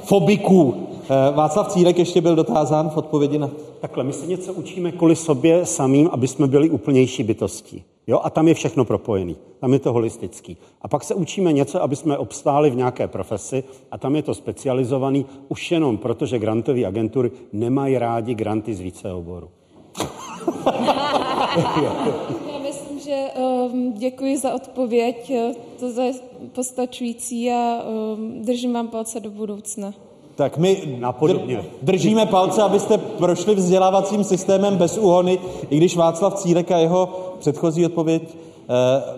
fobiků. E, Václav Cílek ještě byl dotázán v odpovědi na... Takhle, my se něco učíme kvůli sobě samým, aby jsme byli úplnější bytosti. Jo, a tam je všechno propojený, tam je to holistický. A pak se učíme něco, aby jsme obstáli v nějaké profesi, a tam je to specializovaný už jenom proto, že grantové agentury nemají rádi granty z více oborů. Já myslím, že Děkuji za odpověď, to je postačující a držím vám palce do budoucna. Tak my držíme palce, abyste prošli vzdělávacím systémem bez úhony, i když Václav Cílek a jeho předchozí odpověď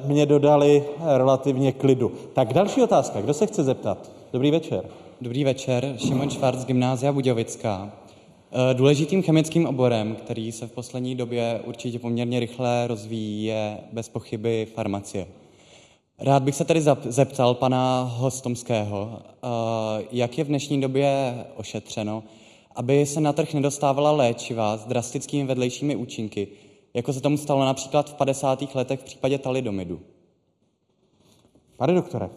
mě dodali relativně klidu. Tak další otázka, kdo se chce zeptat? Dobrý večer. Dobrý večer, Šimon Švarc, Gymnázia Budějovická. Důležitým chemickým oborem, který se v poslední době určitě poměrně rychle rozvíjí, je bez pochyby farmacie. Rád bych se tedy zeptal pana Hostomského, jak je v dnešní době ošetřeno, aby se na trh nedostávala léčiva s drastickými vedlejšími účinky, jako se tomu stalo například v padesátých letech v případě talidomidu. Pane doktore.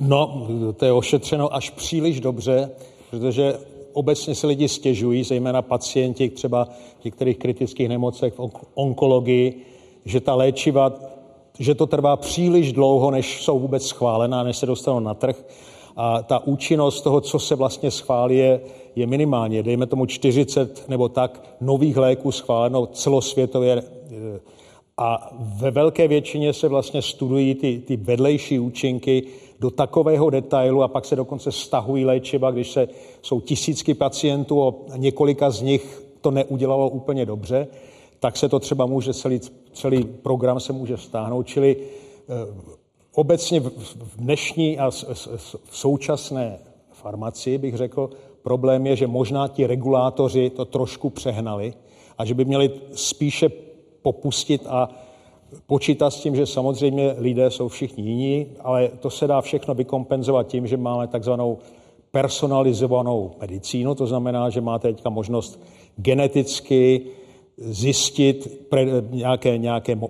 No, to je ošetřeno až příliš dobře, protože obecně se lidi stěžují, zejména pacienti třeba v některých kritických nemocech, v onkologii, že ta léčiva, že to trvá příliš dlouho, než jsou vůbec schválená, než se dostanou na trh. A ta účinnost toho, co se vlastně schválí, je, je minimálně. Dejme tomu čtyřicet nebo tak nových léků schváleno celosvětově. A ve velké většině se vlastně studují ty, ty vedlejší účinky do takového detailu a pak se dokonce stahují léčiva, když se, jsou tisícky pacientů a několika z nich to neudělalo úplně dobře, tak se to třeba může, celý, celý program se může stáhnout. Čili eh, obecně v, v dnešní a s, s, v současné farmacii bych řekl, problém je, že možná ti regulátoři to trošku přehnali a že by měli spíše popustit a počítat s tím, že samozřejmě lidé jsou všichni jiní, ale to se dá všechno vykompenzovat tím, že máme takzvanou personalizovanou medicínu, to znamená, že máte teďka možnost geneticky zjistit nějaké, nějaké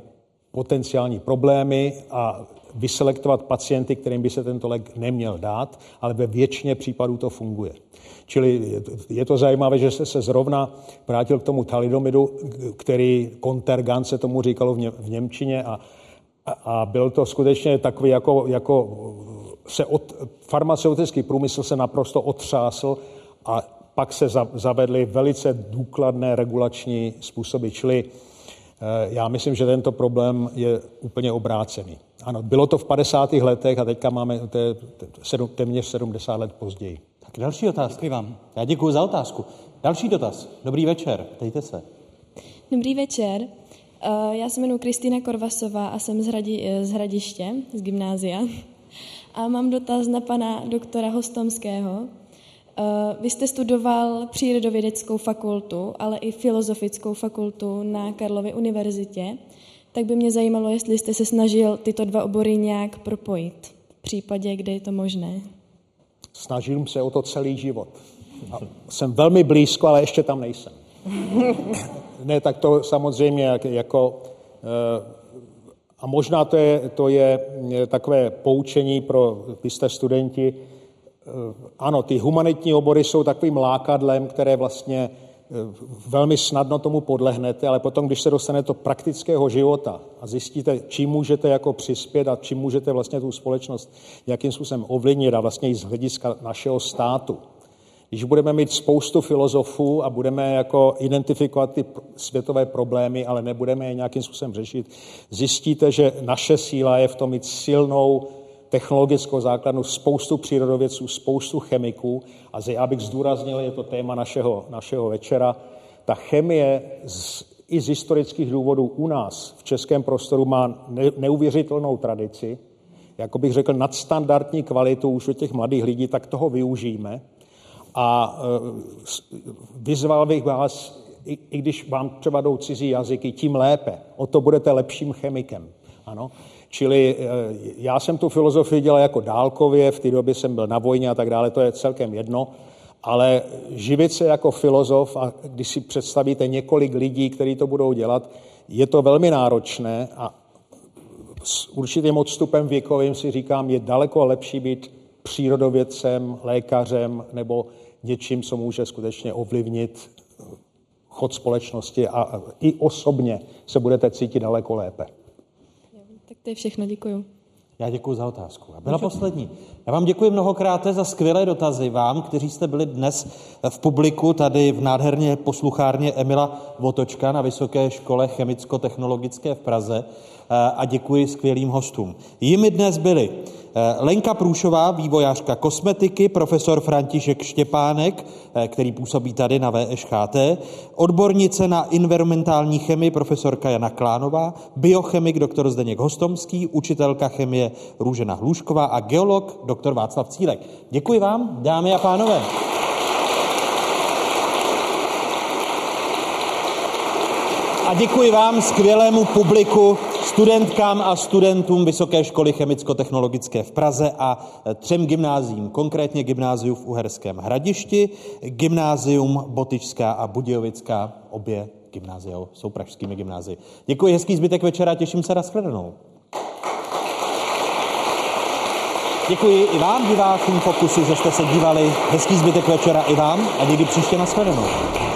potenciální problémy a vyselektovat pacienty, kterým by se tento lék neměl dát, ale ve většině případů to funguje. Čili je to zajímavé, že se, se zrovna vrátil k tomu talidomidu, který Kontergan se tomu říkalo v, ně, v Němčině a, a, a byl to skutečně takový, jako, jako se od, farmaceutický průmysl se naprosto otřásl a pak se za, zavedly velice důkladné regulační způsoby. Čili já myslím, že tento problém je úplně obrácený. Ano, bylo to v padesátých letech a teďka máme to je téměř sedmdesát let později. Tak další otázka. Děkuji vám. Já děkuji za otázku. Další dotaz. Dobrý večer, ptejte se. Dobrý večer. Já se jmenuji Kristýna Korvasová a jsem z, Hradi, z Hradiště, z gymnázia. A mám dotaz na pana doktora Hostomského. Vy jste studoval přírodovědeckou fakultu, ale i filozofickou fakultu na Karlově univerzitě, tak by mě zajímalo, jestli jste se snažil tyto dva obory nějak propojit, v případě, kde je to možné. Snažím se o to celý život. A jsem velmi blízko, ale ještě tam nejsem. Ne, tak to samozřejmě jako... A možná to je, to je takové poučení pro vy jste studenti. Ano, ty humanitní obory jsou takovým lákadlem, které vlastně velmi snadno tomu podlehnete, ale potom, když se dostanete do praktického života a zjistíte, čím můžete jako přispět a čím můžete vlastně tu společnost nějakým způsobem ovlivnit a vlastně i z hlediska našeho státu. Když budeme mít spoustu filozofů a budeme jako identifikovat ty světové problémy, ale nebudeme je nějakým způsobem řešit, zjistíte, že naše síla je v tom mít silnou technologickou základnu, spoustu přírodovědců, spoustu chemiků a já bych zdůraznil, je to téma našeho, našeho večera. Ta chemie z, i z historických důvodů u nás v českém prostoru má ne, neuvěřitelnou tradici, jako bych řekl nadstandardní kvalitu už u těch mladých lidí, tak toho využijeme a vyzval bych vás, i, i když vám třeba jdou cizí jazyky, tím lépe, o to budete lepším chemikem. Ano. Čili já jsem tu filozofii dělal jako dálkově, v té době jsem byl na vojně a tak dále, to je celkem jedno, ale živit se jako filozof a když si představíte několik lidí, kteří to budou dělat, je to velmi náročné a s určitým odstupem věkovým si říkám, je daleko lepší být přírodovědcem, lékařem nebo něčím, co může skutečně ovlivnit chod společnosti a i osobně se budete cítit daleko lépe. To je všechno, děkuju. Já děkuji za otázku. A byla poslední. Já vám děkuji mnohokrát za skvělé dotazy vám, kteří jste byli dnes v publiku tady v nádherně posluchárně Emila Votočka na Vysoké škole chemicko-technologické v Praze, a děkuji skvělým hostům. Jimi dnes byli Lenka Průšová, vývojářka kosmetiky, profesor František Štěpánek, který působí tady na V Š K T, odbornice na environmentální chemii profesorka Jana Klánová, biochemik doktor Zdeněk Hostomský, učitelka chemie Růžena Hlušková a geolog doktor Václav Cílek. Děkuji vám, dámy a pánové. A děkuji vám, skvělému publiku, studentkám a studentům Vysoké školy chemicko-technologické v Praze a třem gymnáziím, konkrétně gymnáziu v Uherském Hradišti, gymnázium Botyčská a Budějovická, obě gymnázia jsou pražskými gymnázii. Děkuji, hezký zbytek večera, těším se na shledanou. Děkuji i vám, divákům Fokusu, že jste se dívali. Hezký zbytek večera i vám a někdy příště na shledanou.